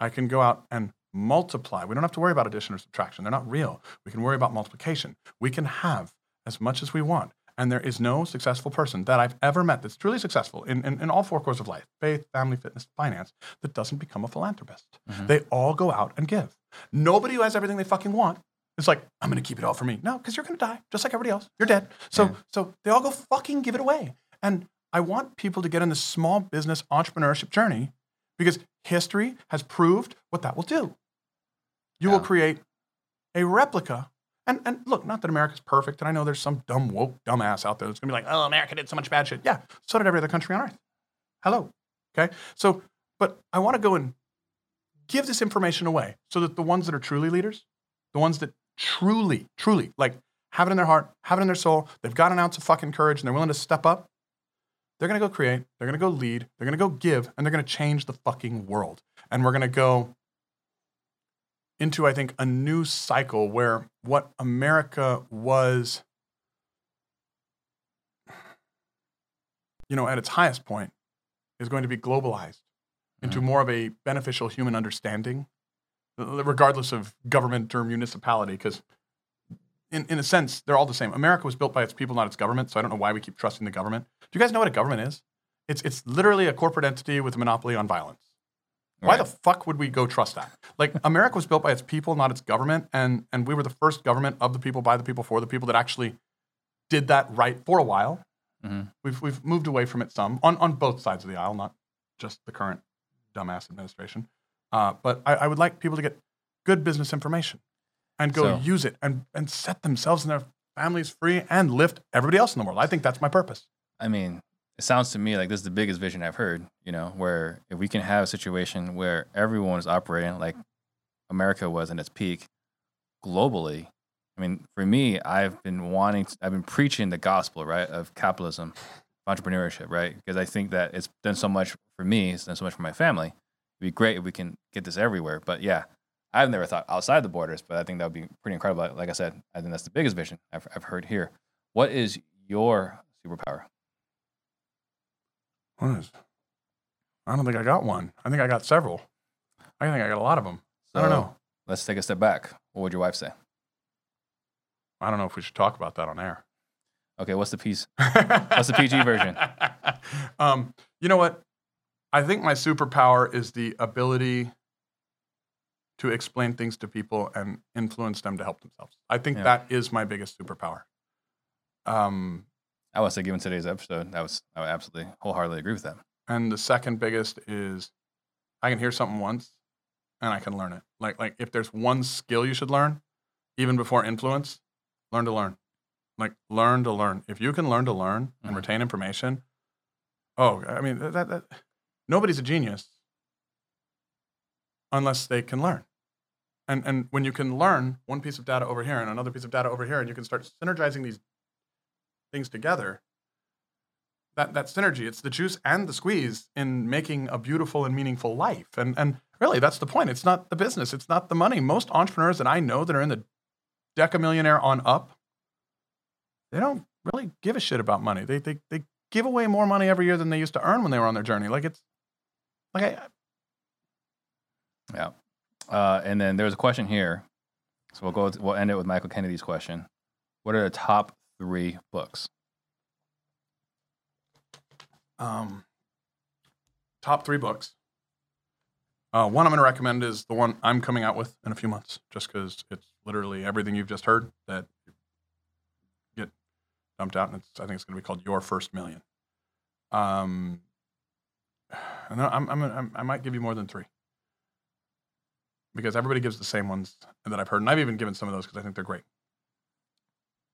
I can go out and multiply. We don't have to worry about addition or subtraction. They're not real. We can worry about multiplication. We can have as much as we want. And there is no successful person that I've ever met that's truly successful in, in, in all four cores of life, faith, family, fitness, finance, that doesn't become a philanthropist. Mm-hmm. They all go out and give. Nobody who has everything they fucking want is like, I'm going to keep it all for me. No, because you're going to die just like everybody else. You're dead. So, yeah. so they all go fucking give it away. And I want people to get in the small business entrepreneurship journey because history has proved what that will do. You yeah. will create a replica. And and look, not that America's perfect, and I know there's some dumb, woke, dumbass out there that's going to be like, oh, America did so much bad shit. Yeah, so did every other country on earth. Hello. Okay? So, but I want to go and give this information away so that the ones that are truly leaders, the ones that truly, truly, like, have it in their heart, have it in their soul, they've got an ounce of fucking courage, and they're willing to step up, they're going to go create, they're going to go lead, they're going to go give, and they're going to change the fucking world. And we're going to go into, I think, a new cycle where what America was, you know, at its highest point is going to be globalized into more of a beneficial human understanding, regardless of government or municipality, because in, in a sense, they're all the same. America was built by its people, not its government, so I don't know why we keep trusting the government. Do you guys know what a government is? It's, it's literally a corporate entity with a monopoly on violence. Why the fuck would we go trust that? Like, America was built by its people, not its government, and and we were the first government of the people, by the people, for the people that actually did that right for a while. Mm-hmm. We've we've moved away from it some on, on both sides of the aisle, not just the current dumbass administration. Uh, but I, I would like people to get good business information and go so, use it and and set themselves and their families free and lift everybody else in the world. I think that's my purpose. I mean, it sounds to me like this is the biggest vision I've heard, you know, where if we can have a situation where everyone is operating like America was in its peak globally. I mean, for me, I've been wanting, to, I've been preaching the gospel, right, of capitalism entrepreneurship, right? Because I think that it's done so much for me, it's done so much for my family. It'd be great if we can get this everywhere. But yeah, I've never thought outside the borders, but I think that would be pretty incredible. Like I said, I think that's the biggest vision I've, I've heard here. What is your superpower? What is? I don't think I got one. I think I got several. I think I got a lot of them. So I don't know. Let's take a step back. What would your wife say? I don't know if we should talk about that on air. Okay, what's the piece? What's the P G version? Um, you know what? I think my superpower is the ability to explain things to people and influence them to help themselves. I think yeah. that is my biggest superpower. Um, I would say, given today's episode, that was I would absolutely wholeheartedly agree with that. And the second biggest is I can hear something once and I can learn it. Like like if there's one skill you should learn, even before influence, learn to learn. Like learn to learn. If you can learn to learn and mm-hmm. retain information, oh, I mean, that, that nobody's a genius unless they can learn. And and when you can learn one piece of data over here and another piece of data over here, and you can start synergizing these things together, that that synergy, it's the juice and the squeeze in making a beautiful and meaningful life. And and really, that's the point. It's not the business. It's not the money. Most entrepreneurs that I know that are in the decamillionaire on up, they don't really give a shit about money. They they they give away more money every year than they used to earn when they were on their journey. Like it's like I, I yeah. Uh, and then there's a question here, so we'll go. With, we'll end it with Michael Kennedy's question. What are the top three books? Um, top three books. Uh, one I'm going to recommend is the one I'm coming out with in a few months, just because it's literally everything you've just heard that. Dumped out, and it's, I think it's going to be called Your First Million. Um, and I'm, I'm, I'm, I might give you more than three because everybody gives the same ones that I've heard, and I've even given some of those because I think they're great.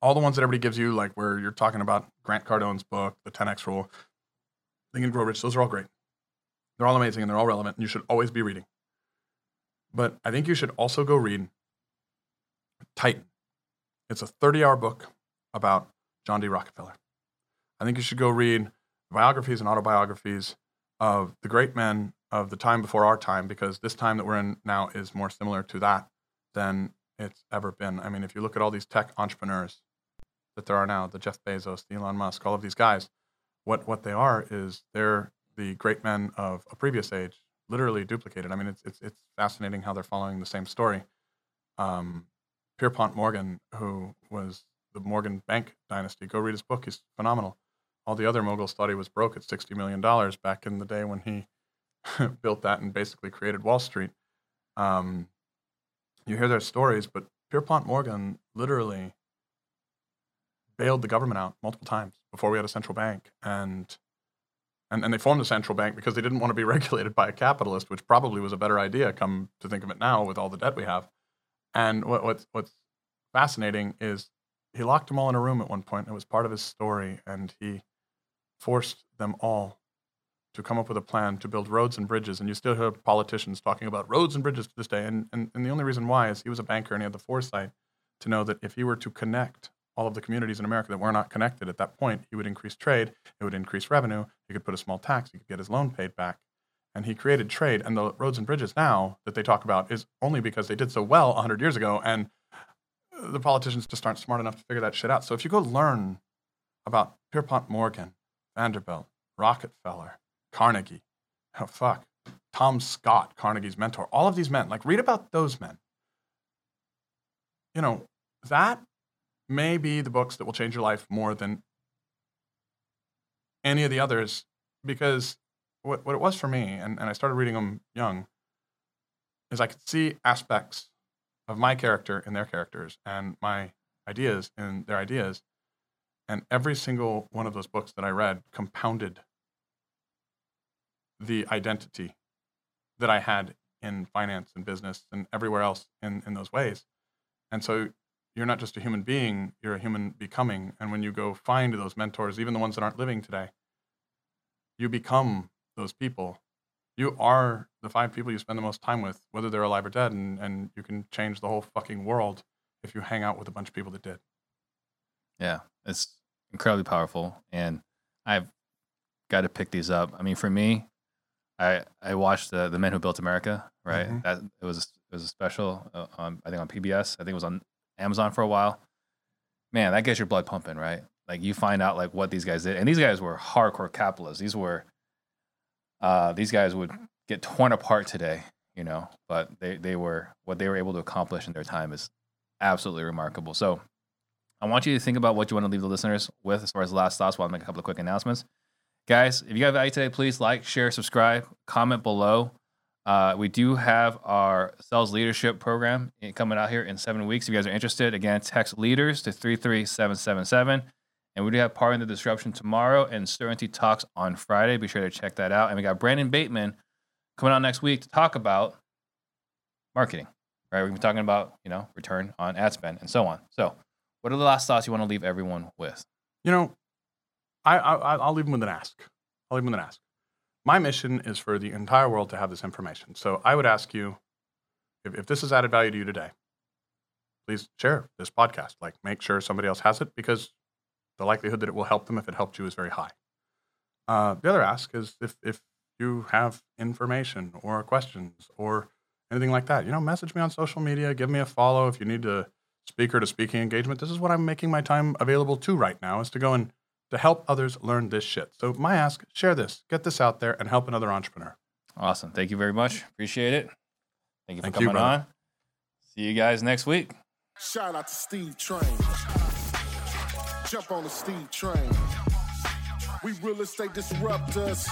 All the ones that everybody gives you, like where you're talking about Grant Cardone's book, The ten X Rule, Think and Grow Rich, those are all great. They're all amazing and they're all relevant, and you should always be reading. But I think you should also go read Titan. It's a thirty-hour book about John D. Rockefeller. I think you should go read biographies and autobiographies of the great men of the time before our time, because this time that we're in now is more similar to that than it's ever been. I mean, if you look at all these tech entrepreneurs that there are now, the Jeff Bezos, the Elon Musk, all of these guys, what what they are is they're the great men of a previous age, literally duplicated. I mean, it's it's, it's fascinating how they're following the same story. Um, Pierpont Morgan, who was the Morgan Bank dynasty. Go read his book. He's phenomenal. All the other moguls thought he was broke at sixty million dollars back in the day when he built that and basically created Wall Street. Um, you hear their stories, but Pierpont Morgan literally bailed the government out multiple times before we had a central bank. And, and, and they formed a central bank because they didn't want to be regulated by a capitalist, which probably was a better idea, come to think of it now, with all the debt we have. And what, what's, what's fascinating is he locked them all in a room at one point. It was part of his story, and he forced them all to come up with a plan to build roads and bridges. And you still hear politicians talking about roads and bridges to this day. And, and and the only reason why is he was a banker and he had the foresight to know that if he were to connect all of the communities in America that were not connected at that point, he would increase trade, it would increase revenue, he could put a small tax, he could get his loan paid back. And he created trade. And the roads and bridges now that they talk about is only because they did so well one hundred years ago, and the politicians just aren't smart enough to figure that shit out. So if you go learn about Pierpont Morgan, Vanderbilt, Rockefeller, Carnegie, oh fuck, Tom Scott, Carnegie's mentor, all of these men, like read about those men. You know, that may be the books that will change your life more than any of the others, because what, what it was for me, and, and I started reading them young, is I could see aspects of my character in their characters and my ideas in their ideas. And every single one of those books that I read compounded the identity that I had in finance and business and everywhere else in, in those ways. And so you're not just a human being, you're a human becoming. And when you go find those mentors, even the ones that aren't living today, you become those people. You are the five people you spend the most time with, whether they're alive or dead, and, and you can change the whole fucking world if you hang out with a bunch of people that did. Yeah, it's incredibly powerful. And I've got to pick these up. I mean, for me, I I watched the the Men Who Built America, right? Mm-hmm. That it was it was a special. Uh, on, I think on P B S. I think it was on Amazon for a while. Man, that gets your blood pumping, right? Like you find out like what these guys did, and these guys were hardcore capitalists. These were, uh, these guys would get torn apart today, you know. But they they were what they were able to accomplish in their time is absolutely remarkable. So I want you to think about what you want to leave the listeners with as far as last thoughts while I make a couple of quick announcements. Guys, if you got value today, please like, share, subscribe, comment below. Uh, we do have our sales leadership program coming out here in seven weeks. If you guys are interested, again, text leaders to three three seven seven seven. And we do have Part in the Disruption tomorrow and Certainty Talks on Friday. Be sure to check that out. And we got Brandon Bateman coming out next week to talk about marketing, right? We're going to be talking about, you know, return on ad spend and so on. So what are the last thoughts you want to leave everyone with? You know, I, I, I'll leave them with an ask. I'll leave them with an ask. My mission is for the entire world to have this information. So I would ask you, if, if this has added value to you today, please share this podcast. Like, make sure somebody else has it, because the likelihood that it will help them if it helped you is very high. Uh, the other ask is if, if you have information or questions or anything like that, you know, message me on social media, give me a follow if you need to speaker to speaking engagement. This is what I'm making my time available to right now, is to go and to help others learn this shit. So my ask, share this, get this out there, and help another entrepreneur. Awesome. Thank you very much. Appreciate it. Thank you for Thank coming you, on. See you guys next week. Shout out to Steve Train. Jump on the Steve Train. We real estate disruptors.